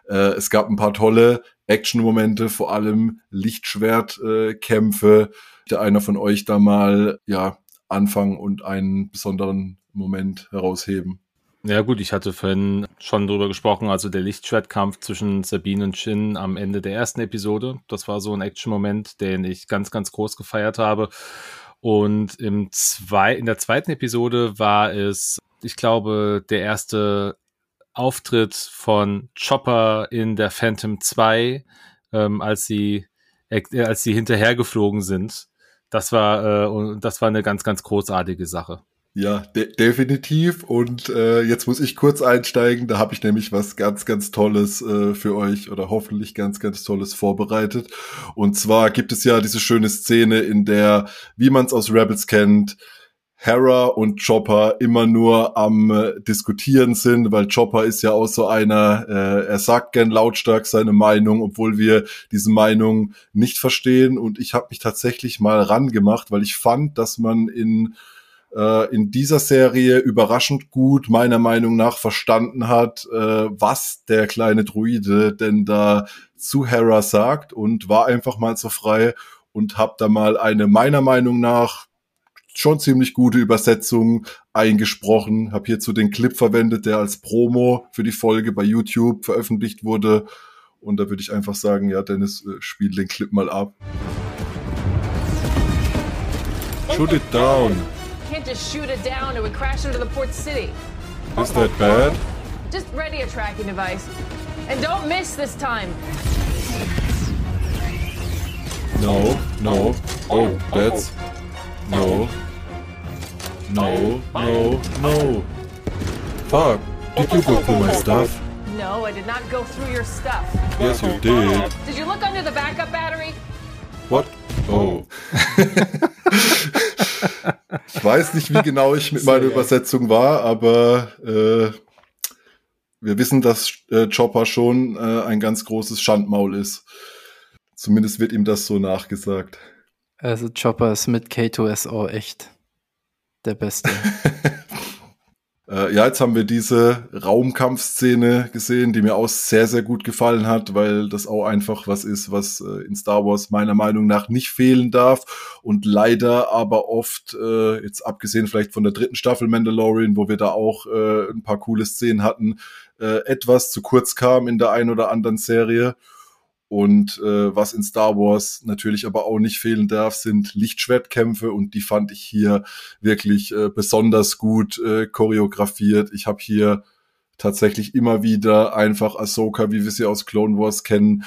Äh, es gab ein paar tolle Action-Momente, vor allem Lichtschwertkämpfe. Äh, einer von euch da mal ja anfangen und einen besonderen Moment herausheben. Ja gut, ich hatte vorhin schon drüber gesprochen, also der Lichtschwertkampf zwischen Sabine und Shin am Ende der ersten Episode. Das war so ein Action-Moment, den ich ganz, ganz groß gefeiert habe. Und im zwei, in der zweiten Episode war es, ich glaube, der erste Auftritt von Chopper in der Phantom zwei, ähm, als sie äh, als sie hinterhergeflogen sind. Das war, äh, und das war eine ganz, ganz großartige Sache. Ja, de- definitiv. Und äh, jetzt muss ich kurz einsteigen. Da habe ich nämlich was ganz, ganz Tolles äh, für euch oder hoffentlich ganz, ganz Tolles vorbereitet. Und zwar gibt es ja diese schöne Szene, in der, wie man es aus Rebels kennt, Hera und Chopper immer nur am äh, diskutieren sind, weil Chopper ist ja auch so einer, äh, er sagt gern lautstark seine Meinung, obwohl wir diese Meinung nicht verstehen. Und ich habe mich tatsächlich mal rangemacht, weil ich fand, dass man in äh, in dieser Serie überraschend gut meiner Meinung nach verstanden hat, äh, was der kleine Druide denn da zu Hera sagt und war einfach mal so frei und habe da mal eine meiner Meinung nach schon ziemlich gute Übersetzungen eingesprochen. Habe hierzu den Clip verwendet, der als Promo für die Folge bei YouTube veröffentlicht wurde. Und da würde ich einfach sagen, ja, Dennis, spiel den Clip mal ab. Shoot it down. You can't just shoot it down, it would crash into the port city. Is that bad? Just ready a tracking device. And don't miss this time. No, no, oh, that's... No. No, no, no. Fuck, did you go through my stuff? No, I did not go through your stuff. Yes, you did. Did you look under the backup battery? What? Oh. Ich weiß nicht, wie genau ich mit meiner Übersetzung war, aber äh, wir wissen, dass äh, Chopper schon äh, ein ganz großes Schandmaul ist. Zumindest wird ihm das so nachgesagt. Also Chopper ist mit K zwei S O echt der Beste. äh, ja, jetzt haben wir diese Raumkampfszene gesehen, die mir auch sehr, sehr gut gefallen hat, weil das auch einfach was ist, was äh, in Star Wars meiner Meinung nach nicht fehlen darf und leider aber oft, äh, jetzt abgesehen vielleicht von der dritten Staffel Mandalorian, wo wir da auch äh, ein paar coole Szenen hatten, äh, etwas zu kurz kam in der einen oder anderen Serie. Und äh, was in Star Wars natürlich aber auch nicht fehlen darf, sind Lichtschwertkämpfe. Und die fand ich hier wirklich äh, besonders gut äh, choreografiert. Ich habe hier tatsächlich immer wieder einfach Ahsoka, wie wir sie aus Clone Wars kennen,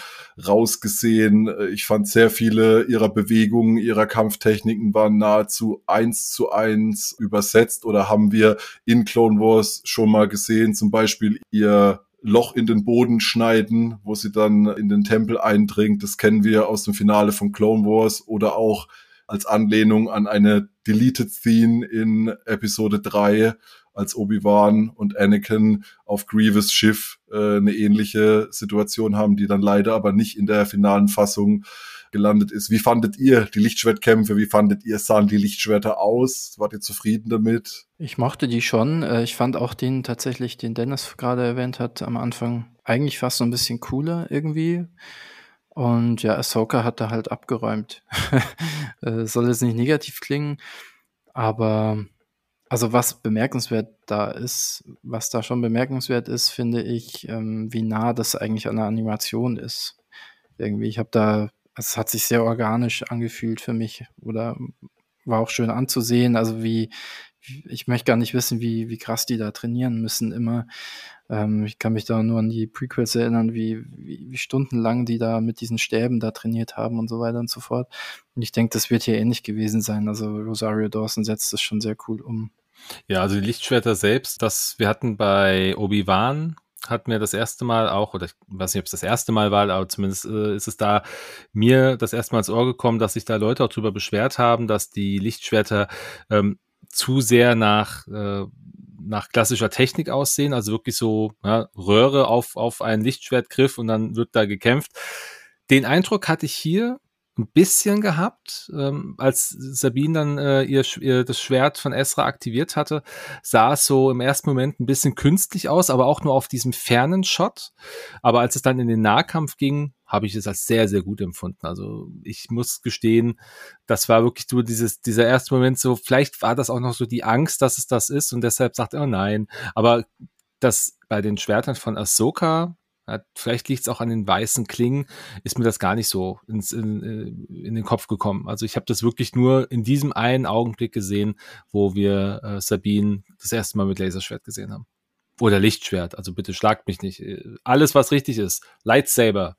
rausgesehen. Ich fand, sehr viele ihrer Bewegungen, ihrer Kampftechniken waren nahezu eins zu eins übersetzt oder haben wir in Clone Wars schon mal gesehen. Zum Beispiel ihr Loch in den Boden schneiden, wo sie dann in den Tempel eindringt. Das kennen wir aus dem Finale von Clone Wars oder auch als Anlehnung an eine Deleted Scene in Episode drei, als Obi-Wan und Anakin auf Grievous' Schiff äh, eine ähnliche Situation haben, die dann leider aber nicht in der finalen Fassung gelandet ist. Wie fandet ihr die Lichtschwertkämpfe? Wie fandet ihr, sahen die Lichtschwerter aus? Wart ihr zufrieden damit? Ich mochte die schon. Ich fand auch den tatsächlich, den Dennis gerade erwähnt hat, am Anfang eigentlich fast so ein bisschen cooler irgendwie. Und ja, Ahsoka hat da halt abgeräumt. Soll jetzt nicht negativ klingen, aber also was bemerkenswert da ist, was da schon bemerkenswert ist, finde ich, ähm, wie nah das eigentlich an der Animation ist. Irgendwie, ich habe da, es hat sich sehr organisch angefühlt für mich oder war auch schön anzusehen. Also wie, ich möchte gar nicht wissen, wie wie krass die da trainieren müssen immer. Ähm, ich kann mich da nur an die Prequels erinnern, wie, wie, wie stundenlang die da mit diesen Stäben da trainiert haben und so weiter und so fort. Und ich denke, das wird hier ähnlich gewesen sein. Also Rosario Dawson setzt das schon sehr cool um. Ja, also die Lichtschwerter selbst, das wir hatten bei Obi-Wan, hatten wir das erste Mal auch, oder ich weiß nicht, ob es das erste Mal war, aber zumindest äh, ist es da mir das erste Mal ins Ohr gekommen, dass sich da Leute auch drüber beschwert haben, dass die Lichtschwerter ähm, zu sehr nach äh, nach klassischer Technik aussehen, also wirklich so ja, Röhre auf auf einen Lichtschwertgriff und dann wird da gekämpft. Den Eindruck hatte ich hier ein bisschen gehabt, ähm, als Sabine dann äh, ihr, ihr das Schwert von Ezra aktiviert hatte, sah es so im ersten Moment ein bisschen künstlich aus, aber auch nur auf diesem fernen Shot. Aber als es dann in den Nahkampf ging, habe ich es als sehr, sehr gut empfunden. Also ich muss gestehen, das war wirklich nur dieses, dieser erste Moment so, vielleicht war das auch noch so die Angst, dass es das ist und deshalb sagt er, oh nein. Aber das bei den Schwertern von Ahsoka, vielleicht liegt es auch an den weißen Klingen, ist mir das gar nicht so ins, in, in den Kopf gekommen. Also ich habe das wirklich nur in diesem einen Augenblick gesehen, wo wir äh, Sabine das erste Mal mit Laserschwert gesehen haben. Oder Lichtschwert, also bitte schlagt mich nicht. Alles, was richtig ist, Lightsaber.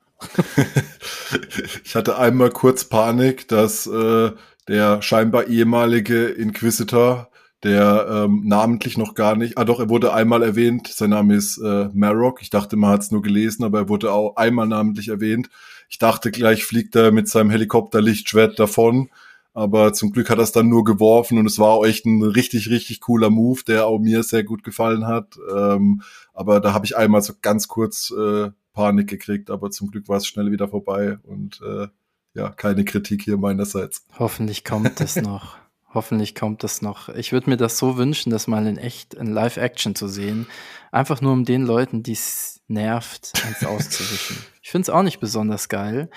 Ich hatte einmal kurz Panik, dass äh, der scheinbar ehemalige Inquisitor, der ähm, namentlich noch gar nicht, ah doch, er wurde einmal erwähnt, sein Name ist äh, Marok, ich dachte, man hat es nur gelesen, aber er wurde auch einmal namentlich erwähnt. Ich dachte, gleich fliegt er mit seinem Helikopter-Lichtschwert davon, aber zum Glück hat er es dann nur geworfen und es war auch echt ein richtig, richtig cooler Move, der auch mir sehr gut gefallen hat, ähm, aber da habe ich einmal so ganz kurz äh, Panik gekriegt, aber zum Glück war es schnell wieder vorbei und äh, ja, keine Kritik hier meinerseits. Hoffentlich kommt das noch. Hoffentlich kommt das noch. Ich würde mir das so wünschen, das mal in echt, in Live-Action zu sehen. Einfach nur um den Leuten, die es nervt, eins auszuwischen. Ich finde es auch nicht besonders geil,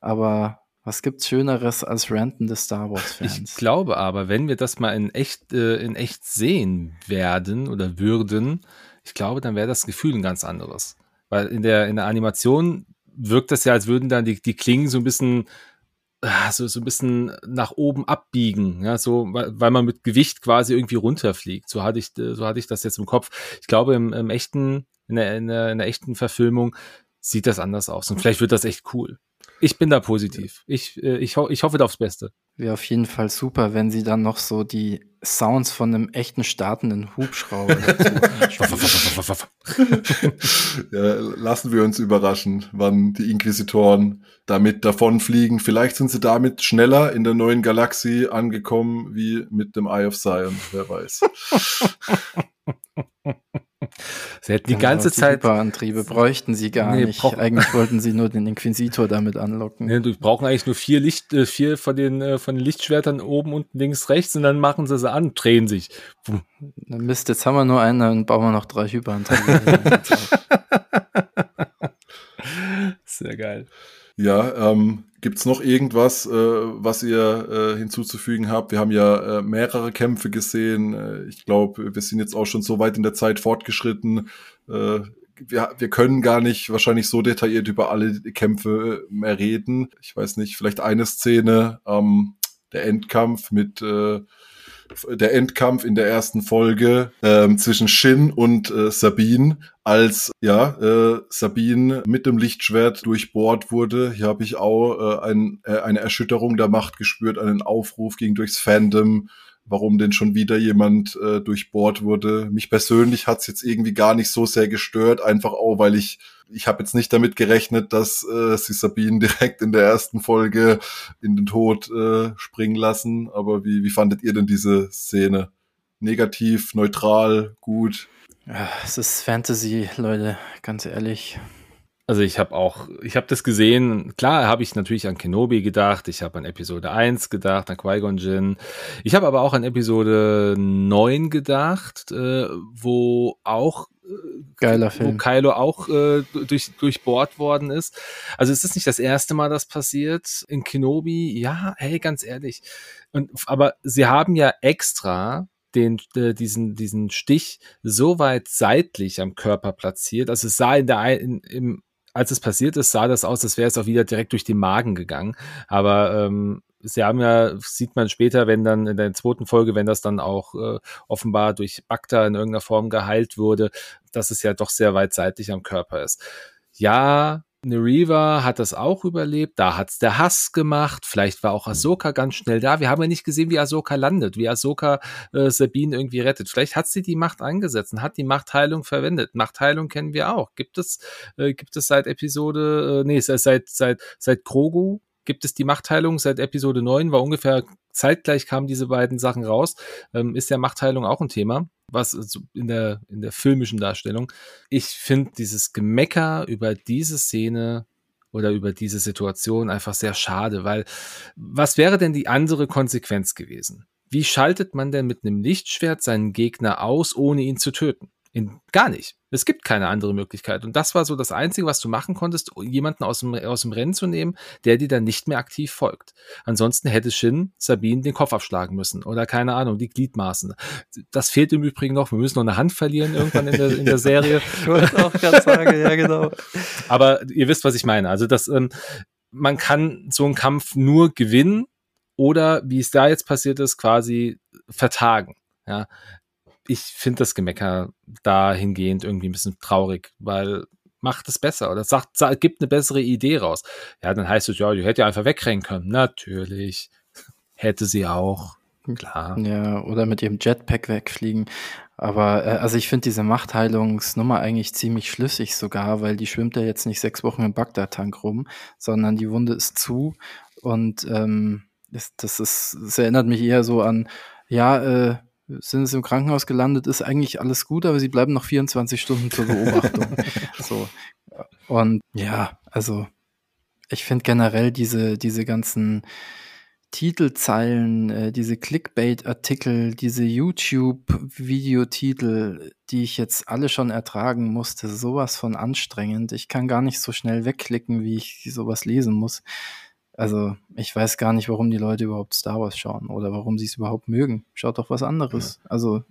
aber was gibt's Schöneres als rantende Star Wars-Fans? Ich glaube aber, wenn wir das mal in echt, äh, in echt sehen werden oder würden, ich glaube, dann wäre das Gefühl ein ganz anderes. Weil in der, in der Animation wirkt das ja, als würden dann die, die Klingen so ein bisschen So, so ein bisschen nach oben abbiegen, ja, so, weil man mit Gewicht quasi irgendwie runterfliegt. So hatte ich, so hatte ich das jetzt im Kopf. Ich glaube, im, im echten, in der, in der, in der echten Verfilmung sieht das anders aus. Und vielleicht wird das echt cool. Ich bin da positiv. Ich, ich, ich hoffe da aufs Beste. Wäre auf jeden Fall super, wenn sie dann noch so die Sounds von einem echten startenden Hubschrauber ja, lassen wir uns überraschen, wann die Inquisitoren damit davonfliegen. Vielleicht sind sie damit schneller in der neuen Galaxie angekommen wie mit dem Eye of Sion. Wer weiß. Sie hätten die genau, ganze die Zeit... Hyperantriebe bräuchten sie gar nee, nicht. Eigentlich wollten sie nur den Inquisitor damit anlocken. Nee, du brauchen eigentlich nur vier, Licht, äh, vier von, den, äh, von den Lichtschwertern oben, unten, links, rechts und dann machen sie sie an, drehen sich. Na Mist, jetzt haben wir nur einen, dann bauen wir noch drei Hyperantriebe. Sehr geil. Ja, ähm, gibt's noch irgendwas, äh, was ihr äh, hinzuzufügen habt? Wir haben ja äh, mehrere Kämpfe gesehen. Äh, ich glaube, wir sind jetzt auch schon so weit in der Zeit fortgeschritten. Äh, wir, wir können gar nicht wahrscheinlich so detailliert über alle Kämpfe mehr reden. Ich weiß nicht, vielleicht eine Szene, ähm, der Endkampf mit äh, der Endkampf in der ersten Folge ähm, zwischen Shin und äh, Sabine, als ja äh, Sabine mit dem Lichtschwert durchbohrt wurde. Hier habe ich auch äh, ein, äh, eine Erschütterung der Macht gespürt, einen Aufruf ging durchs Fandom, warum denn schon wieder jemand äh, durchbohrt wurde. Mich persönlich hat's jetzt irgendwie gar nicht so sehr gestört, einfach auch, weil ich ich habe jetzt nicht damit gerechnet, dass äh, sie Sabine direkt in der ersten Folge in den Tod äh, springen lassen. Aber wie wie fandet ihr denn diese Szene? Negativ, neutral, gut? Ja, es ist Fantasy, Leute, ganz ehrlich. Also ich habe auch, ich habe das gesehen, klar habe ich natürlich an Kenobi gedacht, ich habe an Episode eins gedacht, an Qui-Gon Jinn, ich habe aber auch an Episode neun gedacht, äh, wo auch, geiler Film, wo Kylo auch äh, durch, durchbohrt worden ist. Also es ist nicht das erste Mal, das passiert in Kenobi, ja, hey, ganz ehrlich. Und, aber sie haben ja extra den, äh, diesen, diesen Stich so weit seitlich am Körper platziert, also es sah in der, in, im als es passiert ist, sah das aus, als wäre es auch wieder direkt durch den Magen gegangen. Aber ähm, sie haben ja, sieht man später, wenn dann in der zweiten Folge, wenn das dann auch äh, offenbar durch Bacta in irgendeiner Form geheilt wurde, dass es ja doch sehr weit seitlich am Körper ist. Ja, Neriva hat das auch überlebt, da hat's der Hass gemacht, vielleicht war auch Ahsoka ganz schnell da, wir haben ja nicht gesehen, wie Ahsoka landet, wie Ahsoka äh, Sabine irgendwie rettet, vielleicht hat sie die Macht eingesetzt und hat die Machtheilung verwendet, Machtheilung kennen wir auch, gibt es äh, gibt es seit Episode, äh, nee, seit, seit, seit Grogu gibt es die Machtheilung, seit Episode neun war ungefähr zeitgleich kamen diese beiden Sachen raus, ähm, ist ja Machtheilung auch ein Thema, was in der, in der filmischen Darstellung. Ich finde dieses Gemecker über diese Szene oder über diese Situation einfach sehr schade, weil was wäre denn die andere Konsequenz gewesen? Wie schaltet man denn mit einem Lichtschwert seinen Gegner aus, ohne ihn zu töten? In, gar nicht. Es gibt keine andere Möglichkeit. Und das war so das Einzige, was du machen konntest, jemanden aus dem, aus dem Rennen zu nehmen, der dir dann nicht mehr aktiv folgt. Ansonsten hätte Shin Sabine den Kopf abschlagen müssen oder keine Ahnung, die Gliedmaßen. Das fehlt im Übrigen noch. Wir müssen noch eine Hand verlieren irgendwann in der, in der Serie. Ich wollte auch gerade sagen, ja genau. Aber ihr wisst, was ich meine. Also das, ähm, man kann so einen Kampf nur gewinnen oder, wie es da jetzt passiert ist, quasi vertagen. Ja. Ich finde das Gemecker dahingehend irgendwie ein bisschen traurig, weil macht es besser oder sagt, sagt, gibt eine bessere Idee raus. Ja, dann heißt es, ja, die hätte ja einfach wegrennen können. Natürlich. Hätte sie auch. Klar. Ja, oder mit ihrem Jetpack wegfliegen. Aber äh, also ich finde diese Machtheilungsnummer eigentlich ziemlich schlüssig sogar, weil die schwimmt ja jetzt nicht sechs Wochen im Bagdad-Tank rum, sondern die Wunde ist zu und ähm, das, das ist, das erinnert mich eher so an, ja, äh, sind es im Krankenhaus gelandet, ist eigentlich alles gut, aber sie bleiben noch vierundzwanzig Stunden zur Beobachtung. So. Und ja, also ich finde generell diese, diese ganzen Titelzeilen, äh, diese Clickbait-Artikel, diese YouTube-Videotitel, die ich jetzt alle schon ertragen musste, sowas von anstrengend. Ich kann gar nicht so schnell wegklicken, wie ich sowas lesen muss. Also, ich weiß gar nicht, warum die Leute überhaupt Star Wars schauen oder warum sie es überhaupt mögen. Schaut doch was anderes. Ja. Also,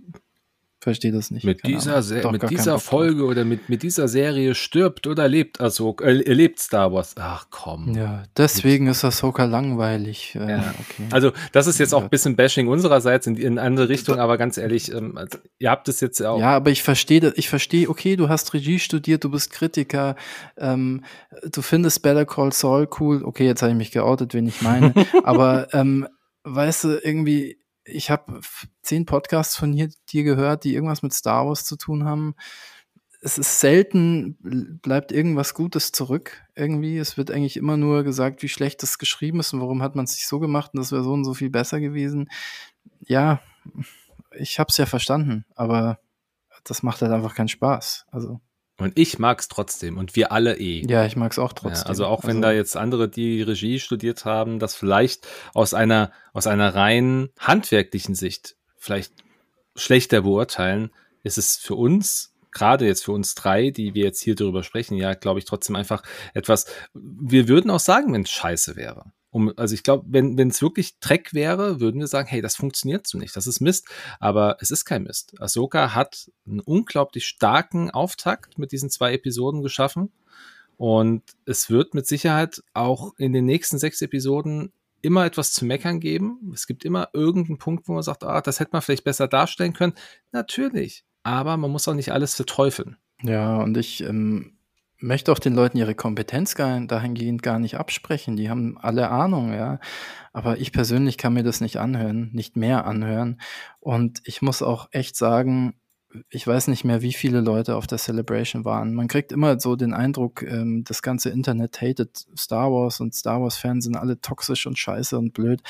verstehe das nicht. Mit dieser, Se- doch, mit dieser Folge oder mit, mit dieser Serie stirbt oder lebt Ahsoka, äh, lebt Star Wars. Ach komm. Ja, deswegen ist Ahsoka langweilig. Äh, ja. Okay. Also, das ist jetzt auch ein bisschen Bashing unsererseits in eine andere Richtung, aber ganz ehrlich, ähm, also, ihr habt es jetzt ja auch. Ja, aber ich verstehe, ich verstehe, okay, du hast Regie studiert, du bist Kritiker, ähm, du findest Better Call Saul cool. Okay, jetzt habe ich mich geoutet, wen ich meine. Aber, ähm, weißt du, irgendwie, ich habe zehn Podcasts von hier, dir gehört, die irgendwas mit Star Wars zu tun haben. Es ist selten, bleibt irgendwas Gutes zurück irgendwie. Es wird eigentlich immer nur gesagt, wie schlecht das geschrieben ist und warum hat man es nicht so gemacht und das wäre so und so viel besser gewesen. Ja, ich habe es ja verstanden, aber das macht halt einfach keinen Spaß. Also. Und ich mag's trotzdem und wir alle eh. Ja, ich mag's auch trotzdem. Ja, also auch wenn also, da jetzt andere, die Regie studiert haben, das vielleicht aus einer aus einer rein handwerklichen Sicht vielleicht schlechter beurteilen, ist es für uns, gerade jetzt für uns drei, die wir jetzt hier drüber sprechen, ja, glaube ich trotzdem einfach etwas, wir würden auch sagen, wenn es scheiße wäre. Um, also ich glaube, wenn es wirklich Dreck wäre, würden wir sagen, hey, das funktioniert so nicht, das ist Mist. Aber es ist kein Mist. Ahsoka hat einen unglaublich starken Auftakt mit diesen zwei Episoden geschaffen. Und es wird mit Sicherheit auch in den nächsten sechs Episoden immer etwas zu meckern geben. Es gibt immer irgendeinen Punkt, wo man sagt, ah, das hätte man vielleicht besser darstellen können. Natürlich, aber man muss auch nicht alles verteufeln. Ja, und ich ähm, möchte auch den Leuten ihre Kompetenz gar, dahingehend gar nicht absprechen. Die haben alle Ahnung, ja. Aber ich persönlich kann mir das nicht anhören, nicht mehr anhören. Und ich muss auch echt sagen, ich weiß nicht mehr, wie viele Leute auf der Celebration waren. Man kriegt immer so den Eindruck, ähm, das ganze Internet hatet Star Wars und Star Wars-Fans sind alle toxisch und scheiße und blöd.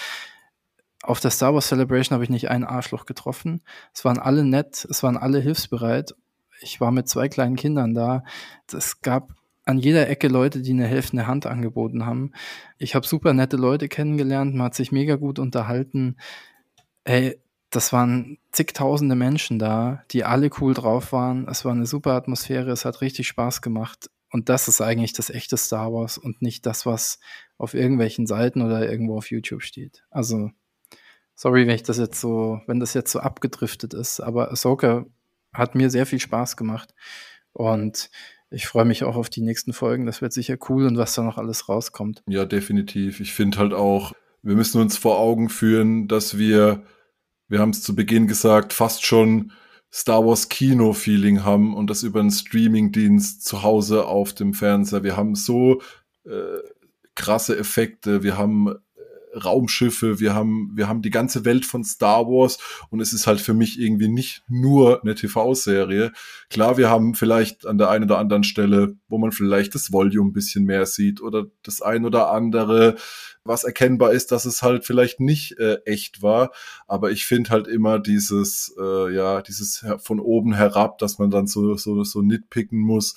Auf der Star Wars Celebration habe ich nicht einen Arschloch getroffen. Es waren alle nett, es waren alle hilfsbereit. Ich war mit zwei kleinen Kindern da. Es gab an jeder Ecke Leute, die eine helfende Hand angeboten haben. Ich habe super nette Leute kennengelernt, man hat sich mega gut unterhalten. Ey, das waren zigtausende Menschen da, die alle cool drauf waren. Es war eine super Atmosphäre, es hat richtig Spaß gemacht. Und das ist eigentlich das echte Star Wars und nicht das, was auf irgendwelchen Seiten oder irgendwo auf YouTube steht. Also, sorry, wenn ich das jetzt so, wenn das jetzt so abgedriftet ist, aber Ahsoka hat mir sehr viel Spaß gemacht. Und ich freue mich auch auf die nächsten Folgen. Das wird sicher cool und was da noch alles rauskommt. Ja, definitiv. Ich finde halt auch, wir müssen uns vor Augen führen, dass wir Wir haben es zu Beginn gesagt, fast schon Star-Wars-Kino-Feeling haben und das über einen Streaming-Dienst zu Hause auf dem Fernseher. Wir haben so äh, krasse Effekte, wir haben äh, Raumschiffe, wir haben wir haben die ganze Welt von Star Wars und es ist halt für mich irgendwie nicht nur eine T V-Serie. Klar, wir haben vielleicht an der einen oder anderen Stelle, wo man vielleicht das Volume ein bisschen mehr sieht oder das ein oder andere, was erkennbar ist, dass es halt vielleicht nicht äh, echt war, aber ich finde halt immer dieses, äh, ja, dieses von oben herab, dass man dann so so so nitpicken muss.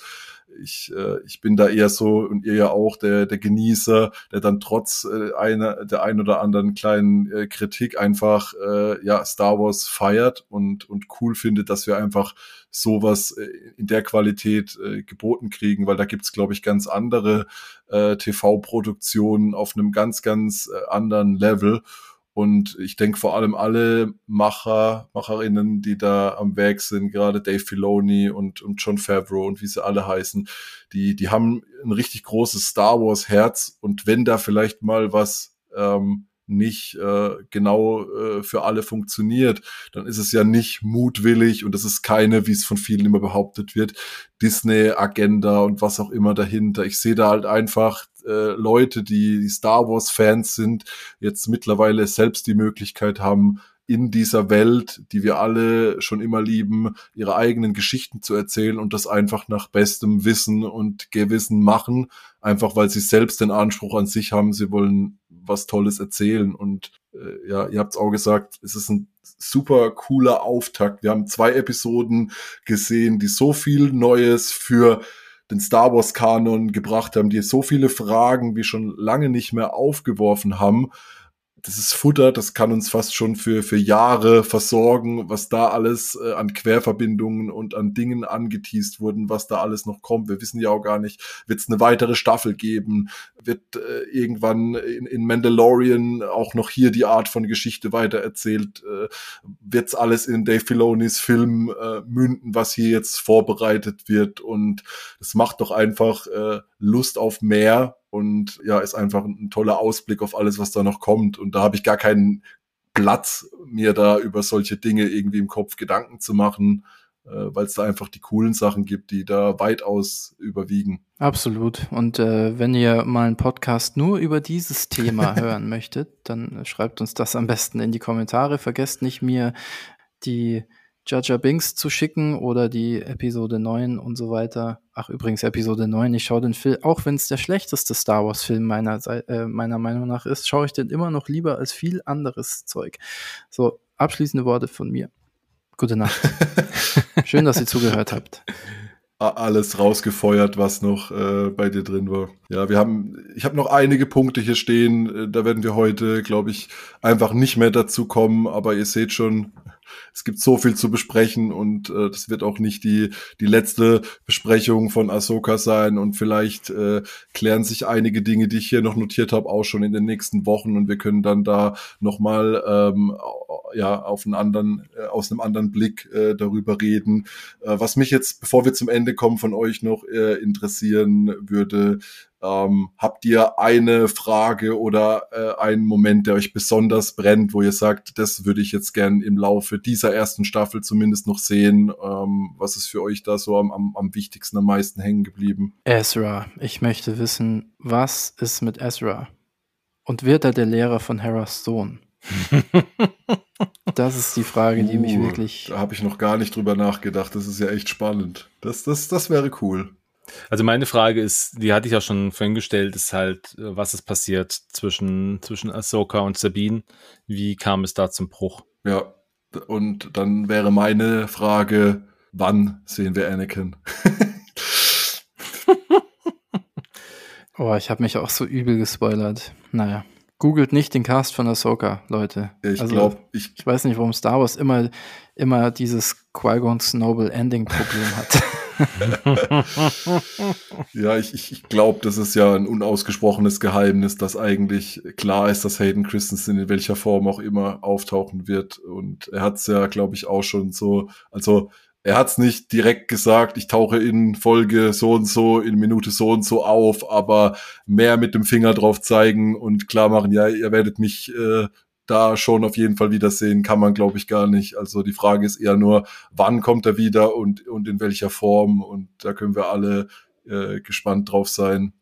Ich äh, ich bin da eher so und ihr ja auch der der Genießer, der dann trotz äh, einer der ein oder anderen kleinen äh, Kritik einfach äh, ja Star Wars feiert und und cool findet, dass wir einfach sowas äh, in der Qualität äh, geboten kriegen, weil da gibt's, glaube ich, ganz andere äh, T V-Produktionen auf einem ganz ganz äh, anderen Level. Und ich denke vor allem alle Macher, Macherinnen, die da am Werk sind, gerade Dave Filoni und, und Jon Favreau und wie sie alle heißen, die die haben ein richtig großes Star Wars Herz. Und wenn da vielleicht mal was ähm, nicht äh, genau äh, für alle funktioniert, dann ist es ja nicht mutwillig und das ist keine, wie es von vielen immer behauptet wird, Disney-Agenda und was auch immer dahinter. Ich sehe da halt einfach äh, Leute, die Star Wars-Fans sind, jetzt mittlerweile selbst die Möglichkeit haben, in dieser Welt, die wir alle schon immer lieben, ihre eigenen Geschichten zu erzählen und das einfach nach bestem Wissen und Gewissen machen, einfach weil sie selbst den Anspruch an sich haben, sie wollen was Tolles erzählen. Und äh, ja, ihr habt es auch gesagt, es ist ein super cooler Auftakt. Wir haben zwei Episoden gesehen, die so viel Neues für den Star Wars Kanon gebracht haben, die so viele Fragen wie schon lange nicht mehr aufgeworfen haben. Das ist Futter, das kann uns fast schon für für Jahre versorgen, was da alles äh, an Querverbindungen und an Dingen angeteast wurden, was da alles noch kommt. Wir wissen ja auch gar nicht, wird es eine weitere Staffel geben? Wird äh, irgendwann in, in Mandalorian auch noch hier die Art von Geschichte weitererzählt? Äh, wird's alles in Dave Filonis Film äh, münden, was hier jetzt vorbereitet wird? Und das macht doch einfach äh, Lust auf mehr. Und ja, ist einfach ein toller Ausblick auf alles, was da noch kommt. Und da habe ich gar keinen Platz, mir da über solche Dinge irgendwie im Kopf Gedanken zu machen, äh, weil es da einfach die coolen Sachen gibt, die da weitaus überwiegen. Absolut. Und äh, wenn ihr mal einen Podcast nur über dieses Thema hören möchtet, dann schreibt uns das am besten in die Kommentare. Vergesst nicht, mir die Jar Jar Binks zu schicken oder die Episode neun und so weiter. Ach, übrigens, Episode neun, ich schaue den Film, auch wenn es der schlechteste Star Wars Film meiner, äh, meiner Meinung nach ist, schaue ich den immer noch lieber als viel anderes Zeug. So, abschließende Worte von mir. Gute Nacht. Schön, dass ihr zugehört habt. Alles rausgefeuert, was noch äh, bei dir drin war. Ja, wir haben, ich habe noch einige Punkte hier stehen, da werden wir heute, glaube ich, einfach nicht mehr dazu kommen, aber ihr seht schon, es gibt so viel zu besprechen und äh, das wird auch nicht die die letzte Besprechung von Ahsoka sein und vielleicht äh, klären sich einige Dinge, die ich hier noch notiert habe, auch schon in den nächsten Wochen und wir können dann da nochmal ähm, ja, auf einen anderen, äh, aus einem anderen Blick äh, darüber reden. Äh, was mich jetzt, bevor wir zum Ende kommen, von euch noch äh, interessieren würde, Ähm, habt ihr eine Frage oder äh, einen Moment, der euch besonders brennt, wo ihr sagt, das würde ich jetzt gern im Laufe dieser ersten Staffel zumindest noch sehen? Ähm, was ist für euch da so am, am, am wichtigsten, am meisten hängen geblieben? Ezra. Ich möchte wissen, was ist mit Ezra? Und wird er der Lehrer von Hera's Sohn? Das ist die Frage, die uh, mich wirklich... Da habe ich noch gar nicht drüber nachgedacht. Das ist ja echt spannend. Das, das, das wäre cool. Also meine Frage ist, die hatte ich ja schon vorhin gestellt, ist halt, was ist passiert zwischen, zwischen Ahsoka und Sabine? Wie kam es da zum Bruch? Ja, und dann wäre meine Frage, wann sehen wir Anakin? Oh, ich habe mich auch so übel gespoilert. Naja. Googelt nicht den Cast von Ahsoka, Leute. Ich also, glaube, ich, ich weiß nicht, warum Star Wars immer, immer dieses Qui-Gon's Noble Ending Problem hat. Ja, ich, ich glaube, das ist ja ein unausgesprochenes Geheimnis, dass eigentlich klar ist, dass Hayden Christensen in welcher Form auch immer auftauchen wird. Und er hat es ja, glaube ich, auch schon so, also er hat es nicht direkt gesagt, ich tauche in Folge so und so, in Minute so und so auf, aber mehr mit dem Finger drauf zeigen und klar machen, ja, ihr werdet mich äh, da schon auf jeden Fall wiedersehen, kann man, glaube ich, gar nicht. Also die Frage ist eher nur, wann kommt er wieder und, und in welcher Form? Und da können wir alle äh, gespannt drauf sein.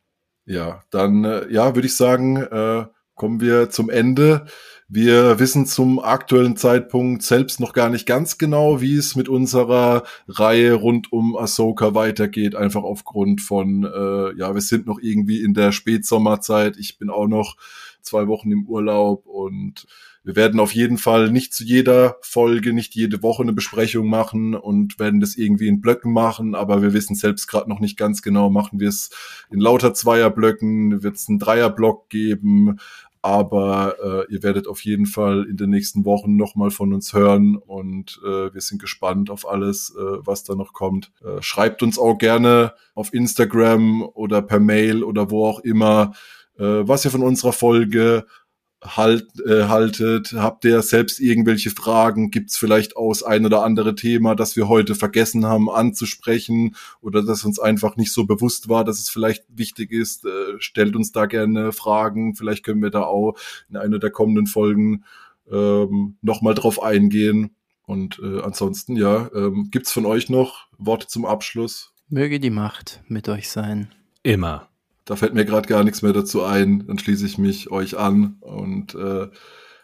Ja, dann äh, ja, würde ich sagen, äh, kommen wir zum Ende. Wir wissen zum aktuellen Zeitpunkt selbst noch gar nicht ganz genau, wie es mit unserer Reihe rund um Ahsoka weitergeht, einfach aufgrund von, äh, ja, wir sind noch irgendwie in der Spätsommerzeit. Ich bin auch noch zwei Wochen im Urlaub und wir werden auf jeden Fall nicht zu jeder Folge, nicht jede Woche eine Besprechung machen und werden das irgendwie in Blöcken machen, aber wir wissen selbst gerade noch nicht ganz genau, machen wir es in lauter Zweierblöcken, wird es einen Dreierblock geben, aber äh, ihr werdet auf jeden Fall in den nächsten Wochen nochmal von uns hören und äh, wir sind gespannt auf alles, äh, was da noch kommt. Äh, schreibt uns auch gerne auf Instagram oder per Mail oder wo auch immer, was ihr von unserer Folge halt, äh, haltet. Habt ihr selbst irgendwelche Fragen? Gibt's vielleicht aus ein oder andere Thema, das wir heute vergessen haben anzusprechen oder das uns einfach nicht so bewusst war, dass es vielleicht wichtig ist? Äh, stellt uns da gerne Fragen. Vielleicht können wir da auch in einer der kommenden Folgen ähm, nochmal drauf eingehen. Und äh, ansonsten, ja, ähm, gibt's von euch noch Worte zum Abschluss? Möge die Macht mit euch sein. Immer. Da fällt mir gerade gar nichts mehr dazu ein. Dann schließe ich mich euch an. Und äh,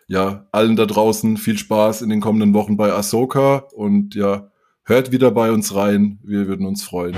ja, allen da draußen viel Spaß in den kommenden Wochen bei Ahsoka. Und ja, hört wieder bei uns rein. Wir würden uns freuen.